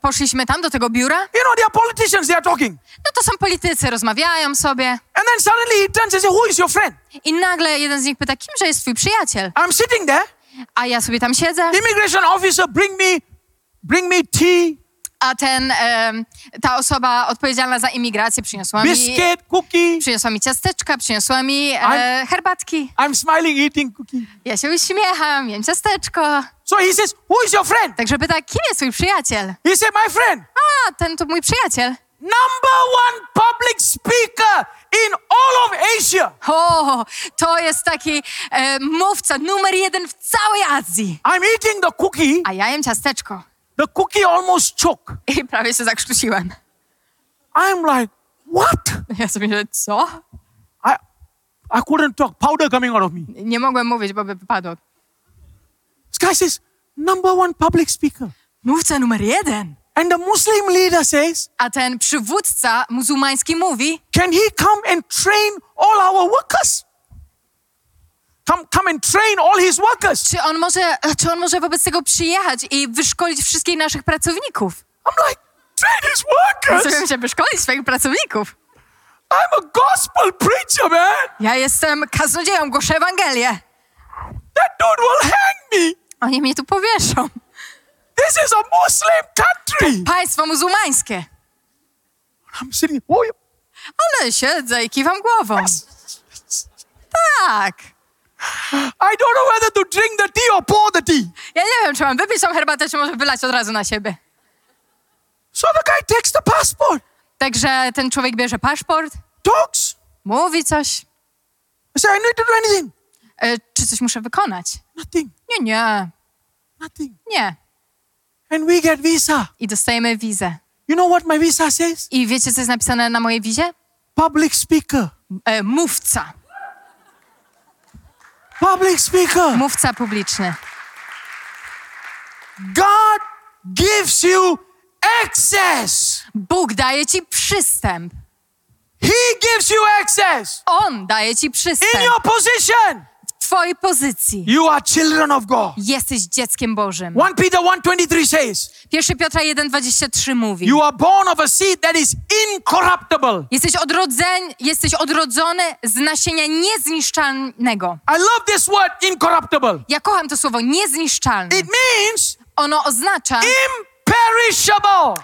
poszliśmy tam do tego biura. You know, they are politicians, they are talking. No to są politycy, rozmawiają sobie. And then suddenly he turns and says, who is your friend? I nagle jeden z nich pyta, kimże jest twój przyjaciel? I'm sitting there. A ja sobie tam siedzę. Immigration officer, bring me, bring me tea. A ten, um, ta osoba odpowiedzialna za imigrację przyniosła mi... Biscuit, cookie. Przyniosła mi ciasteczka, przyniosła mi e, herbatki. I'm smiling, eating cookie. Ja się uśmiecham, jem ciasteczko. So he says, who is your friend? Także pyta, kim jest twój przyjaciel? He said, my friend. A, ten to mój przyjaciel. Number one public speaker in all of Asia. O, to jest taki e, mówca numer jeden w całej Azji. I'm eating the cookie. A ja jem ciasteczko. The cookie almost choked. I prawie się zakrztusiłem. I'm like, what? Ja sobie myślę, co? I, I couldn't talk. Powder coming out of me. Nie mogłem mówić, bo by wypadło. This guy says, number one public speaker. Mówca numer jeden. And the Muslim leader says, a ten przywódca muzułmański mówi, can he come and train all our workers? Come, come and train all his workers. Czy on może, czy on może wobec tego przyjechać i wyszkolić wszystkich naszych pracowników? I'm like, train his workers. Chcę się wyszkolić swoich pracowników. I'm a gospel preacher, man. Ja jestem kaznodzieją, głoszę Ewangelię. That dude will hang me. Oni mnie tu powieszą. This is a Muslim country. To państwo muzułmańskie. I'm sitting, oh, yeah. Ale siedzę i kiwam głową. Tak. I don't know whether to drink the tea or pour the tea. Ja nie wiem, czy mam wypić tą herbatę, czy może wylać od razu na siebie. So the guy takes the passport. Także ten człowiek bierze paszport. Talks. Mówi coś. I say, I need to do anything. E, czy coś muszę wykonać? Nothing. Nie, nie. Nothing. Nie. And we get visa. I dostajemy wizę. You know what my visa says? I wiecie, co jest napisane na mojej wizie? Public speaker. E, mówca. Public speaker. Mówca publiczny. God gives you access. Bóg daje ci przystęp. He gives you access. On daje ci przystęp. In your position. W twojej pozycji. You are children of God. Jesteś dzieckiem Bożym. First Peter one twenty-three says. Pierwsza Piotra jeden dwadzieścia trzy mówi. You are born of a seed that is incorruptible. Jesteś odrodzeń, jesteś odrodzony z nasienia niezniszczalnego. I love this word incorruptible. Ja kocham to słowo niezniszczalne. It means ono oznacza imperishable.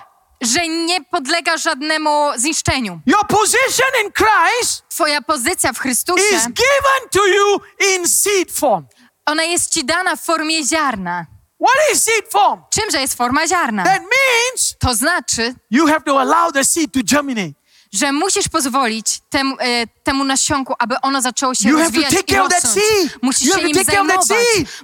Że nie podlega żadnemu zniszczeniu. Your position in Christ twoja pozycja w Chrystusie is given to you in seed form. Ona jest ci dana w formie ziarna. What is seed form? Czymże jest forma ziarna? That means to znaczy you have to allow the seed to germinate. Że musisz pozwolić temu, e, temu nasionku, aby ono zaczęło się you rozwijać i rosnąć. Musisz you się nim zajmować.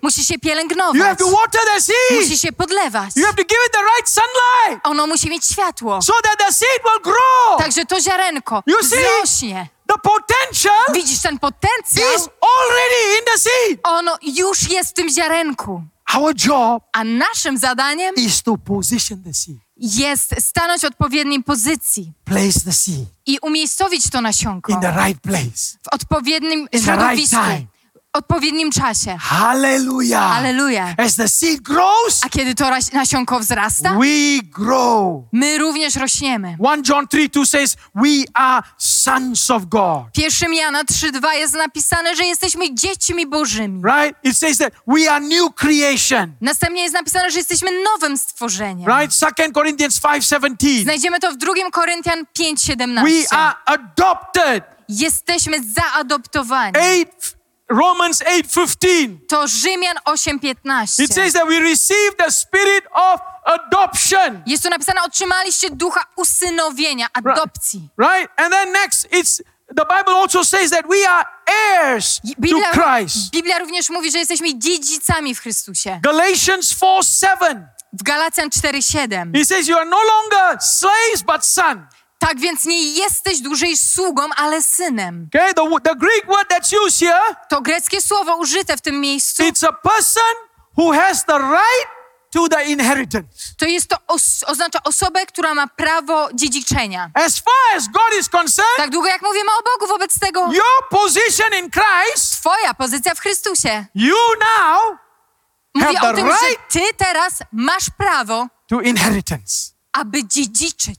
Musisz się pielęgnować. You have to water the seed. Musisz się podlewać. You have to give it the right sunlight. Ono musi mieć światło. So that the seed will grow. Także to ziarenko you wzrośnie. The potential widzisz ten potencjał? Is already in the seed. Ono już jest w tym ziarenku. Our job a naszym zadaniem is to position the seed. Jest stanąć w odpowiedniej pozycji place the seed. I umiejscowić to nasionko in the right place. W odpowiednim środowisku, right odpowiednim czasie. Hallelujah. Hallelujah. As the seed grows, a kiedy to nasionko wzrasta, we grow. My również rośniemy. Pierwszy John trzy dwa says we are sons of God. Pierwszy Jana trzy dwa jest napisane, że jesteśmy dziećmi Bożymi. Right? It says that we are new creation. Następnie jest napisane, że jesteśmy nowym stworzeniem. Right? Drugi Koryntian pięć siedemnaście. Znajdziemy to w drugi Koryntian pięć siedemnaście. We are adopted. Jesteśmy zaadoptowani. Romans eight fifteen. To Rzymian osiem piętnaście. It says that we receive the spirit of adoption. Jest tu napisane, otrzymaliście ducha usynowienia, adopcji. Right? Right? And then next it's the Bible also says that we are heirs Biblia, to Christ. Biblia również mówi, że jesteśmy dziedzicami w Chrystusie. Galatians four seven. W Galacjan cztery siedem. It says you are no longer slaves but son. Tak więc nie jesteś dłużej sługą, ale synem. Okay, the, the Greek word that's used here, to greckie słowo użyte w tym miejscu. It's a person who has the right to the inheritance. To jest to os- oznacza osobę, która ma prawo dziedziczenia. As far as God is concerned, tak długo jak mówimy o Bogu wobec tego. Your position in Christ, twoja pozycja w Chrystusie. You now mówi have o the tym, right że ty teraz masz prawo to inheritance, aby dziedziczyć.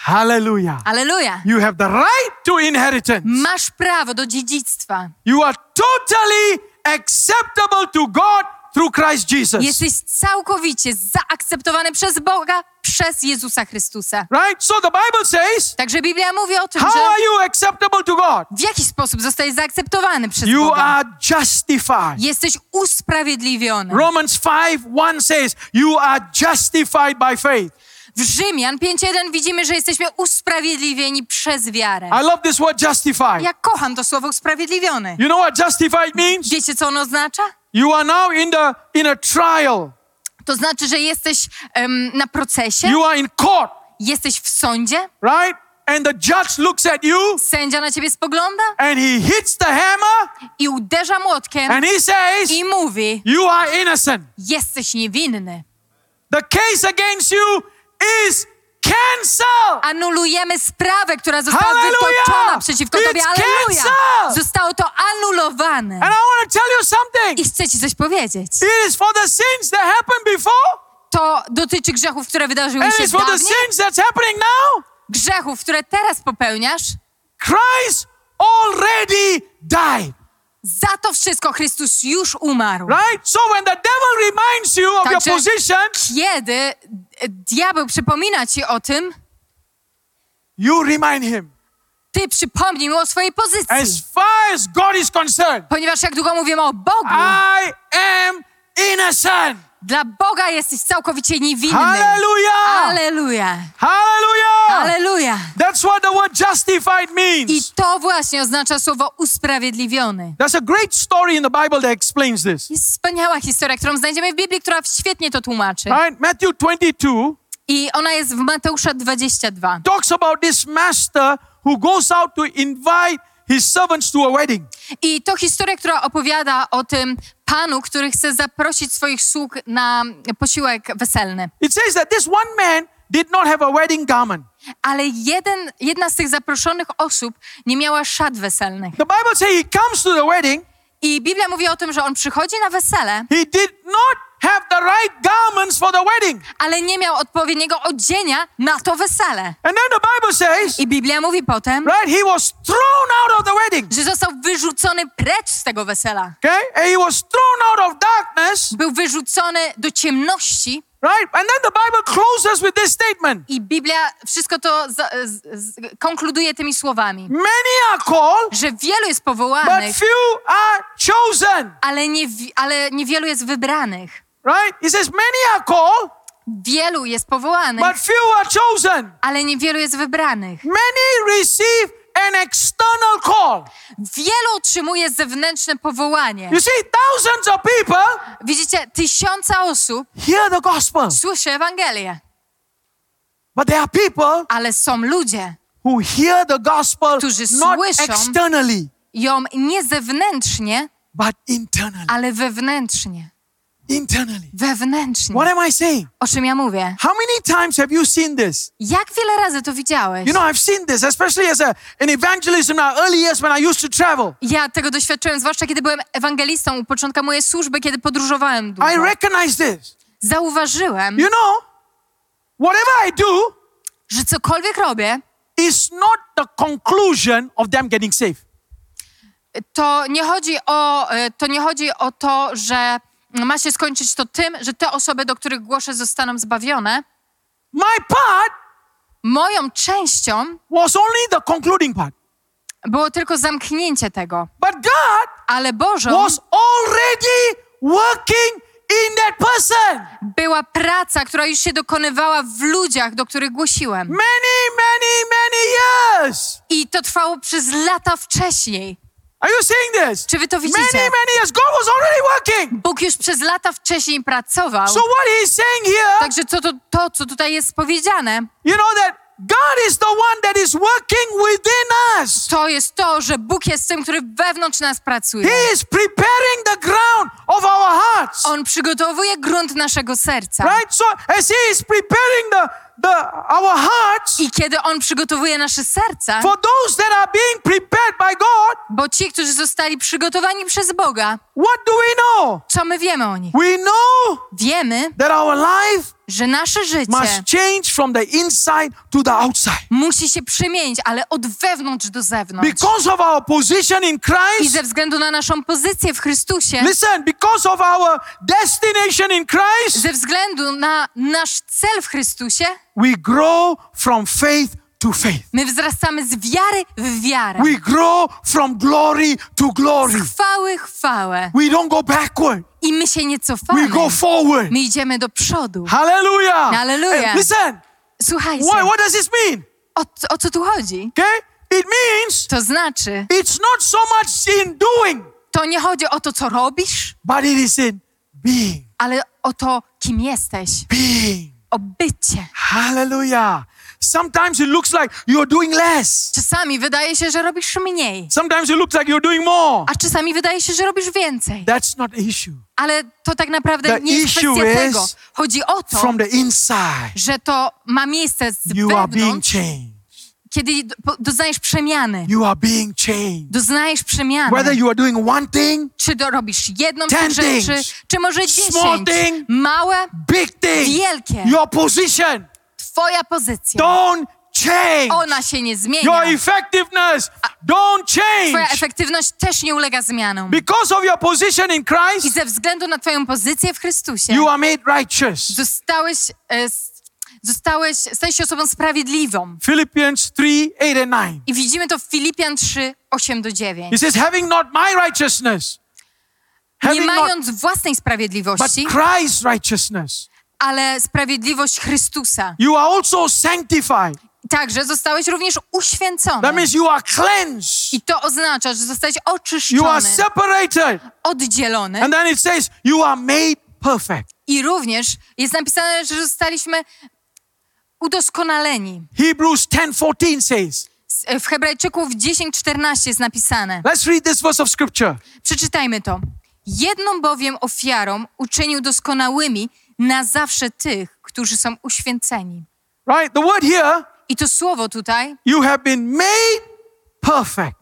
Hallelujah. Hallelujah. You have the right to inheritance. Masz prawo do dziedzictwa. You are totally acceptable to God through Christ Jesus. Jesteś całkowicie zaakceptowany przez Boga przez Jezusa Chrystusa. Right? So the Bible says, także Biblia mówi o tym, how że are you acceptable to God? W jaki sposób zostajesz zaakceptowany przez you Boga? You are justified. Jesteś usprawiedliwiony. Romans five one says, you are justified by faith. W Rzymian pięć jeden widzimy, że jesteśmy usprawiedliwieni przez wiarę. I love this word justified. Ja kocham to słowo usprawiedliwiony. You know what justified means? Wiecie, co ono oznacza? You are now in the in a trial. To znaczy, że jesteś um, na procesie. You are in court. Jesteś w sądzie. Right? And the judge looks at you. Sędzia na ciebie spogląda. And he hits the hammer. I uderza młotkiem. And he says, i mówi, you are innocent. Jesteś niewinny. The case against you is cancelled. Anulujemy sprawę, która została Hallelujah. Wytoczona przeciwko It's tobie. Alleluja! Zostało to anulowane. And I want to tell you something. I chcę ci coś powiedzieć. It is for the sins that happened before. To dotyczy grzechów, które wydarzyły And się dawniej. For the sins that's happening now. Grzechów, które teraz popełniasz. Christ already died. Za to wszystko Chrystus już umarł. Right? So when the devil reminds you of Także, your position, kiedy diabeł przypomina ci o tym, you remind him. Ty przypomnij mu o swojej pozycji. As far as God is concerned, ponieważ jak długo mówimy o Bogu, I am innocent. Dla Boga jesteś całkowicie niewinny. Hallelujah! Hallelujah! Hallelujah! Hallelujah! That's what the word justified means. I to właśnie oznacza słowo usprawiedliwiony. There's a great story in the Bible that explains this. Jest wspaniała historia, którą znajdziemy w Biblii, która świetnie to tłumaczy. Right? Matthew twenty-two. I ona jest w Mateusza dwadzieścia dwa. Talks about this master who goes out to invite his servants to a wedding. I to historia, która opowiada o tym panu, który chce zaprosić swoich sług na posiłek weselny. It says that this one man did not have a wedding garment. Ale jeden, jedna z tych zaproszonych osób nie miała szat weselnych. The Bible says he comes to the wedding. I Biblia mówi o tym, że on przychodzi na wesele. He did not have the right garments for the wedding. Ale nie miał odpowiedniego odzienia na to wesele. And then the Bible says, i Biblia mówi potem, right, he was thrown out of the wedding. Że został wyrzucony precz z tego wesela. Okay? And he was thrown out of darkness. Był wyrzucony do ciemności. Right? And then the Bible closes with this statement. I Biblia wszystko to z, z, z, konkluduje tymi słowami. Many are called, że wielu jest powołanych, but few are chosen. Ale, nie, ale niewielu jest wybranych. Right? It says many are called, wielu jest powołanych, but few are chosen. Ale niewielu jest wybranych. Many receive an external call. Wielu otrzymuje zewnętrzne powołanie. You see, thousands of people, widzicie, tysiąca osób hear the gospel, słyszy Ewangelię. But there are people, ale są ludzie, who hear the gospel, którzy not słyszą externally, ją nie zewnętrznie, but internally. Ale wewnętrznie. Internally. Wewnętrznie. What am I saying? O czym ja mówię? How many times have you seen this? Jak wiele razy to widziałeś? You know, I've seen this, especially as a, an evangelist in my early years when I used to travel. Ja tego doświadczyłem, zwłaszcza kiedy byłem ewangelistą u początku mojej służby, kiedy podróżowałem dużo. I recognize this. Zauważyłem. You know, whatever I do, że cokolwiek robię, is not the conclusion of them getting saved. To nie chodzi o, to nie chodzi o to, że ma się skończyć to tym, że te osoby, do których głoszę, zostaną zbawione. My part moją częścią was only the concluding part. Było tylko zamknięcie tego. But God Ale Bożą was already working in that person. Była praca, która już się dokonywała w ludziach, do których głosiłem. Many, many, many years. I to trwało przez lata wcześniej. Are you seeing this? Czy wy to widzicie? Many, many years. God was already working. Bóg już przez lata wcześniej pracował. So what he is saying here? Także to, to, to, co tutaj jest powiedziane. You know that God is the one that is working within us. To jest to, że Bóg jest tym, który wewnątrz nas pracuje. He is preparing the ground of our hearts. On przygotowuje grunt naszego serca. Right? So as he is preparing the The, our hearts, i kiedy On przygotowuje nasze serca, for those that are being prepared by God, bo ci, którzy zostali przygotowani przez Boga, what do we know? Co my wiemy o nich? We know wiemy, that our life że nasze życie must change from the inside to the outside. Musi się przemienić, ale od wewnątrz do zewnątrz. Because of our position in Christ, i ze względu na naszą pozycję w Chrystusie, listen, because of our destination in Christ, ze względu na nasz cel w Chrystusie, we grow from faith to faith. My wzrastamy z wiary w wiarę. We grow from glory to glory. Z chwały chwałę. We don't go backward. I my się nie cofamy. We go forward. My idziemy do przodu. Hallelujah. Hallelujah. Listen. Słuchajcie. What, what does this mean? O, o co tu chodzi? Okay? It means. To znaczy. It's not so much in doing. To nie chodzi o to, co robisz. But it is in being. Ale o to, kim jesteś. Being. O bycie. Hallelujah. Sometimes it looks like you're doing less. Czasami wydaje się, że robisz mniej. Sometimes it looks like you're doing more. A czasami wydaje się, że robisz więcej. That's not the issue. Ale to tak naprawdę the nie jest kwestia tego. Chodzi o to, from the inside, że to ma miejsce z you wewnątrz, are being changed. Kiedy doznajesz przemiany. You are being changed. Doznajesz przemiany. Whether you are doing one thing, czy to robisz jedną rzecz, czy, czy może dziesięć. Small thing, małe, big thing, wielkie. Your position. Twoja pozycja. Don't change. Ona się nie zmienia. Your effectiveness. Don't change. Twoja efektywność też nie ulega zmianom. Because of your position in Christ, i ze względu na twoją pozycję w Chrystusie, you are made righteous. Zostałeś, e, zostałeś, stałeś się osobą sprawiedliwą. Philippians three, eight and nine. I widzimy to w Filipian trzy, osiem do dziewięć. He says, having not my righteousness, having nie mając not, własnej sprawiedliwości, but Christ's righteousness. Ale sprawiedliwość Chrystusa. You are also sanctified. Także zostałeś również uświęcony. That means you are cleansed. I to oznacza, że zostałeś oczyszczony. You are separated. Oddzielony. And then it says you are made perfect. I również jest napisane, że zostaliśmy udoskonaleni. Hebrews ten fourteen says. W Hebrajczyków dziesięć czternaście jest napisane. Let's read this verse of scripture. Przeczytajmy to. Jedną bowiem ofiarą uczynił doskonałymi na zawsze tych, którzy są uświęceni. Right, the word here, i to słowo tutaj, you have been made perfect,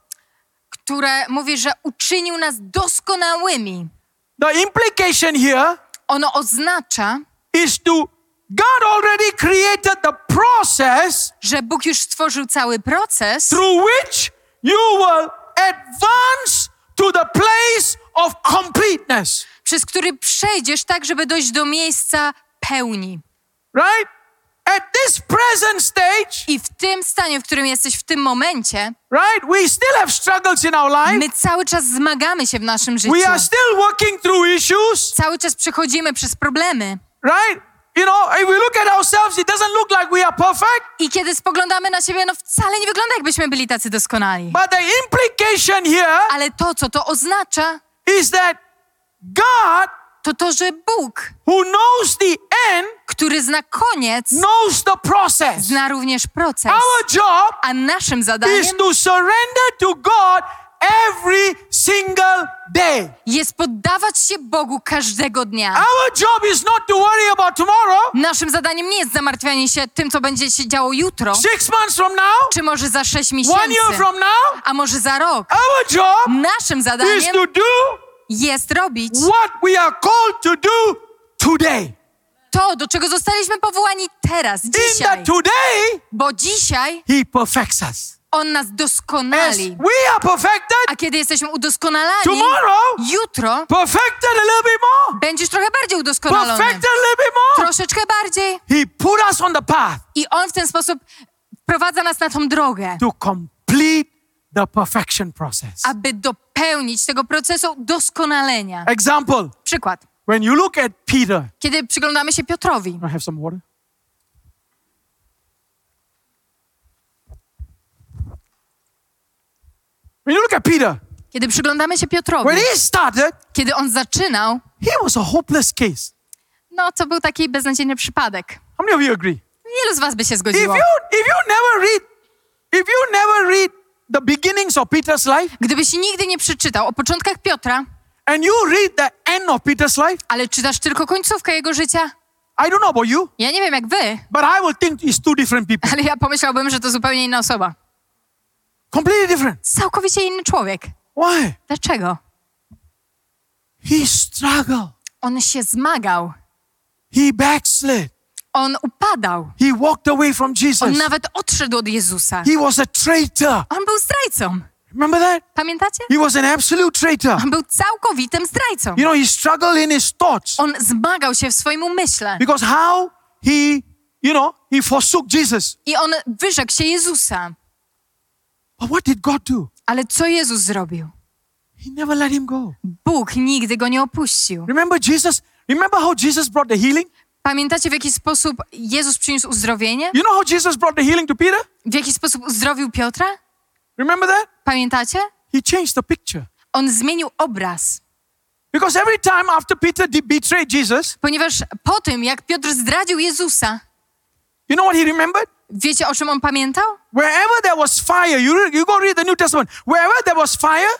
które mówi, że uczynił nas doskonałymi. The implication here, ono oznacza, is to God already created the process, że Bóg już stworzył cały proces, through which you will advance to the place of completeness. Przez który przejdziesz tak, żeby dojść do miejsca pełni. Right? At this present stage, i w tym stanie, w którym jesteś w tym momencie, right? We still have struggles in our life. My cały czas zmagamy się w naszym życiu. We are still working through issues. Cały czas przechodzimy przez problemy. Right? You know, if we look at ourselves, it doesn't look like we are perfect. I kiedy spoglądamy na siebie, no wcale nie wygląda, jakbyśmy byli tacy doskonali. But the implication here, ale to, co to oznacza, is that God, to to, że Bóg, who knows the end, który zna koniec, knows the process. Zna również proces. Our job, a naszym zadaniem, is to surrender to God every single day. Jest poddawać się Bogu każdego dnia. Our job is not to worry about tomorrow. Naszym zadaniem nie jest zamartwianie się tym, co będzie się działo jutro. Six months from now? Czy może za sześć miesięcy? One year from now? A może za rok? Our job Naszym zadaniem is to do jest robić what we are called to do today. To, do czego zostaliśmy powołani teraz, dzisiaj. In that today, bo dzisiaj he perfects us. On nas doskonali. As we are perfected, a kiedy jesteśmy udoskonalani, tomorrow, jutro perfected a little bit more, będziesz trochę bardziej udoskonalony. Perfected a little bit more, troszeczkę bardziej. He put us on the path, i On w ten sposób prowadza nas na tą drogę. To complete the perfection process. Aby dopełnić tego procesu doskonalenia. Example. Przykład. When you look at Peter, kiedy przyglądamy się Piotrowi. Can I have some water? When you look at Peter, kiedy przyglądamy się Piotrowi, when he started, kiedy on zaczynał, he was a hopeless case. No, to był taki beznadziejny przypadek. How many of you agree? Wielu z was by się zgodziło. If you, if you never read, if you never read the beginnings of Peter's life, gdybyś nigdy nie przeczytał o początkach Piotra, and you read the end of Peter's life, ale czytasz tylko końcówkę jego życia. I don't know about you. Ja nie wiem jak wy. But I will think it's two different people. Ale ja pomyślałbym, że to zupełnie inna osoba. Completely different. Całkowicie inny człowiek. Why? Dlaczego? He struggled. On się zmagał. He backslid. On upadał. He walked away from Jesus. On nawet odszedł od Jezusa. He was a traitor. On był zdrajcą. Remember that? Pamiętacie? He was an absolute traitor. On był całkowitym zdrajcą. You know, he struggled in his thoughts. On zmagał się w swoim umyśle. Because how he, you know, he forsook Jesus. I on wyrzekł się Jezusa. But what did God do? Ale co Jezus zrobił? He never let him go. Bóg nigdy go nie opuścił. Remember Jesus? Remember how Jesus brought the healing? Pamiętacie, w jaki sposób Jezus przyniósł uzdrowienie? You know how Jesus brought the healing to Peter? W jaki sposób uzdrowił Piotra? Remember that? Pamiętacie? He changed the picture. On zmienił obraz. Because every time after Peter betrayed Jesus, ponieważ po tym, jak Piotr zdradził Jezusa, you know what he remembered? Wiecie, o czym on pamiętał? Wherever there was fire, you, you go read the New Testament. Wherever there was fire,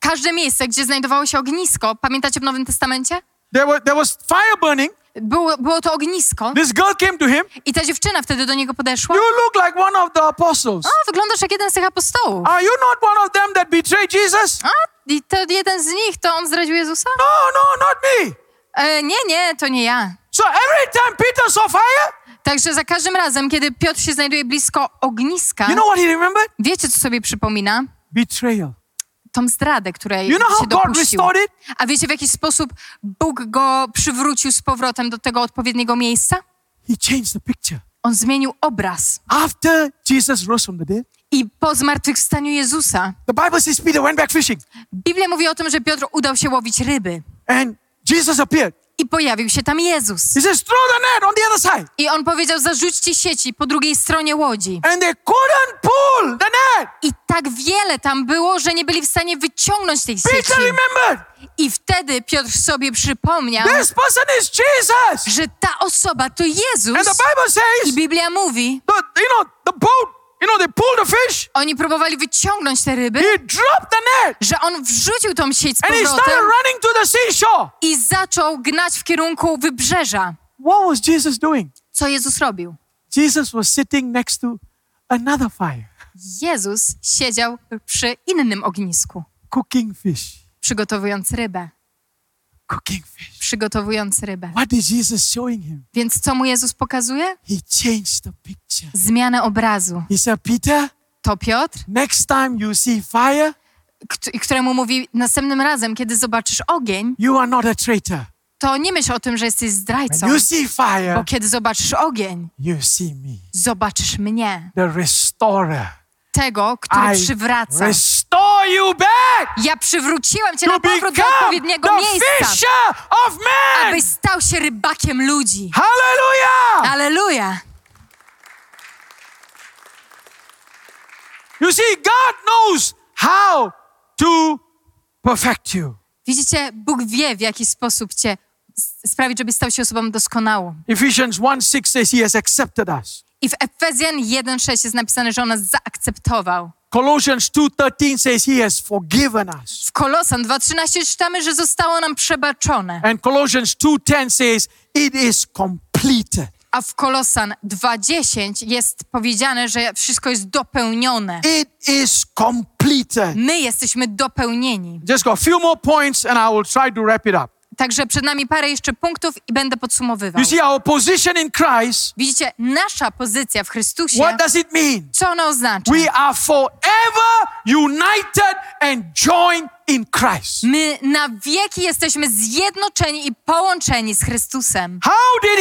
każde miejsce, gdzie znajdowało się ognisko, pamiętacie w Nowym Testamencie? There was, there was fire burning. Było, było to ognisko. This girl came to him. I ta dziewczyna wtedy do niego podeszła. You look like one of the apostles. O, wyglądasz jak jeden z tych apostołów. Are you not one of them that betrayed Jesus? A, i to jeden z nich, to on zdradził Jezusa? No, no, not me. E, nie, nie, to nie ja. So every time Peter saw fire, także za każdym razem, kiedy Piotr się znajduje blisko ogniska, you know what he remembered? Wiecie, co sobie przypomina? Betrayal. Tą zdradę, której you know się dopuścił. A wiecie, w jaki sposób Bóg go przywrócił z powrotem do tego odpowiedniego miejsca? He changed the picture. On zmienił obraz. After Jesus rose from the dead, i po zmartwychwstaniu Jezusa, the Bible says Peter went back fishing. Biblia mówi o tym, że Piotr udał się łowić ryby. And Jesus appeared. I pojawił się tam Jezus. He says, throw the net on the other side. I on powiedział, zarzućcie sieci po drugiej stronie łodzi. And they couldn't pull the net. I tak wiele tam było, że nie byli w stanie wyciągnąć tej sieci. Peter remembered. I wtedy Piotr sobie przypomniał, this person is Jesus. Że ta osoba to Jezus. And the Bible says, i Biblia mówi, the, you know, the boat, you know, they pulled the fish. Oni próbowali wyciągnąć te ryby. He dropped the net. Że on wrzucił tą sieć z powrotem. And he started running to the seashore. I zaczął gnać w kierunku wybrzeża. What was Jesus doing? Co Jezus robił? Jesus was sitting next to another fire. Jezus siedział przy innym ognisku. Cooking fish. Przygotowując rybę. Cooking fish. Przygotowując rybę. What is Jesus showing him? Więc co mu Jezus pokazuje? He changed the picture. Zmianę obrazu. He said, Peter, to Piotr, next time you see fire, k- któremu mówi następnym razem, kiedy zobaczysz ogień, you are not a traitor. To nie myśl o tym, że jesteś zdrajcą. When you see fire, bo kiedy zobaczysz ogień, you see me. Zobaczysz mnie. The restorer. Tego, który I przywraca. Restore you back. Ja przywróciłem cię na powrót do odpowiedniego miejsca, abyś stał się rybakiem ludzi. Hallelujah! Hallelujah! You see, God knows how to perfect you. Widzicie, Bóg wie, w jaki sposób cię sprawić, żebyś stał się osobą doskonałą. Ephesians one six says he has accepted us. I w Efezjan jeden sześć jest napisane, że on nas zaakceptował. Colossians two thirteen says he has forgiven us. W Kolosan dwa trzynaście czytamy, że zostało nam przebaczone. And Colossians two ten says it is completed. A w Kolosan dwa dziesięć jest powiedziane, że wszystko jest dopełnione. It is completed. My jesteśmy dopełnieni. Just got a few more points and I will try to wrap it up. Także przed nami parę jeszcze punktów i będę podsumowywał. You see, our position in Christ, widzicie, nasza pozycja w Chrystusie, what does it mean? Co ona oznacza? We are forever united and joined in Christ. My na wieki jesteśmy zjednoczeni i połączeni z Chrystusem. How did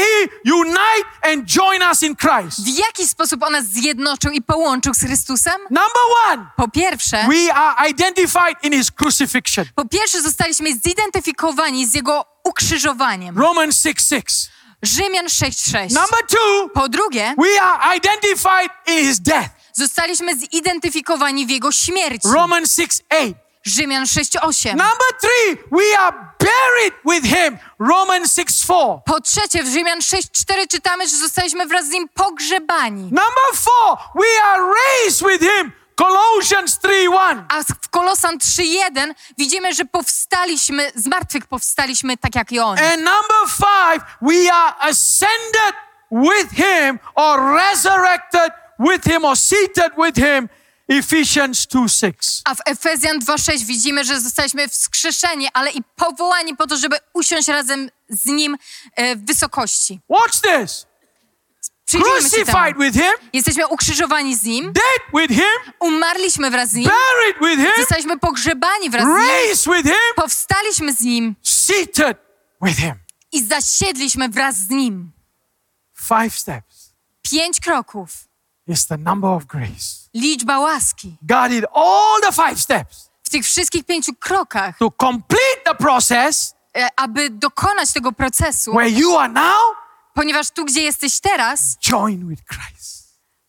he unite and join us in Christ? W jaki sposób on nas zjednoczył i połączył z Chrystusem? Number one. Po pierwsze, we are identified in his crucifixion. Po pierwsze zostaliśmy zidentyfikowani z jego ukrzyżowaniem. Romans six six. Rzymian six sześć. Number two. Po drugie, we are identified in his death. Zostaliśmy zidentyfikowani w jego śmierci. Romans six eight. Rzymian six osiem. Number three, we are buried with him. Romans six four. Po trzecie, w Rzymian six cztery czytamy, że zostaliśmy wraz z nim pogrzebani. Number four, we are raised with him. Colossians three one. A w Kolosan trzy jeden widzimy, że powstaliśmy, z martwych powstaliśmy tak jak i on. And number five, we are ascended with him or resurrected with him or seated with him. Ephesians two six. A w Efezjan dwa sześć widzimy, że zostaliśmy wskrzeszeni, ale i powołani po to, żeby usiąść razem z Nim e, w wysokości. Watch this. Crucified with him. Jesteśmy ukrzyżowani z Nim. Dead with him. Umarliśmy wraz z Nim. Buried with him. Zostaliśmy pogrzebani wraz Raised z Nim. With him. Powstaliśmy z Nim. Seated with him. I zasiedliśmy wraz z Nim. Five steps. Pięć kroków. It's the number of grace. Liczba łaski. God did all the five steps. W tych wszystkich pięciu krokach. To complete the process. E, aby dokonać tego procesu. Where you are now. Ponieważ tu, gdzie jesteś teraz. Join with Christ.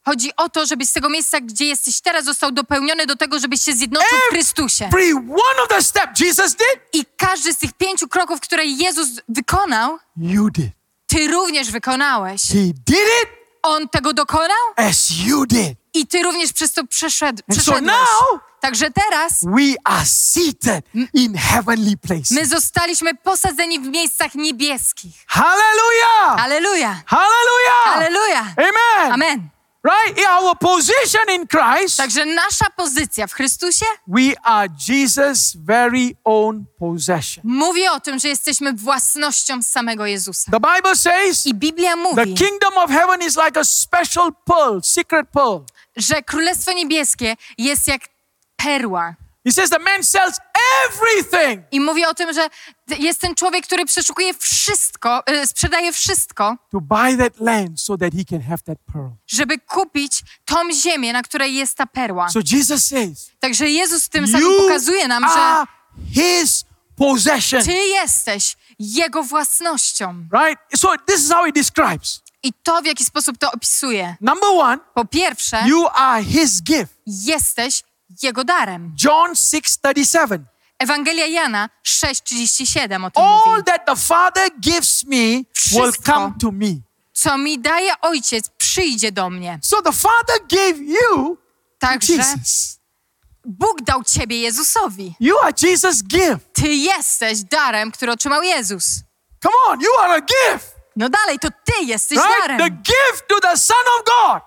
Chodzi o to, żebyś z tego miejsca, gdzie jesteś teraz, został dopełniony do tego, żebyś się zjednoczył w Chrystusie. Every one of the steps Jesus did. I każdy z tych pięciu kroków, które Jezus wykonał. You did. Ty również wykonałeś. He did it. On tego dokonał? As you did. I ty również przez to przeszedł, przeszedłeś. So now, także teraz we are seated in heavenly places. My zostaliśmy posadzeni w miejscach niebieskich. Hallelujah! Hallelujah! Hallelujah! Hallelujah! Amen! Amen! Right? In our position in Christ. Także nasza pozycja w Chrystusie. We are Jesus' very own possession. Mówi o tym, że jesteśmy własnością samego Jezusa. The Bible says. I Biblia mówi. The kingdom of heaven is like a special pearl, secret pearl. Że Królestwo Niebieskie jest jak perła. He says the man sells everything. I mówi o tym, że jest ten człowiek, który przeszukuje wszystko, sprzedaje wszystko. To buy that land so that he can have that pearl. Żeby kupić tą ziemię, na której jest ta perła. So Jesus says. Także Jezus tym samym pokazuje nam, że his possession. Ty jesteś jego własnością. Right? So this is how he describes. I to, w jaki sposób to opisuje. Number one. Po pierwsze, you are his gift. Jesteś jego darem. John six thirty-seven. Ewangelia Jana six thirty-seven o tym All mówi. All that the Father gives me Wszystko, will come to me. Co mi daje Ojciec, przyjdzie do mnie. So the Father gave you Także Jesus. Bóg dał ciebie Jezusowi. You are Jesus' gift. Ty jesteś darem, który otrzymał Jezus. Come on, you are a gift. No dalej, to ty jesteś right? darem. The gift to the Son of God.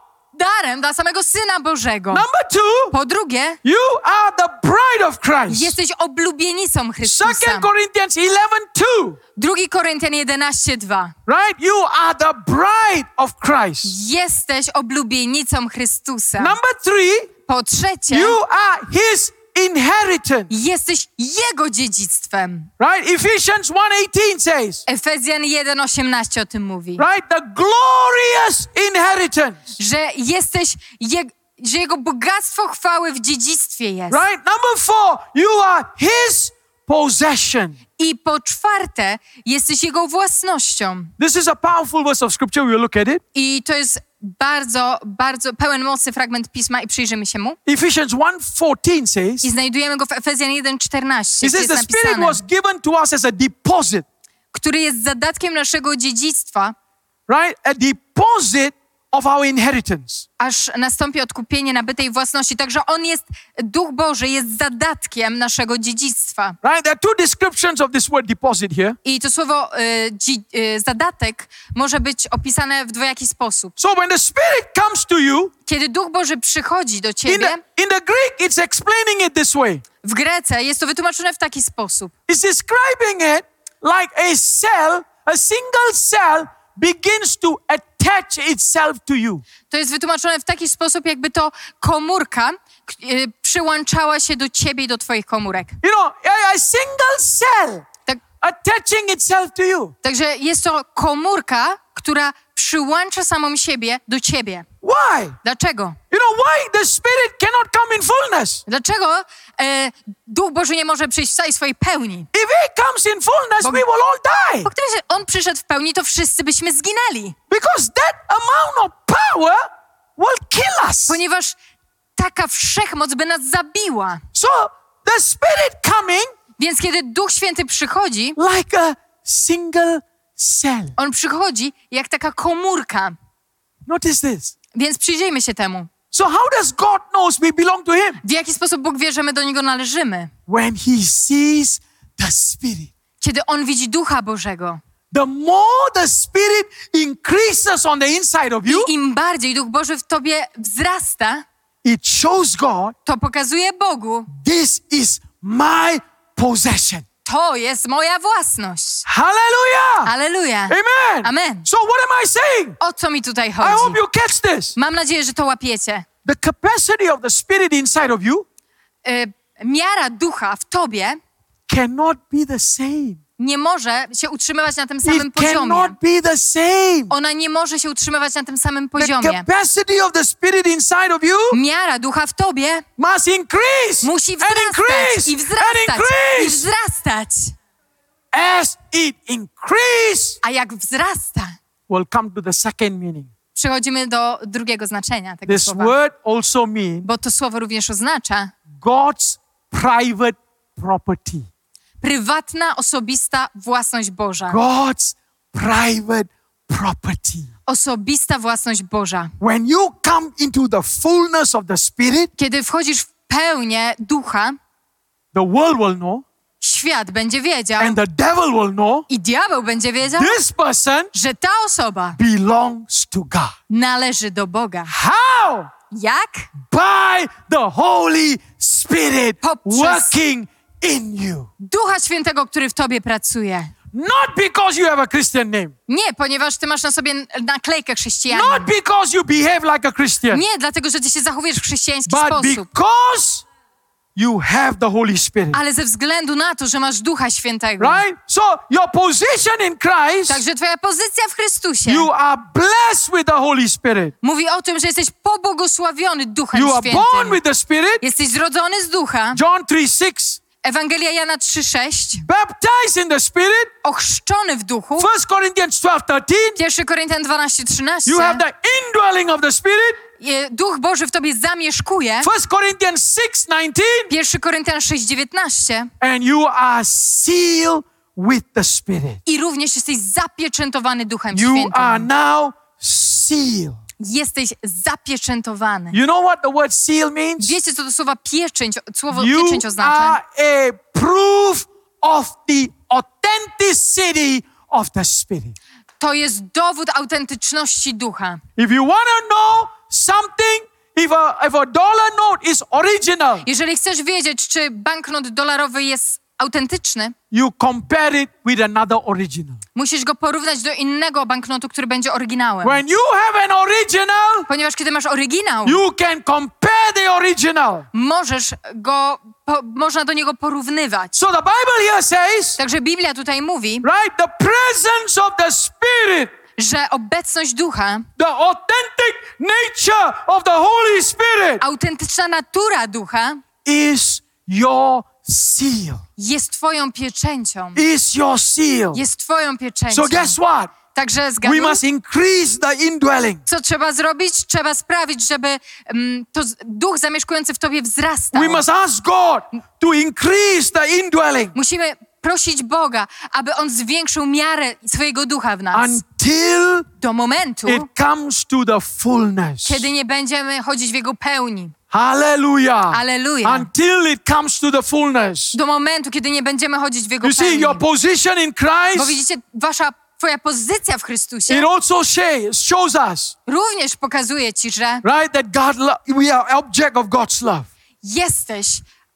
Darem dla samego Syna Bożego. Number two, po drugie, you are the bride of Christ. Jesteś oblubienicą Chrystusa. Second Corinthians eleven two. Drugi Koryntian jedenaście dwa. Right? You are the bride of Christ. Jesteś oblubienicą Chrystusa. Number three, po trzecie, you are his inheritance. Jesteś jego dziedzictwem. Right? Ephesians one eighteen says. Efezjan jeden osiemnaście o tym mówi. Right? The glorious inheritance. Że jesteś je, że jego bogactwo chwały w dziedzictwie jest. Right? Number four, you are his possession. I po czwarte, jesteś jego własnością. This is a powerful verse of scripture. We'll look at it. I to jest bardzo, bardzo pełen mocy fragment Pisma i przyjrzymy się mu. Ephesians one fourteen says. I znajdujemy go w Efezjan jeden czternaście. It says the Spirit was given to us as a deposit. Który jest zadatkiem naszego dziedzictwa. Right? A deposit of our inheritance. Aż nastąpi odkupienie nabytej własności. Także on jest, Duch Boży jest zadatkiem naszego dziedzictwa. Right? There are two descriptions of this word deposit here. I to słowo y, dzi, y, zadatek może być opisane w dwojaki sposób. So when the Spirit comes to you, kiedy Duch Boży przychodzi do ciebie, in the, in the Greek it's explaining it this way. W Grece jest to wytłumaczone w taki sposób. It's describing it like a cell, a single cell begins to attach itself to you. To jest wytłumaczone w taki sposób, jakby to komórka y, przyłączała się do ciebie i do twoich komórek. You know, a, a single cell tak, attaching itself to you. Także jest to komórka, która przyłącza samą siebie do ciebie. Why? Dlaczego? You know why the Spirit cannot come in fullness? Dlaczego e, Duch Boży nie może przyjść w całej swojej pełni? If he comes in fullness, bo, we will all die. Bo gdyby on przyszedł w pełni, to wszyscy byśmy zginęli. Because that amount of power will kill us. Ponieważ taka wszechmoc by nas zabiła. So the Spirit coming. Więc kiedy Duch Święty przychodzi, like a single cell. On przychodzi jak taka komórka. Notice this. Więc przyjrzyjmy się temu. So how does God knows we belong to him? W jaki sposób Bóg wie, że my do Niego należymy? When he sees the Spirit. Kiedy On widzi Ducha Bożego. The more the Spirit increases on the inside of you. I im bardziej Duch Boży w tobie wzrasta, it shows God, to pokazuje Bogu. This is my possession. To jest moja własność. Hallelujah! Hallelujah! Amen! Amen! So what am I saying? O co mi tutaj chodzi? I hope you catch this. Mam nadzieję, że to łapiecie. The capacity of the Spirit inside of you y- miara ducha w tobie cannot be the same. Nie może się utrzymywać na tym samym It poziomie. Cannot be the same. Ona nie może się utrzymywać na tym samym poziomie. The capacity of the Spirit inside of you miara ducha w tobie must increase, musi wzrastać i wzrastać i wzrastać. As it increase, a jak wzrasta, will come to the second meaning. Przechodzimy do drugiego znaczenia tego This słowa. Word also mean, bo to słowo również oznacza God's private property. Prywatna, osobista własność Boża. God's private property. Osobista własność Boża. When you come into the fullness of the Spirit, kiedy wchodzisz w pełnię Ducha, the world will know, świat będzie wiedział, and the devil will know, i diabeł będzie wiedział, this person, że ta osoba belongs to God. Należy do Boga. How? Jak? By the Holy Spirit working in you. Ducha Świętego, który w tobie pracuje. Not because you have a Christian name. Nie, ponieważ ty masz na sobie naklejkę chrześcijanin. Not because you behave like a Christian. Nie, dlatego, że ty się zachowujesz w chrześcijański But sposób. But because you have the Holy Spirit. Ale ze względu na to, że masz Ducha Świętego. Right? So your position in Christ. Także twoja pozycja w Chrystusie. You are blessed with the Holy Spirit. Mówi o tym, że jesteś pobłogosławiony Duchem you Świętym. You are born with the Spirit. Jesteś zrodzony z Ducha. John three six. Ewangelia Jana trzy sześć. Baptized in the Spirit. Ochrzczony w duchu. First Corinthians twelve thirteen. Pierwszy Koryntian dwanaście trzynaście. You have the indwelling of the Spirit. Duch Boży w tobie zamieszkuje. First Corinthians six nineteen. Pierwszy Koryntian sześć dziewiętnaście. And you are sealed with the Spirit. I również jesteś zapieczętowany Duchem you Świętym. You are now sealed. Jesteś zapieczętowany. You know what the word seal means? Wiecie, co to słowa pieczęć, słowo you pieczęć oznacza? Are a proof of the authenticity of the Spirit. To jest dowód autentyczności ducha. If you want to know something, if a, if a dollar note is original. Jeżeli chcesz wiedzieć, czy banknot dolarowy jest autentyczny, you compare it with another original. Musisz go porównać do innego banknotu, który będzie oryginałem. When you have an original, ponieważ kiedy masz oryginał, you can compare the original. Możesz go, po, można do niego porównywać. So the Bible here says, także Biblia tutaj mówi, right, the presence of the Spirit, że obecność ducha, the authentic nature of the Holy Spirit, autentyczna natura ducha, is your seal. Jest twoją pieczęcią. Is your seal. Jest twoją pieczęcią. So guess what? Także zgaduj, we must increase the indwelling. Co trzeba zrobić? Trzeba sprawić, żeby um, to duch zamieszkujący w tobie wzrastał. We must ask God to increase the indwelling. Musimy prosić Boga, aby On zwiększył miarę swojego ducha w nas. Until do momentu, it comes to the fullness. Kiedy nie będziemy chodzić w Jego pełni. Hallelujah. Hallelujah. Until it comes to the fullness. Do momentu, kiedy nie będziemy chodzić w Jego you pełni. See, your position in Christ, bo widzicie, wasza Twoja pozycja w Chrystusie it also says, shows us, również pokazuje Ci, że right, that God lo- we are object of God's love. Jesteś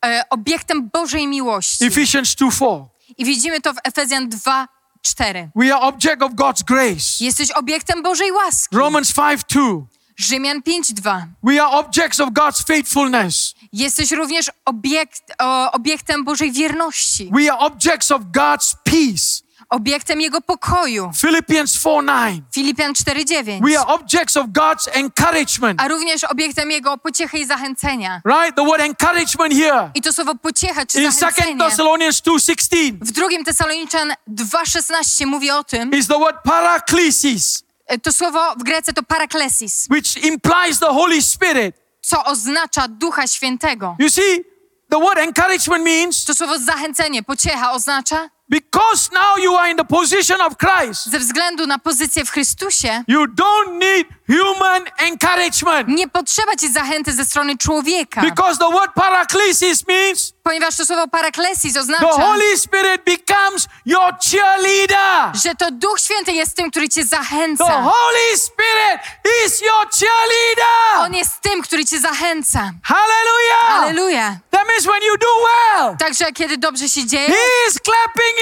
e, obiektem Bożej miłości. Ephesians two four. I widzimy to w Efezjan dwa cztery. We are object of God's grace. Jesteś obiektem Bożej łaski. Romans five two. Rzymian pięć dwa. We are objects of God's faithfulness. Jesteś również obiekt, o, obiektem Bożej wierności. We are objects of God's peace. Obiektem Jego pokoju. Philippians four nine. Filipian cztery dziewięć. We are objects of God's encouragement. A również obiektem Jego pociechy i zachęcenia. Right, the word encouragement here. I to słowo pociecha czy zachęcenie. In Second Thessalonians two sixteen. W drugim Tesaloniczan dwa szesnaście mówi o tym. Is the word paraklesis. To słowo w grece to paraklesis. Which implies the Holy Spirit. Co oznacza Ducha Świętego. You see, the word encouragement means. To słowo zachęcenie, pociecha oznacza. Because now you are in the position of Christ. Ze względu na pozycję w Chrystusie. You don't need human encouragement. Nie potrzeba ci zachęty ze strony człowieka. Because the word paraklesis means. Ponieważ to słowo paraklesis oznacza. The Holy Spirit becomes your cheerleader. Że to Duch Święty jest tym, który cię zachęca. The Holy Spirit is your cheerleader. On jest tym, który cię zachęca. Hallelujah. Hallelujah. That means when you do well. Także kiedy dobrze się dzieje. He is clapping.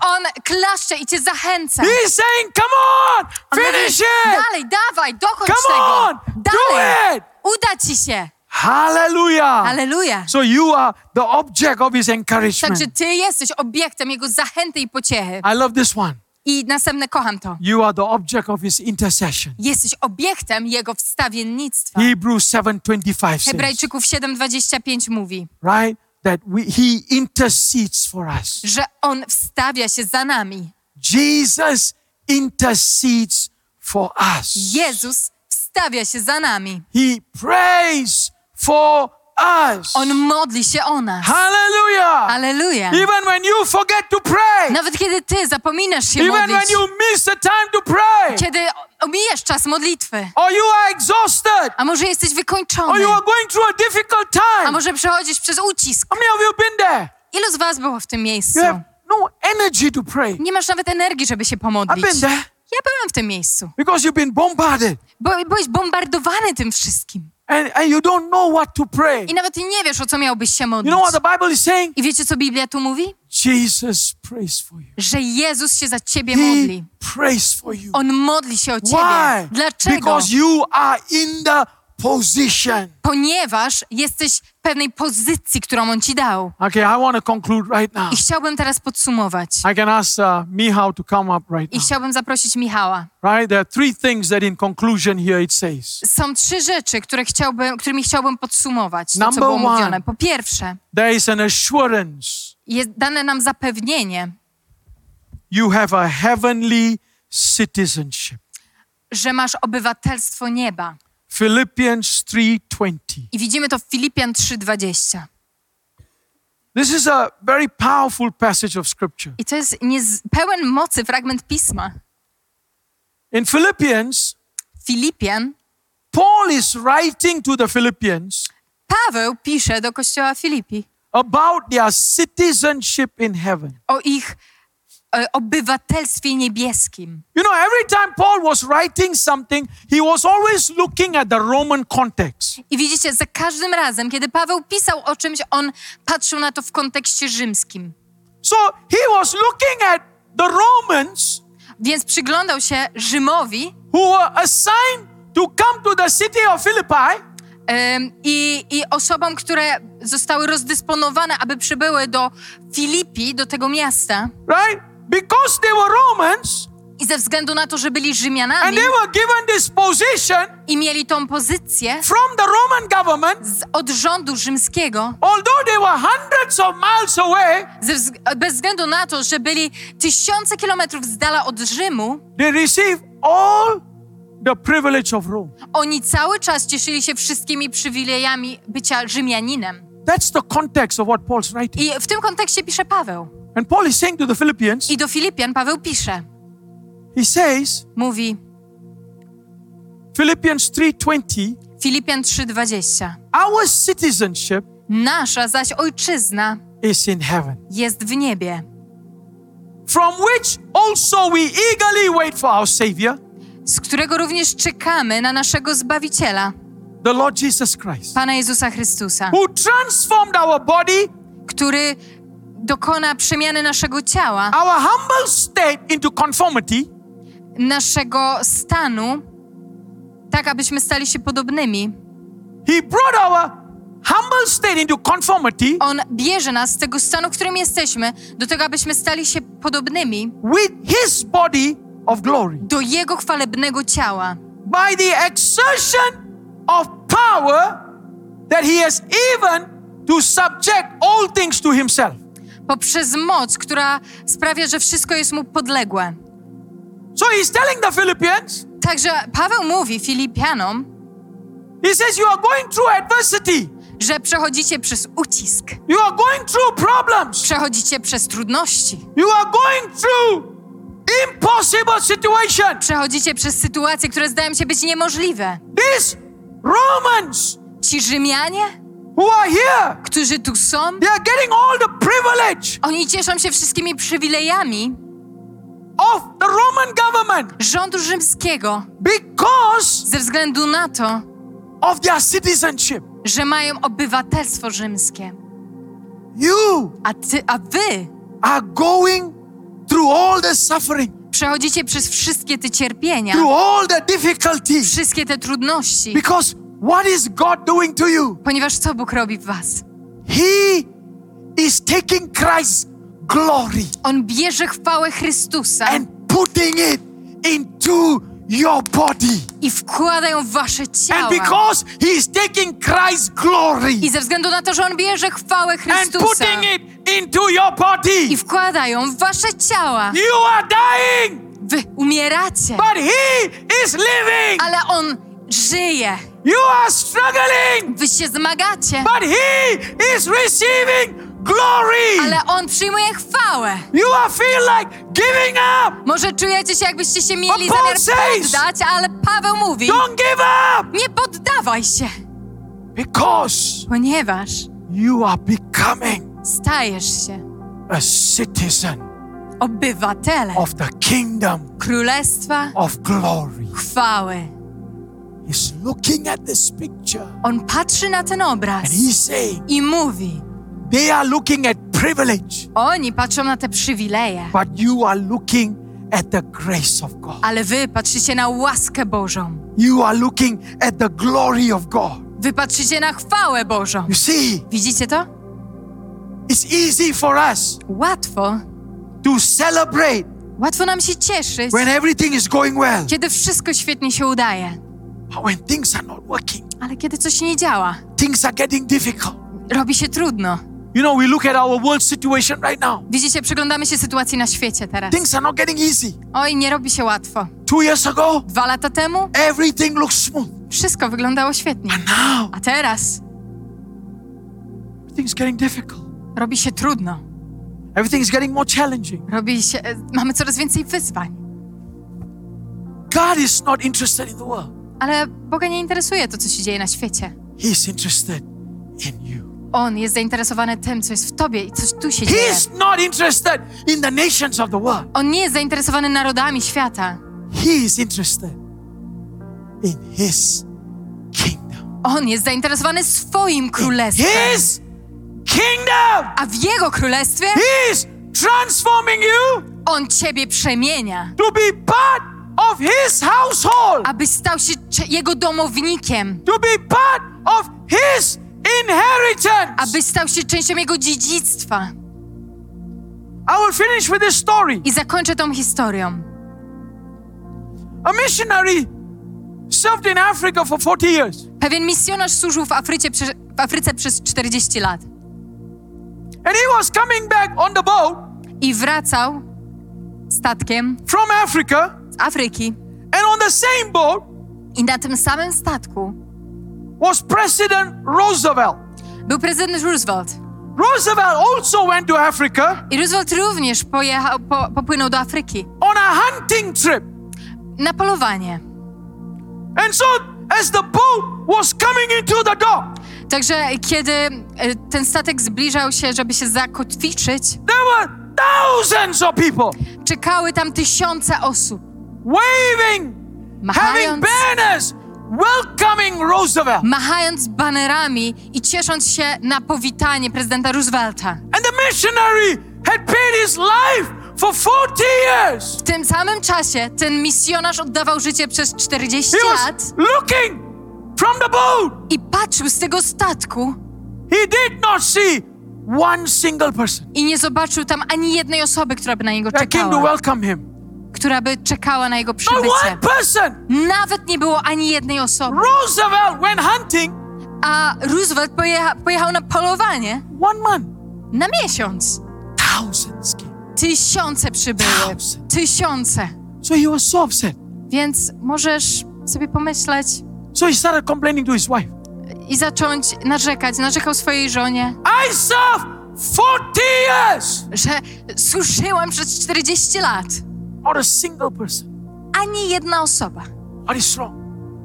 On klaszcze i cię zachęca. He's saying, come on, finish it. Dalej, dawaj, dokończ come tego. On, dalej, do it. Uda ci się. Hallelujah. Hallelujah. So you are the object of his encouragement. Także ty jesteś obiektem jego zachęty i pociechy. I love this one. I następne kocham to. You are the object of his intercession. Jesteś obiektem jego wstawiennictwa. Hebrews seven twenty-five. Hebrajczyków siedem dwadzieścia pięć mówi. Right? That we, he intercedes for us. Że on wstawia się za nami. Jesus intercedes for us. Jezus wstawia się za nami. He prays for us. On modli się o nas. Hallelujah. Hallelujah. Even when you forget to pray. Nawet kiedy ty zapominasz się Even modlić. Even when you miss the time to pray. Kiedy omijasz czas modlitwy. Or you are exhausted. A może jesteś wykończony. Or you are going through a difficult time. A może przechodzisz przez ucisk. How many of you been there? Ilu z was było w tym miejscu? You have no energy to pray. Nie masz nawet energii, żeby się pomodlić. I've been there. Ja byłem w tym miejscu. Because you've been bombarded. Bo byłeś bombardowany tym wszystkim. And, and you don't know what to pray. I nawet nie wiesz, o co miałbyś się modlić. You know what the Bible is saying? I wiecie, co Biblia tu mówi? Jesus prays for you. Że Jezus się za ciebie He modli. Prays for you. On modli się o ciebie. Why? Dlaczego? Because you are in the position. Ponieważ jesteś w pewnej pozycji, którą On ci dał. Okay, I want to conclude right now. I chciałbym teraz podsumować. I can ask uh, Michał to come up right now. I chciałbym zaprosić Michała. Right, there are three things that in conclusion here it says. Są trzy rzeczy, które chciałbym, którymi chciałbym podsumować. To, co było mówione. Po pierwsze, there is an assurance. Jest dane nam zapewnienie. You have a heavenly citizenship. Że masz obywatelstwo nieba. Philippians three twenty. I widzimy to w Filipian trzy dwadzieścia. This is a very powerful passage of scripture. I to jest niez- pełen mocy fragment pisma. In Philippians, Filipian, Paul is writing to the Philippians. Paweł pisze do kościoła Filipi. About their citizenship in heaven. O ich obywatelstwie niebieskim. You know, every time Paul was writing something, he was always looking at the Roman context. I widzicie, za każdym razem, kiedy Paweł pisał o czymś, on patrzył na to w kontekście rzymskim. So he was looking at the Romans. Więc przyglądał się Rzymowi, who were assigned to come to the city of Philippi. I, I osobom, które zostały rozdysponowane, aby przybyły do Filipi, do tego miasta. Right? Because they were Romans. I ze względu na to, że byli Rzymianami. And they were given this position. I mieli tą pozycję. From the Roman government. Z, od rządu rzymskiego. Although they were hundreds of miles away. Ze, bez względu na to, że byli tysiące kilometrów z dala od Rzymu. They received all the privilege of Rome. Oni cały czas cieszyli się wszystkimi przywilejami bycia Rzymianinem. That's the context of what Paul's writing. I w tym kontekście pisze Paweł. And Paul is saying to the Philippians. I do Filipian Paweł pisze. He says. Mówi. Philippians three twenty. Filipian trzy dwadzieścia. Our citizenship. Nasza zaś ojczyzna. Is in heaven. Jest w niebie. From which also we eagerly wait for our Savior. Z którego również czekamy na naszego Zbawiciela. The Lord Jesus Christ. Pana Jezusa Chrystusa. Who transformed our body. Który dokona przemiany naszego ciała. Our humble state into conformity. Naszego stanu. Tak, abyśmy stali się podobnymi. He brought our humble state into conformity. On bierze nas z tego stanu, w którym jesteśmy, do tego, abyśmy stali się podobnymi. With his body of glory. Do jego chwalebnego ciała. By the exertion of power that he has even to subject all things to himself. Poprzez moc, która sprawia, że wszystko jest mu podległe. So he's telling the Philippians. Także Paweł mówi Filipianom. He says you are going through adversity. Że przechodzicie przez ucisk. You are going through problems. Przechodzicie przez trudności. You are going through impossible situation. Przechodzicie przez sytuacje, które zdają się być niemożliwe. This Romans, ci Rzymianie, who are here, którzy tu są, they are getting all the privilege. Oni cieszą się wszystkimi przywilejami of the Roman government, rządu rzymskiego, because ze względu na to, of their citizenship, że mają obywatelstwo rzymskie. You, a ty, a wy, are going through all the suffering. Przechodzicie przez wszystkie te cierpienia, wszystkie te trudności. Because what is God doing to you? Ponieważ co Bóg robi w was? He is taking Christ's glory. On bierze chwałę Chrystusa and putting it into your body. I wkłada ją w wasze ciała. And because he is taking Christ's glory. I ze względu na to, że on bierze chwałę Chrystusa. And putting it into your body. I wkładają w wasze ciała. You are dying. Wy umieracie. But he is living. Ale on żyje. You are struggling. Wy się zmagacie. But he is receiving glory. Ale on przyjmuje chwałę. You are feel like giving up. Może czujecie się, jakbyście się mieli zamiar poddać, ale Paweł mówi: don't give up. Nie poddawaj się. Because. Ponieważ. You are becoming. Stajesz się a citizen, obywatelem of the kingdom, królestwa of glory, chwały. He's looking at this picture. On patrzy na ten obraz. And he's saying, i mówi: they are looking at privilege. Oni patrzą na te przywileje. But you are looking at the grace of God. Ale wy patrzycie na łaskę Bożą. You are looking at the glory of God. Wy patrzycie na chwałę Bożą. You see? Widzicie to? It's easy for us. Łatwo. To celebrate. Łatwo nam się cieszyć. When everything is going well. Kiedy wszystko świetnie się udaje. But when things are not working. Ale kiedy coś nie działa. Things are getting difficult. Robi się trudno. You know, we look at our world situation right now. Widzicie, przyglądamy się sytuacji na świecie teraz. Things are not getting easy. Oj, nie robi się łatwo. Two years ago. Dwa lata temu. Everything looks smooth. Wszystko wyglądało świetnie. And now. A teraz. Everything's getting difficult. Robi się trudno. Everything is getting more challenging. Robi się, mamy coraz więcej wyzwań. God is not interested in the world. Ale Boga nie interesuje to, co się dzieje na świecie. He is interested in you. On jest zainteresowany tym, co jest w tobie i co tu się dzieje. He is not interested in the nations of the world. On nie jest zainteresowany narodami świata. He is interested in his kingdom. On jest zainteresowany swoim królestwem. His kingdom. A w jego królestwie he's transforming you. On ciebie przemienia. To be part of his household. Aby stał się jego domownikiem. To be part of his inheritance. Aby stał się częścią jego dziedzictwa. I will finish with this story. I zakończę tą historią. A missionary served in Africa for forty years. Pewien misjonarz służył w Afryce, w Afryce przez czterdzieści lat. And he was coming back on the boat. I wracał statkiem. From Africa. Z Afryki. And on the same boat. I na tym samym statku. Was President Roosevelt. Był prezydent Roosevelt. Roosevelt also went to Africa. I Roosevelt również pojechał, po, popłynął do Afryki. On a hunting trip. Na polowanie. And so as the boat was coming into the dock. Także kiedy ten statek zbliżał się, żeby się zakotwiczyć, there were thousands of people. Czekały tam tysiące osób. Waving, machając, having banners, welcoming Roosevelt. Machając banerami i ciesząc się na powitanie prezydenta Roosevelta. And the missionary had paid his life for forty years. W tym samym czasie ten misjonarz oddawał życie przez czterdzieści lat. Looking from the boat. I patrzył z tego statku. He did not see one single person. I nie zobaczył tam ani jednej osoby, która by na niego czekała. To welcome him. Która by czekała na jego przybycie. Not one person. Nawet nie było ani jednej osoby. Roosevelt went hunting. A Roosevelt pojecha, pojechał na polowanie. One month. Na miesiąc. Thousands. Tysiące przybyły. Thousands. Tysiące. So he was so upset. Więc możesz sobie pomyśleć. So he started complaining to his wife. I zacząć narzekać. Narzekał swojej żonie. I served forty years. Że służyłem przez czterdzieści lat. Not a single person. Ani jedna osoba. What is wrong?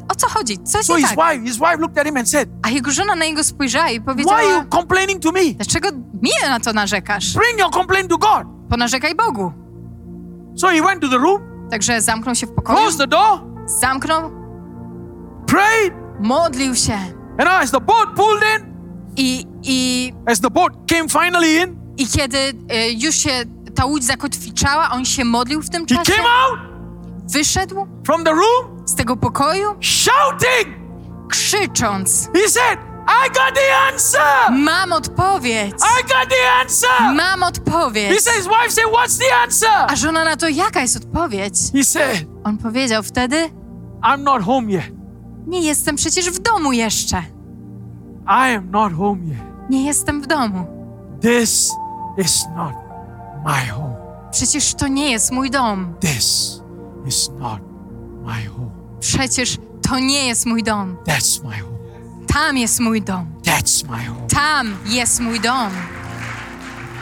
O co chodzi? Co jest so his tak? wife, his wife looked at him and said, a jego żona na niego spojrzała i powiedziała, why you complaining to me? Dlaczego mnie na to narzekasz? Bring your complaint to God. Ponarzekaj Bogu. So he went to the room. Także zamknął się w pokoju. Closed the door. Zamknął. Prayed. Modlił się. And as the boat pulled in, I, i, as the boat came finally in, i kiedy e, już się ta łódź zakotwiczała, on się modlił w tym czasie. He came out, wyszedł from the room, z tego pokoju, shouting, krzycząc. He said, I got the answer. Mam odpowiedź. I got the answer. Mam odpowiedź. He said, his wife said, what's the answer? A żona na to, jaka jest odpowiedź? He said, on powiedział wtedy, I'm not home yet. Nie jestem przecież w domu jeszcze. I am not home yet. Nie jestem w domu. This is not my home. Przecież to nie jest mój dom. This is not my home. Przecież to nie jest mój dom. That's my home. Tam jest mój dom. That's my home. Tam jest mój dom.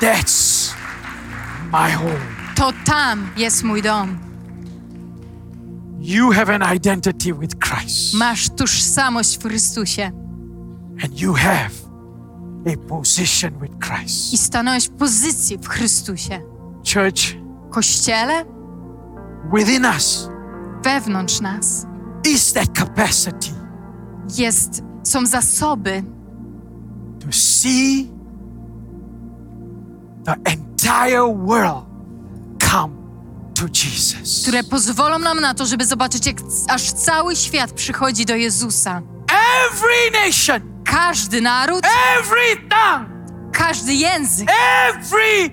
That's my home. To tam jest mój dom. You have an identity with Christ. Masz tożsamość w Chrystusie. And you have a position with Christ. I stanąłeś w pozycji w Chrystusie. Church, Kościele, within us, wewnątrz nas, is that capacity, jest, są zasoby, to see the entire world come to Jesus, które pozwolą nam na to, żeby zobaczyć, jak aż cały świat przychodzi do Jezusa. Every nation. Każdy naród, every tongue, każdy język, every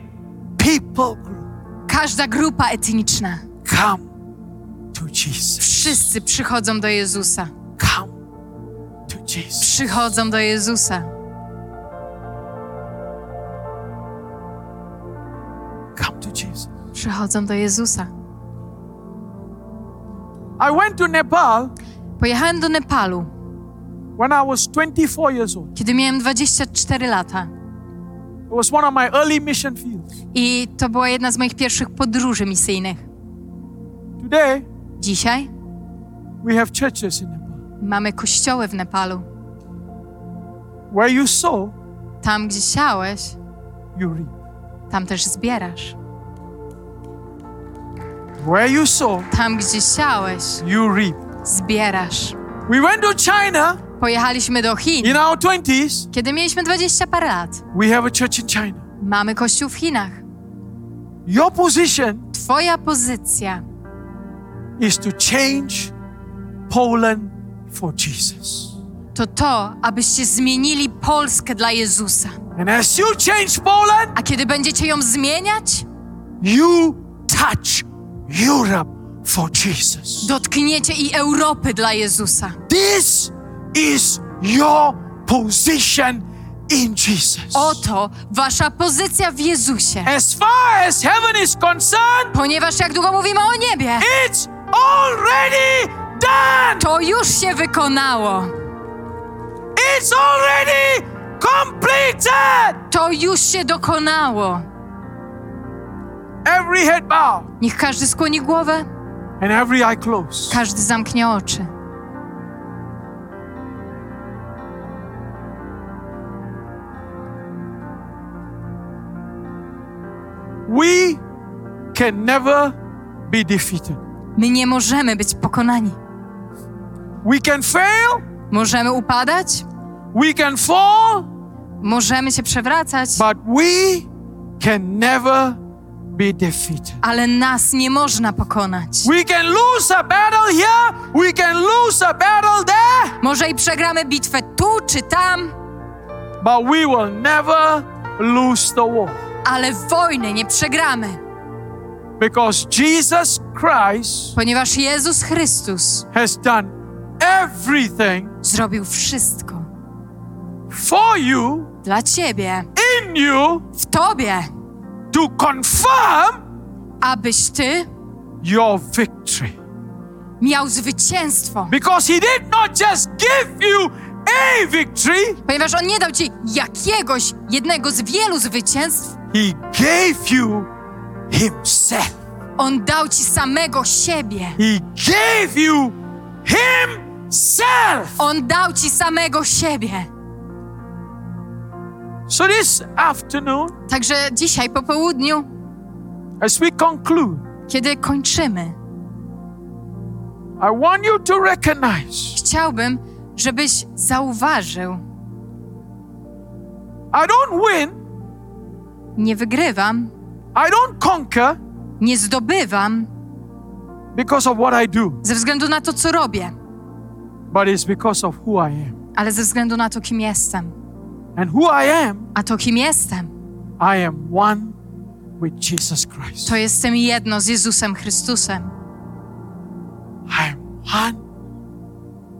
people group, każda grupa etniczna, come to Jesus. Wszyscy przychodzą do Jezusa. Come to Jesus. Przychodzą do Jezusa. Come to Jesus. Przychodzą do Jezusa. I went to Nepal. Pojechałem do Nepalu. When I was twenty-four years old. Kiedy miałem dwadzieścia cztery lata. It was one of my early mission fields. I to była jedna z moich pierwszych podróży misyjnych. Today, dzisiaj, we have churches in Nepal. Mamy kościoły w Nepalu. Where you sow, tam gdzie siałeś, you reap. Tam też zbierasz. Where you sow, tam gdzie siałeś, you reap. Zbierasz. We went to China. Pojechaliśmy do Chin. In our twenties, kiedy mieliśmy dwadzieścia parę lat. We have a church in China. Mamy kościół w Chinach. Your position, twoja pozycja, is to change Poland for Jesus. To to, abyście zmienili Polskę dla Jezusa. And as you change Poland, a kiedy będziecie ją zmieniać, you touch Europe for Jesus. Dotkniecie i Europy dla Jezusa. This is your position in Jesus. Oto wasza pozycja w Jezusie. As far as heaven is concerned, ponieważ jak długo mówimy o niebie, it's already done. To już się wykonało. It's already completed. To już się dokonało. Every head bow. Niech każdy skłoni głowę. And every eye close. Każdy zamknie oczy. We can never be defeated. My nie możemy być pokonani. We can fail. Możemy upadać. We can fall. Możemy się przewracać. But we can never be defeated. Ale nas nie można pokonać. We can lose a battle here. We can lose a battle there. Może i przegramy bitwę tu czy tam. But we will never lose the war. Ale wojny nie przegramy. Because Jesus Christ Ponieważ Jezus Chrystus has done everything zrobił wszystko for you, dla Ciebie, in you, w Tobie, to confirm, abyś Ty your victory. Miał zwycięstwo. Because He did not just give you a victory, ponieważ On nie dał Ci jakiegoś jednego z wielu zwycięstw, He gave you himself. On dał Ci samego siebie. He gave you himself. On dał Ci samego siebie. So this afternoon, także dzisiaj po południu, as we conclude, kiedy kończymy, I want you to recognize. Chciałbym, żebyś zauważył. I don't win. Nie wygrywam. I don't conquer. Nie zdobywam. Because of what I do. Ze względu na to, co robię. But it's because of who I am. Ale ze względu na to, kim jestem. And who I am. A to, kim jestem. I am one with Jesus Christ. To jestem jedno z Jezusem Chrystusem. I am one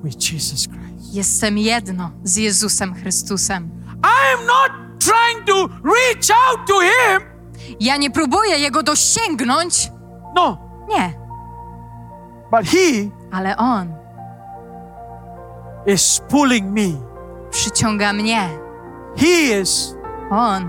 with Jesus Christ. Jestem jedno z Jezusem Chrystusem. I am not trying to reach out to Him. Ja nie próbuję Jego dosięgnąć. No. Nie. But He Ale On is pulling me. Przyciąga mnie. He is On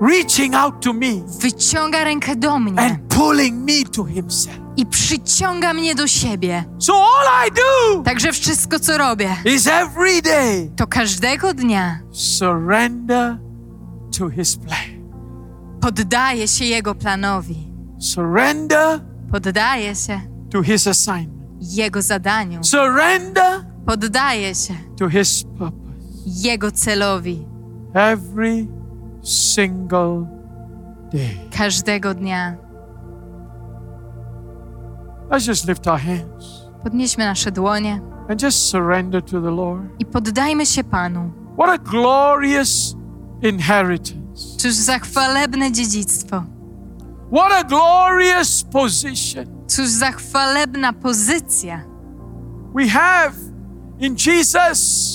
reaching out to me. Wyciąga rękę do mnie. And pulling me to Himself. I przyciąga mnie do siebie. So all I do Także wszystko, co robię, is every day to każdego dnia surrender to His plan. Poddaję się Jego planowi. Surrender. Poddaję się. To His assignment. Jego zadaniu. Surrender. Poddaję się. To His purpose. Jego celowi. Every single day. Każdego dnia. Let's just lift our hands. Podnieśmy nasze dłonie. And just surrender to the Lord. I poddajmy się Panu. What a glorious inheritance. Cóż za chwalebne dziedzictwo. What a glorious position. Cóż za chwalebna pozycja. We have in Jesus.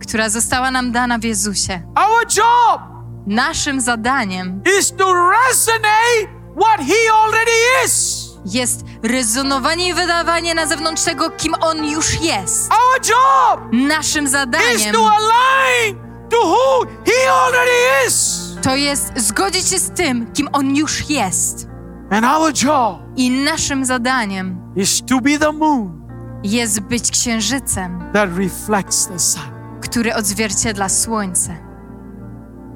Która została nam dana w Jezusie. Our job. Naszym zadaniem. Is to resonate what He already is. Jest rezonowanie i wydawanie na zewnątrz tego, kim On już jest. Our job. Naszym zadaniem. Is to align. To who He already is. To jest zgodzić się z tym, kim On już jest. And our job I naszym zadaniem is to be the moon jest być księżycem, that reflects the sun. Który odzwierciedla słońce.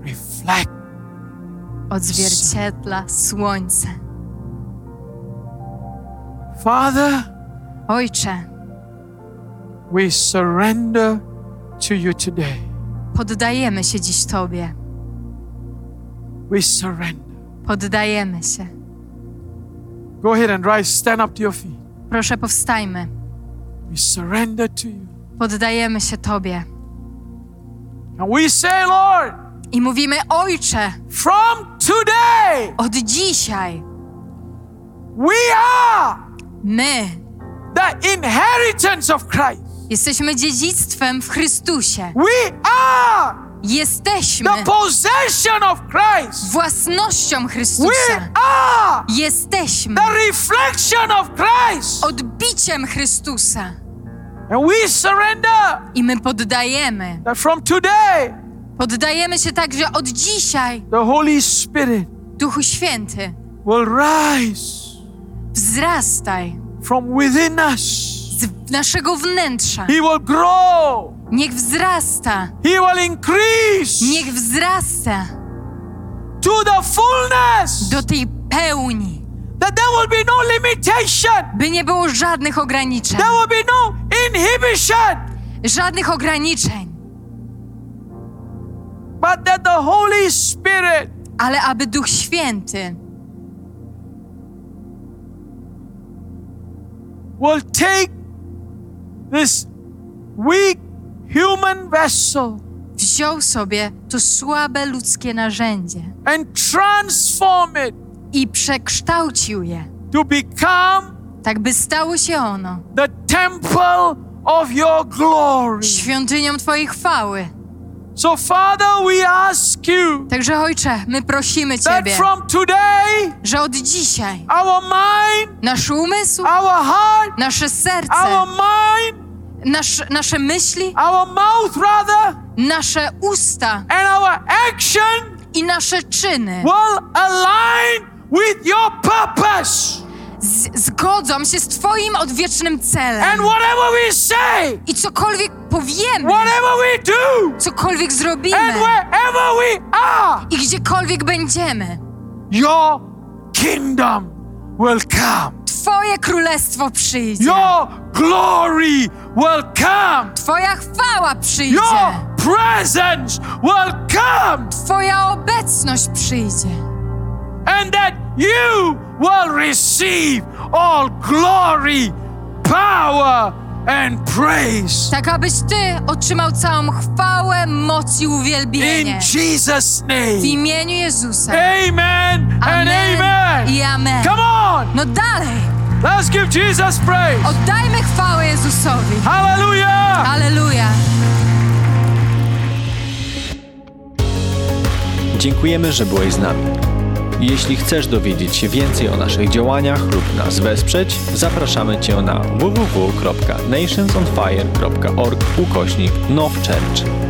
Reflect odzwierciedla słońce. Father, Ojcze, we surrender to You today. Poddajemy się dziś Tobie. We surrender. Poddajemy się. Go ahead and rise, stand up to your feet. Proszę, powstajmy. We surrender to You. Poddajemy się Tobie. And we say, Lord, i mówimy, Ojcze, from today, od dzisiaj, we are my, the inheritance of Christ. Jesteśmy dziedzictwem w Chrystusie. We are Jesteśmy the possession of Christ. Własnością Chrystusa. We are Jesteśmy the reflection of Christ. Odbiciem Chrystusa. And we surrender. I my poddajemy. That from today, Poddajemy się także od dzisiaj. The Holy Spirit Duchu Święty will rise. Wzrastaj from within us. Z naszego wnętrza. He will grow. Niech wzrasta. He will increase. Niech wzrasta. To the fullness. Do tej pełni. That there will be no limitation. By nie było żadnych ograniczeń. There will be no inhibition. Żadnych ograniczeń. But that the Holy Spirit. Ale aby Duch Święty will take this weak human vessel. Wziął sobie to słabe ludzkie narzędzie. And transform it. I przekształcił je. To become. Tak by stało się ono. The temple of your glory. Świątynią Twojej chwały. So Father, we ask you. Także Ojcze, my prosimy Ciebie. That from today, że od dzisiaj. Our mind, nasz umysł, our heart, nasze serce, our mind, nasz, nasze myśli, our mouth rather, nasze usta, and our action, i nasze czyny, will align with your purpose. Z- zgodzą się z Twoim odwiecznym celem. And whatever we say, i cokolwiek powiemy, whatever we do, cokolwiek zrobimy, and wherever we are, i gdziekolwiek będziemy, your kingdom will come. Twoje królestwo przyjdzie. Your glory will come. Twoja chwała przyjdzie. Your presence will come. Twoja obecność przyjdzie. And that you will receive all glory, power and praise. Tak abyś Ty otrzymał całą chwałę, moc i uwielbienie. In Jesus' name. W imieniu Jezusa. Amen, amen and amen. I amen. Come on. No dalej. Let's give Jesus praise. Oddajmy chwałę Jezusowi. Hallelujah. Hallelujah. Dziękujemy, że byłeś z nami. Jeśli chcesz dowiedzieć się więcej o naszych działaniach lub nas wesprzeć, zapraszamy Cię na w w w kropka nations on fire kropka org ukośnik Now Church.